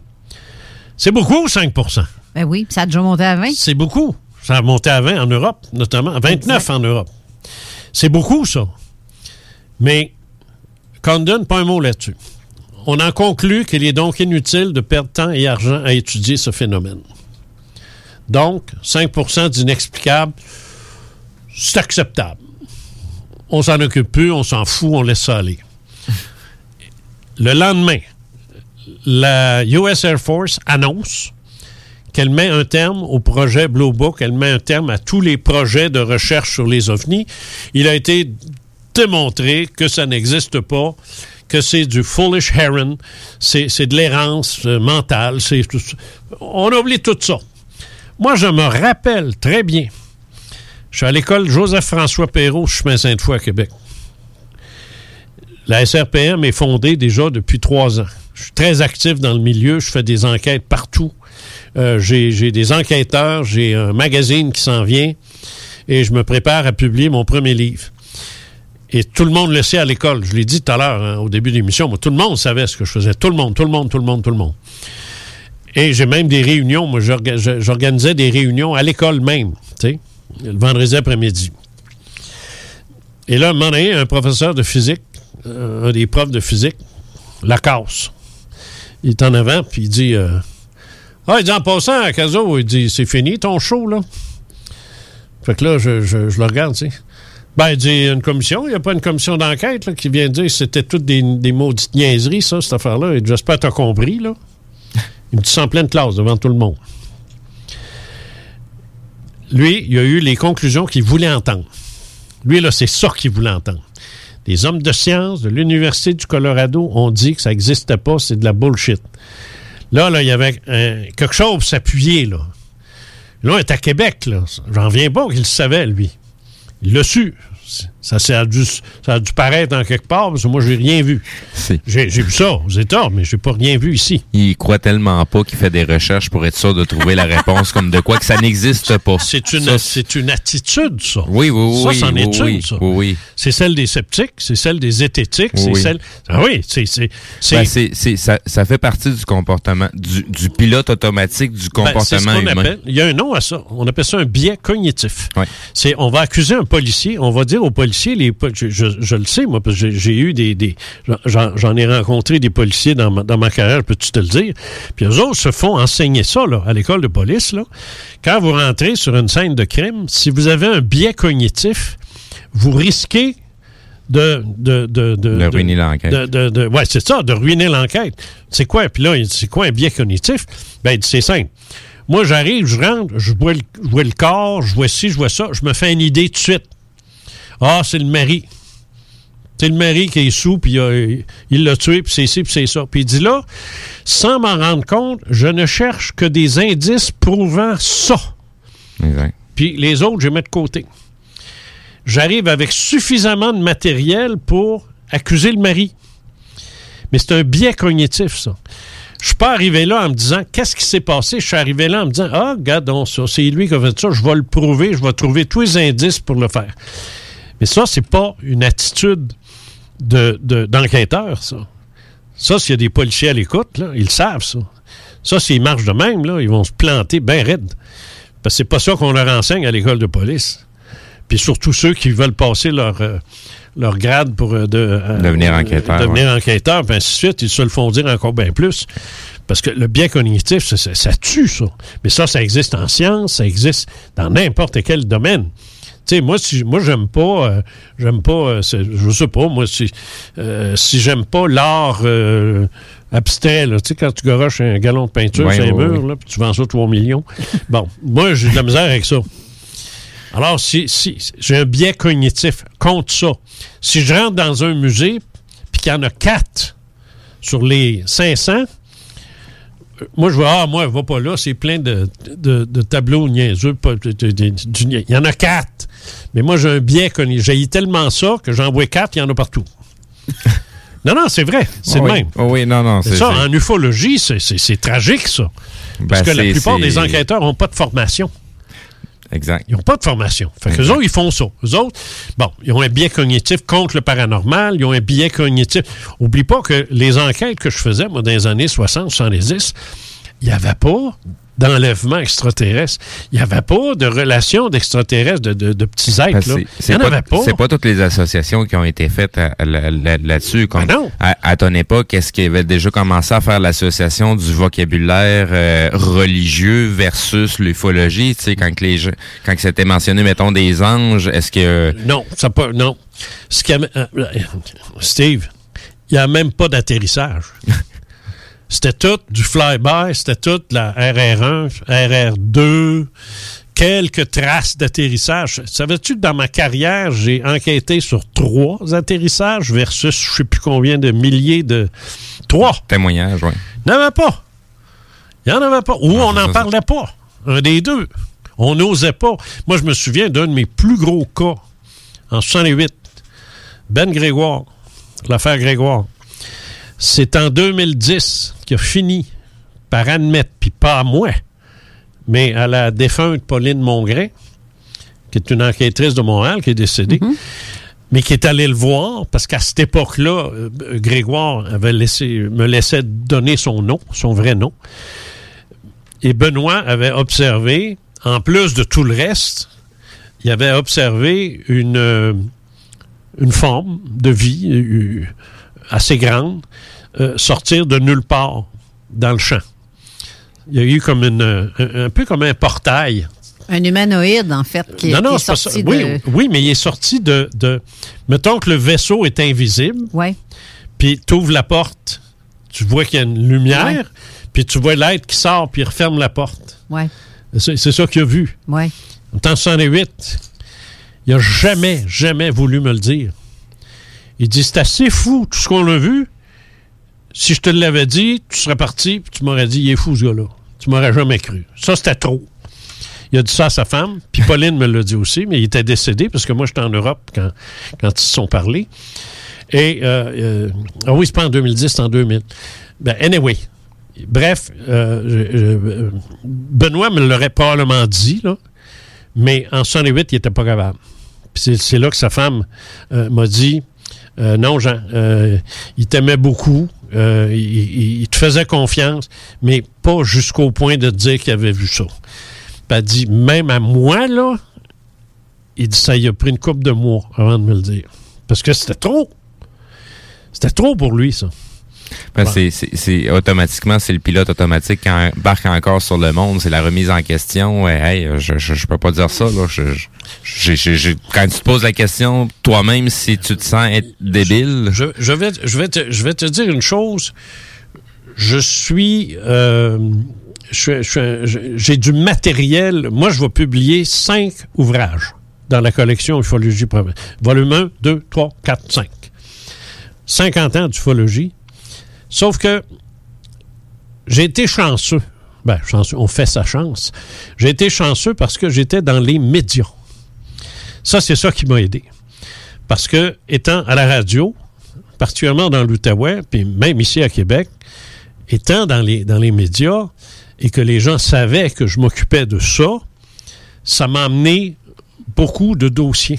C'est beaucoup, 5%. Ben oui, puis ça a déjà monté à 20. C'est beaucoup. Ça a monté à 20 en Europe, notamment. À 29 exact. En Europe. C'est beaucoup, ça. Mais Condon, pas un mot là-dessus. On en conclut qu'il est donc inutile de perdre temps et argent à étudier ce phénomène. Donc, 5% d'inexplicable, c'est acceptable. On s'en occupe plus, on s'en fout, on laisse ça aller. Le lendemain, la US Air Force annonce qu'elle met un terme au projet Blue Book, elle met un terme à tous les projets de recherche sur les ovnis. Il a été démontré que ça n'existe pas, que c'est du foolish heron, c'est de l'errance mentale, on oublie tout ça. Moi, je me rappelle très bien. Je suis à l'école Joseph-François Perrault, chemin Sainte-Foy à Québec. La SRPM est fondée déjà depuis 3 ans. Je suis très actif dans le milieu. Je fais des enquêtes partout. J'ai des enquêteurs. J'ai un magazine qui s'en vient. Et je me prépare à publier mon premier livre. Et tout le monde le sait à l'école. Je l'ai dit tout à l'heure, hein, au début de l'émission. Moi, tout le monde savait ce que je faisais. Tout le monde. Et j'ai même des réunions. Moi, j'organisais des réunions à l'école même, tu sais, le vendredi après-midi. Et là, un moment donné, un professeur de physique, un des profs de physique, Lacasse, il est en avant, puis il dit... il dit, en passant à Caso, il dit, c'est fini ton show, là. Fait que là, je le regarde, tu sais. Ben, il dit, une commission, il n'y a pas une commission d'enquête, là, qui vient de dire, c'était toutes des maudites niaiseries, ça, cette affaire-là. Et j'espère que t'as compris, là. Il me dit ça en pleine classe, devant tout le monde. Lui, il a eu les conclusions qu'il voulait entendre. Lui, là, c'est ça qu'il voulait entendre. Des hommes de science de l'Université du Colorado ont dit que ça n'existait pas, c'est de la bullshit. Là, il y avait quelque chose pour s'appuyer, là. Là, on est à Québec, là. J'en viens pas qu'il le savait, lui. Il l'a su. Ça a dû paraître en quelque part, parce que moi, j'ai rien vu. J'ai vu ça aux États, mais j'ai pas rien vu ici. Il croit tellement pas qu'il fait des recherches pour être sûr de trouver la réponse, comme de quoi que ça n'existe pas. C'est une attitude, ça. Oui. Ça, c'en est une, ça. Oui. C'est celle des sceptiques, c'est celle des zététiques, c'est celle... Ah oui, ça fait partie du comportement, du pilote automatique, du comportement humain. Il y a un nom à ça. On appelle ça un biais cognitif. Oui. On va accuser un policier, on va dire au policier, je le sais, moi, parce que j'ai eu j'en ai rencontré des policiers dans ma carrière, peux-tu te le dire? Puis eux autres se font enseigner ça, là, à l'école de police, là. Quand vous rentrez sur une scène de crime, si vous avez un biais cognitif, vous risquez de ruiner l'enquête. Oui, c'est ça, de ruiner l'enquête. C'est quoi? Puis là, c'est quoi un biais cognitif? Bien, c'est simple. Moi, j'arrive, je rentre, je vois le corps, je vois ci, je vois ça, je me fais une idée tout de suite. Ah, c'est le mari. C'est le mari qui est sous, puis il l'a tué, puis c'est ci, puis c'est ça. Puis il dit là, sans m'en rendre compte, je ne cherche que des indices prouvant ça. Exact. Puis les autres, je les mets de côté. J'arrive avec suffisamment de matériel pour accuser le mari. Mais c'est un biais cognitif, ça. Je suis pas arrivé là en me disant qu'est-ce qui s'est passé. Je suis arrivé là en me disant regardons ça, c'est lui qui a fait ça, je vais le prouver, je vais trouver tous les indices pour le faire. Mais ça, c'est pas une attitude d'enquêteur, ça. Ça, s'il y a des policiers à l'écoute, là, ils savent ça. Ça, s'ils marchent de même, là, ils vont se planter bien raide. Parce que c'est pas ça qu'on leur enseigne à l'école de police. Puis surtout ceux qui veulent passer leur grade pour devenir enquêteur. Enquêteur, puis ainsi de suite, ils se le font dire encore bien plus. Parce que le biais cognitif, ça tue, ça. Mais ça existe en science, ça existe dans n'importe quel domaine. Tu sais, moi j'aime pas, je sais pas, moi si j'aime pas l'art abstrait, tu sais, quand tu garoches un galon de peinture sur un mur, là, puis tu vends ça 3 millions. Bon, moi j'ai de la misère avec ça. Alors, si j'ai un biais cognitif contre ça, si je rentre dans un musée, puis qu'il y en a 4 sur les 500, moi, je vois, je vais pas là, c'est plein de tableaux niaiseux. Il y en a 4. Mais moi, j'ai un biais connu. J'ai eu tellement ça que j'en vois 4, il y en a partout. Non, c'est vrai. C'est le même. Oh oui, non. C'est ça, en ufologie, c'est tragique, ça. Parce que la plupart des enquêteurs n'ont pas de formation. Exact. Ils n'ont pas de formation. Fait que eux autres, ils font ça. Eux autres, ils ont un biais cognitif contre le paranormal, ils ont un biais cognitif. Oublie pas que les enquêtes que je faisais, moi, dans les années 60, 70, il n'y avait pas d'enlèvement extraterrestre. Il n'y avait pas de relation d'extraterrestres, de petits êtres. Là. Il n'y en avait pas. C'est pas toutes les associations qui ont été faites là-dessus. À ton époque, est-ce qu'il y avait déjà commencé à faire l'association du vocabulaire religieux versus l'ufologie? Tu sais, quand c'était mentionné, mettons, des anges, est-ce que... Non, ça pas... Non. Steve, il n'y a même pas d'atterrissage. C'était tout du fly-by, c'était tout la RR1, RR2, quelques traces d'atterrissage. Savais-tu que dans ma carrière, j'ai enquêté sur 3 atterrissages versus je ne sais plus combien de milliers de... 3. Témoignages, oui. Il n'y en avait pas. Il n'y en avait pas. Ou on n'en parlait pas. Un des deux. On n'osait pas. Moi, je me souviens d'un de mes plus gros cas, en 68. Ben Grégoire, l'affaire Grégoire. C'est en 2010 qu'il a fini par admettre, puis pas à moi, mais à la défunte Pauline Mongrain, qui est une enquêtrice de Montréal, qui est décédée, mais qui est allée le voir, parce qu'à cette époque-là, Grégoire me laissait donner son nom, son vrai nom. Et Benoît avait observé, en plus de tout le reste, il avait observé une forme de vie... assez grande, sortir de nulle part dans le champ. Il y a eu comme un peu comme un portail. Un humanoïde, en fait, qui est sorti de... Oui, mais il est sorti de... Mettons que le vaisseau est invisible, puis tu ouvres la porte, tu vois qu'il y a une lumière, puis tu vois l'être qui sort, puis il referme la porte. Ouais. C'est ça qu'il a vu. Ouais. En 68, il n'a jamais voulu me le dire. Il dit, c'est assez fou, tout ce qu'on a vu. Si je te l'avais dit, tu serais parti, puis tu m'aurais dit, il est fou, ce gars-là. Tu m'aurais jamais cru. Ça, c'était trop. Il a dit ça à sa femme, puis Pauline me l'a dit aussi, mais il était décédé, parce que moi, j'étais en Europe quand ils se sont parlé. Et, ah oui, c'est pas en 2010, c'est en 2000. Ben, anyway. Bref, Benoît me l'aurait probablement dit, là, mais en 68, il n'était pas capable. Puis c'est là que sa femme m'a dit, non, Jean, il t'aimait beaucoup, il te faisait confiance, mais pas jusqu'au point de te dire qu'il avait vu ça. Puis elle dit, même à moi, là, il dit, ça y a pris une couple de mois avant de me le dire. Parce que c'était trop. C'était trop pour lui, ça. Ben, bon. C'est automatiquement, c'est le pilote automatique qui embarque encore sur le monde. C'est la remise en question. Hey, je peux pas dire ça, là. Quand tu te poses la question, toi-même, si tu te sens être débile. Je vais te dire une chose. J'ai du matériel. Moi, je vais publier 5 ouvrages dans la collection Ufologie profonde. Volume 1, 2, 3, 4, 5. 50 ans d'ufologie. Sauf que j'ai été chanceux. Ben, chanceux, on fait sa chance. J'ai été chanceux parce que j'étais dans les médias. Ça, c'est ça qui m'a aidé. Parce que, étant à la radio, particulièrement dans l'Outaouais, puis même ici à Québec, étant dans les médias, et que les gens savaient que je m'occupais de ça, ça m'a amené beaucoup de dossiers.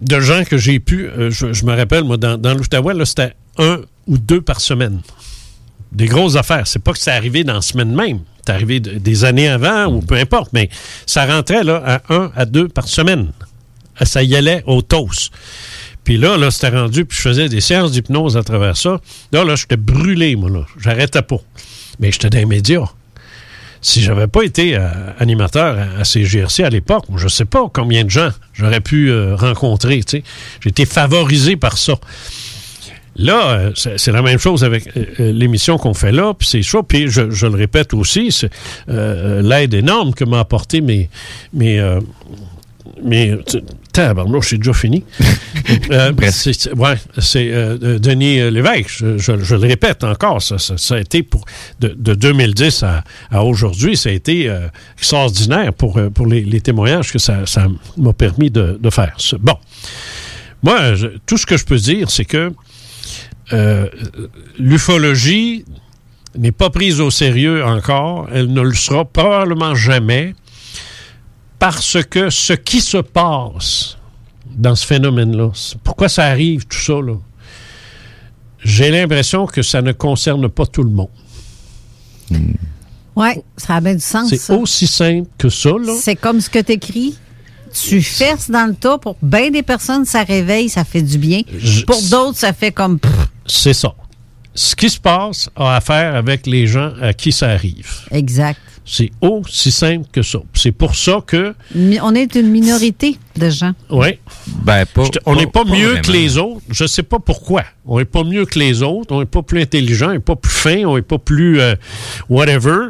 De gens que j'ai pu... je me rappelle, moi, dans l'Outaouais, là, c'était un ou 2 par semaine. Des grosses affaires. C'est pas que c'est arrivé dans la semaine même. C'est arrivé des années avant ou peu importe, mais ça rentrait là, à 1 à 2 par semaine. Ça y allait au toast. Puis là, c'était rendu, puis je faisais des séances d'hypnose à travers ça. Là, j'étais brûlé, moi, là. J'arrêtais pas. Mais j'étais dans les médias. Si j'avais pas été animateur à CJRC à l'époque, je sais pas combien de gens j'aurais pu rencontrer, tu sais. J'ai été favorisé par ça. Là, c'est la même chose avec l'émission qu'on fait là, puis c'est ça, puis je le répète aussi, c'est l'aide énorme que m'a apporté mes pardon, j'ai déjà fini. C'est Denis Lévesque, je le répète encore, ça a été de 2010 à aujourd'hui, ça a été extraordinaire pour les témoignages que ça m'a permis de faire. Bon, moi, tout ce que je peux dire, c'est que l'ufologie n'est pas prise au sérieux encore. Elle ne le sera probablement jamais parce que ce qui se passe dans ce phénomène-là, pourquoi ça arrive, tout ça, là, j'ai l'impression que ça ne concerne pas tout le monde. Oui, ça a bien du sens. C'est aussi simple que ça, là. C'est comme ce que tu écris. Tu fesses dans le tas pour bien des personnes, ça réveille, ça fait du bien. Pour d'autres, ça fait comme... C'est ça. Ce qui se passe a à faire avec les gens à qui ça arrive. Exact. C'est aussi simple que ça. C'est pour ça que... On est une minorité de gens. Oui. Ben, on n'est pas mieux que les autres. Je ne sais pas pourquoi. On n'est pas mieux que les autres. On n'est pas plus intelligent. On n'est pas plus fin. On n'est pas plus... whatever.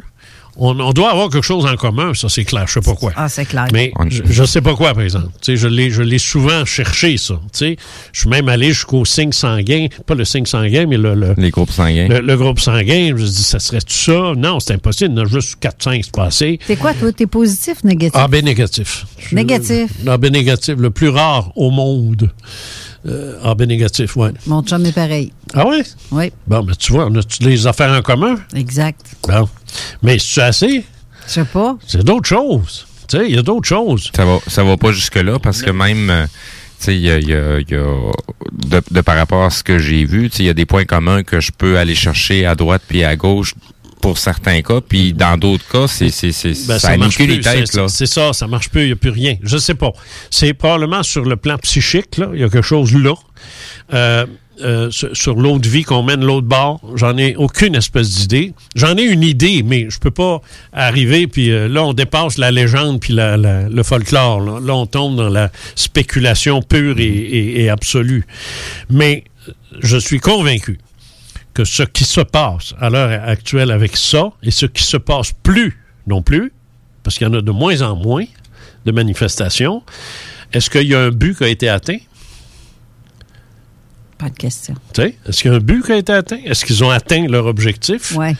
On doit avoir quelque chose en commun, ça, c'est clair. Je ne sais pas quoi. Ah, c'est clair. Mais je ne sais pas quoi, par exemple. Tu sais, je l'ai souvent cherché, ça. Tu sais, je suis même allé jusqu'au signe sanguin. Pas le signe sanguin, mais les groupes sanguins. Le groupe sanguin. Je me suis dit, ça serait tout ça? Non, c'est impossible. Il y en a juste 4-5 passés. C'est quoi, toi? T'es positif, négatif? AB négatif. Négatif. AB négatif. Le plus rare au monde. AB négatif, oui. Mon chum est pareil. Ah oui? Oui. Bon, mais tu vois, on a-tu des affaires en commun? Exact. Bon. Mais c'est-tu assez? Je sais pas. C'est d'autres choses. Tu sais, il y a d'autres choses. Ça va pas jusque-là parce que même... Il y a de par rapport à ce que j'ai vu, il y a des points communs que je peux aller chercher à droite puis à gauche pour certains cas, puis dans d'autres cas, ça marche plus, les têtes. C'est ça, ça marche plus, il n'y a plus rien. Je sais pas. C'est probablement sur le plan psychique, là, il y a quelque chose là. Sur l'autre vie qu'on mène l'autre bord, j'en ai aucune espèce d'idée. J'en ai une idée, mais je peux pas arriver, puis là, on dépasse la légende puis le folklore. Là, on tombe dans la spéculation pure et absolue. Mais je suis convaincu que ce qui se passe à l'heure actuelle avec ça, et ce qui se passe plus non plus, parce qu'il y en a de moins en moins de manifestations, est-ce qu'il y a un but qui a été atteint? Pas de question. T'sais, est-ce qu'il y a un but qui a été atteint? Est-ce qu'ils ont atteint leur objectif? Oui.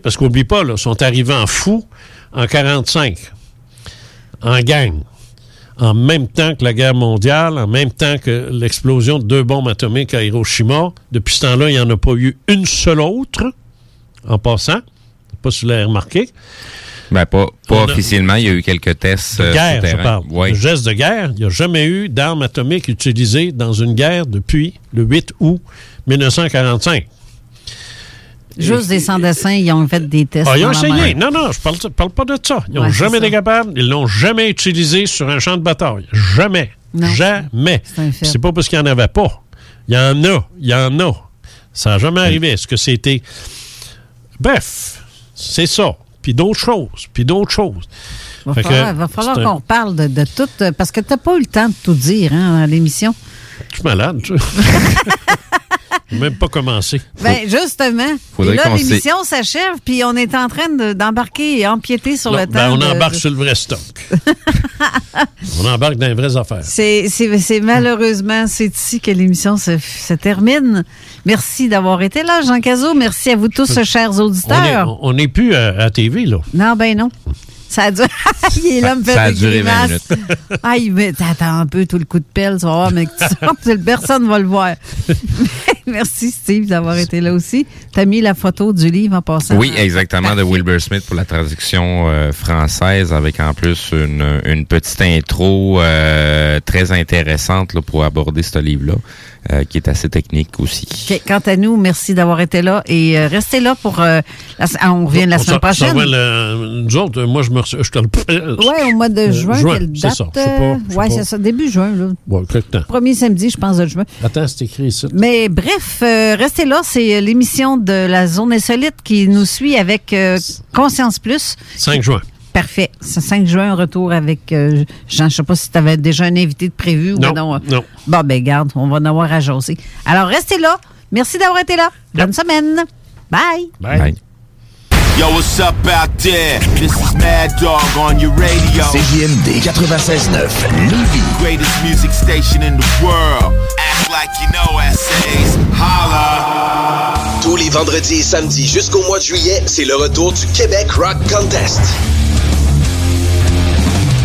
Parce qu'oublie pas, ils sont arrivés en fou en 1945, en gang, en même temps que la guerre mondiale, en même temps que l'explosion de 2 bombes atomiques à Hiroshima. Depuis ce temps-là, il n'y en a pas eu une seule autre, en passant. Je ne sais pas si vous l'avez remarqué. Ben, pas officiellement, il y a eu quelques tests de guerre, je parle. Oui. Le geste de guerre, il n'y a jamais eu d'armes atomiques utilisées dans une guerre depuis le 8 août 1945. Juste des sans-dessins, ils ont fait des tests. Ah, ils ont essayé. Non, je ne parle pas de ça. Ils n'ont jamais été capables. Ils ne l'ont jamais utilisé sur un champ de bataille. Jamais. Non. Jamais. C'est pas parce qu'il n'y en avait pas. Il y en a. Ça n'a jamais arrivé. Est-ce que c'était... Bref, c'est ça. Puis d'autres choses. Il va falloir qu'on parle de tout, parce que tu n'as pas eu le temps de tout dire dans l'émission. Je suis malade, tu sais. Je n'ai même pas commencé. Ben justement, là, l'émission s'achève, puis on est en train d'embarquer et empiéter sur le temps. Ben, on embarque sur le vrai stock. On embarque dans les vraies affaires. C'est malheureusement, c'est ici que l'émission se termine. Merci d'avoir été là, Jean Casault. Merci à vous tous, chers auditeurs. On n'est plus à TV, là. Non. Ça a duré. Il est là, me fait ça a duré 20 minutes. Mais t'attends un peu tout le coup de pelle, tu vas voir, mais personne ne va le voir. Merci, Steve, d'avoir été là aussi. T'as mis la photo du livre en passant. Oui, exactement, de Wilbur Smith pour la traduction française, avec en plus une petite intro très intéressante là, pour aborder ce livre-là, qui est assez technique aussi. Okay. Quant à nous, merci d'avoir été là et restez là pour... on revient la semaine prochaine. Nous autres, moi, je te le... Oui, au mois de juin, quelle date? Oui, c'est ça, début juin. Oui, exactement. Premier samedi, je pense, de juin. Attends, c'est écrit ici. Mais bref, restez là, c'est l'émission de la Zone Insolite qui nous suit avec Conscience Plus. 5 juin. Parfait. C'est 5 juin, un retour avec Jean. Je ne sais pas si tu avais déjà un invité de prévu ou non. Non. Bon, ben garde, on va en avoir à jaser. Alors, restez là. Merci d'avoir été là. Bonne semaine. Bye. Bye. Yo, what's up out there? This is Mad Dog on your radio. CJMD 96.9, Lévis. Greatest music station in the world. Act like you know essays. Holla! Tous les vendredis et samedis jusqu'au mois de juillet, c'est le retour du Québec Rock Contest.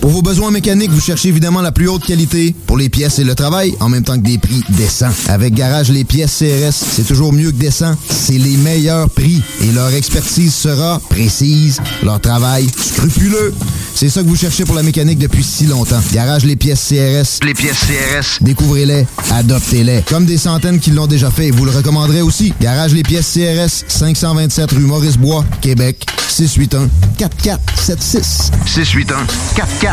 Pour vos besoins mécaniques, vous cherchez évidemment la plus haute qualité pour les pièces et le travail, en même temps que des prix décents. Avec Garage Les Pièces CRS, c'est toujours mieux que décent. C'est les meilleurs prix et leur expertise sera précise, leur travail scrupuleux. C'est ça que vous cherchez pour la mécanique depuis si longtemps. Garage Les Pièces CRS. Les pièces CRS. Découvrez-les, adoptez-les. Comme des centaines qui l'ont déjà fait, vous le recommanderez aussi. Garage Les Pièces CRS, 527 rue Maurice-Bois, Québec, 681-4476. 681-4476.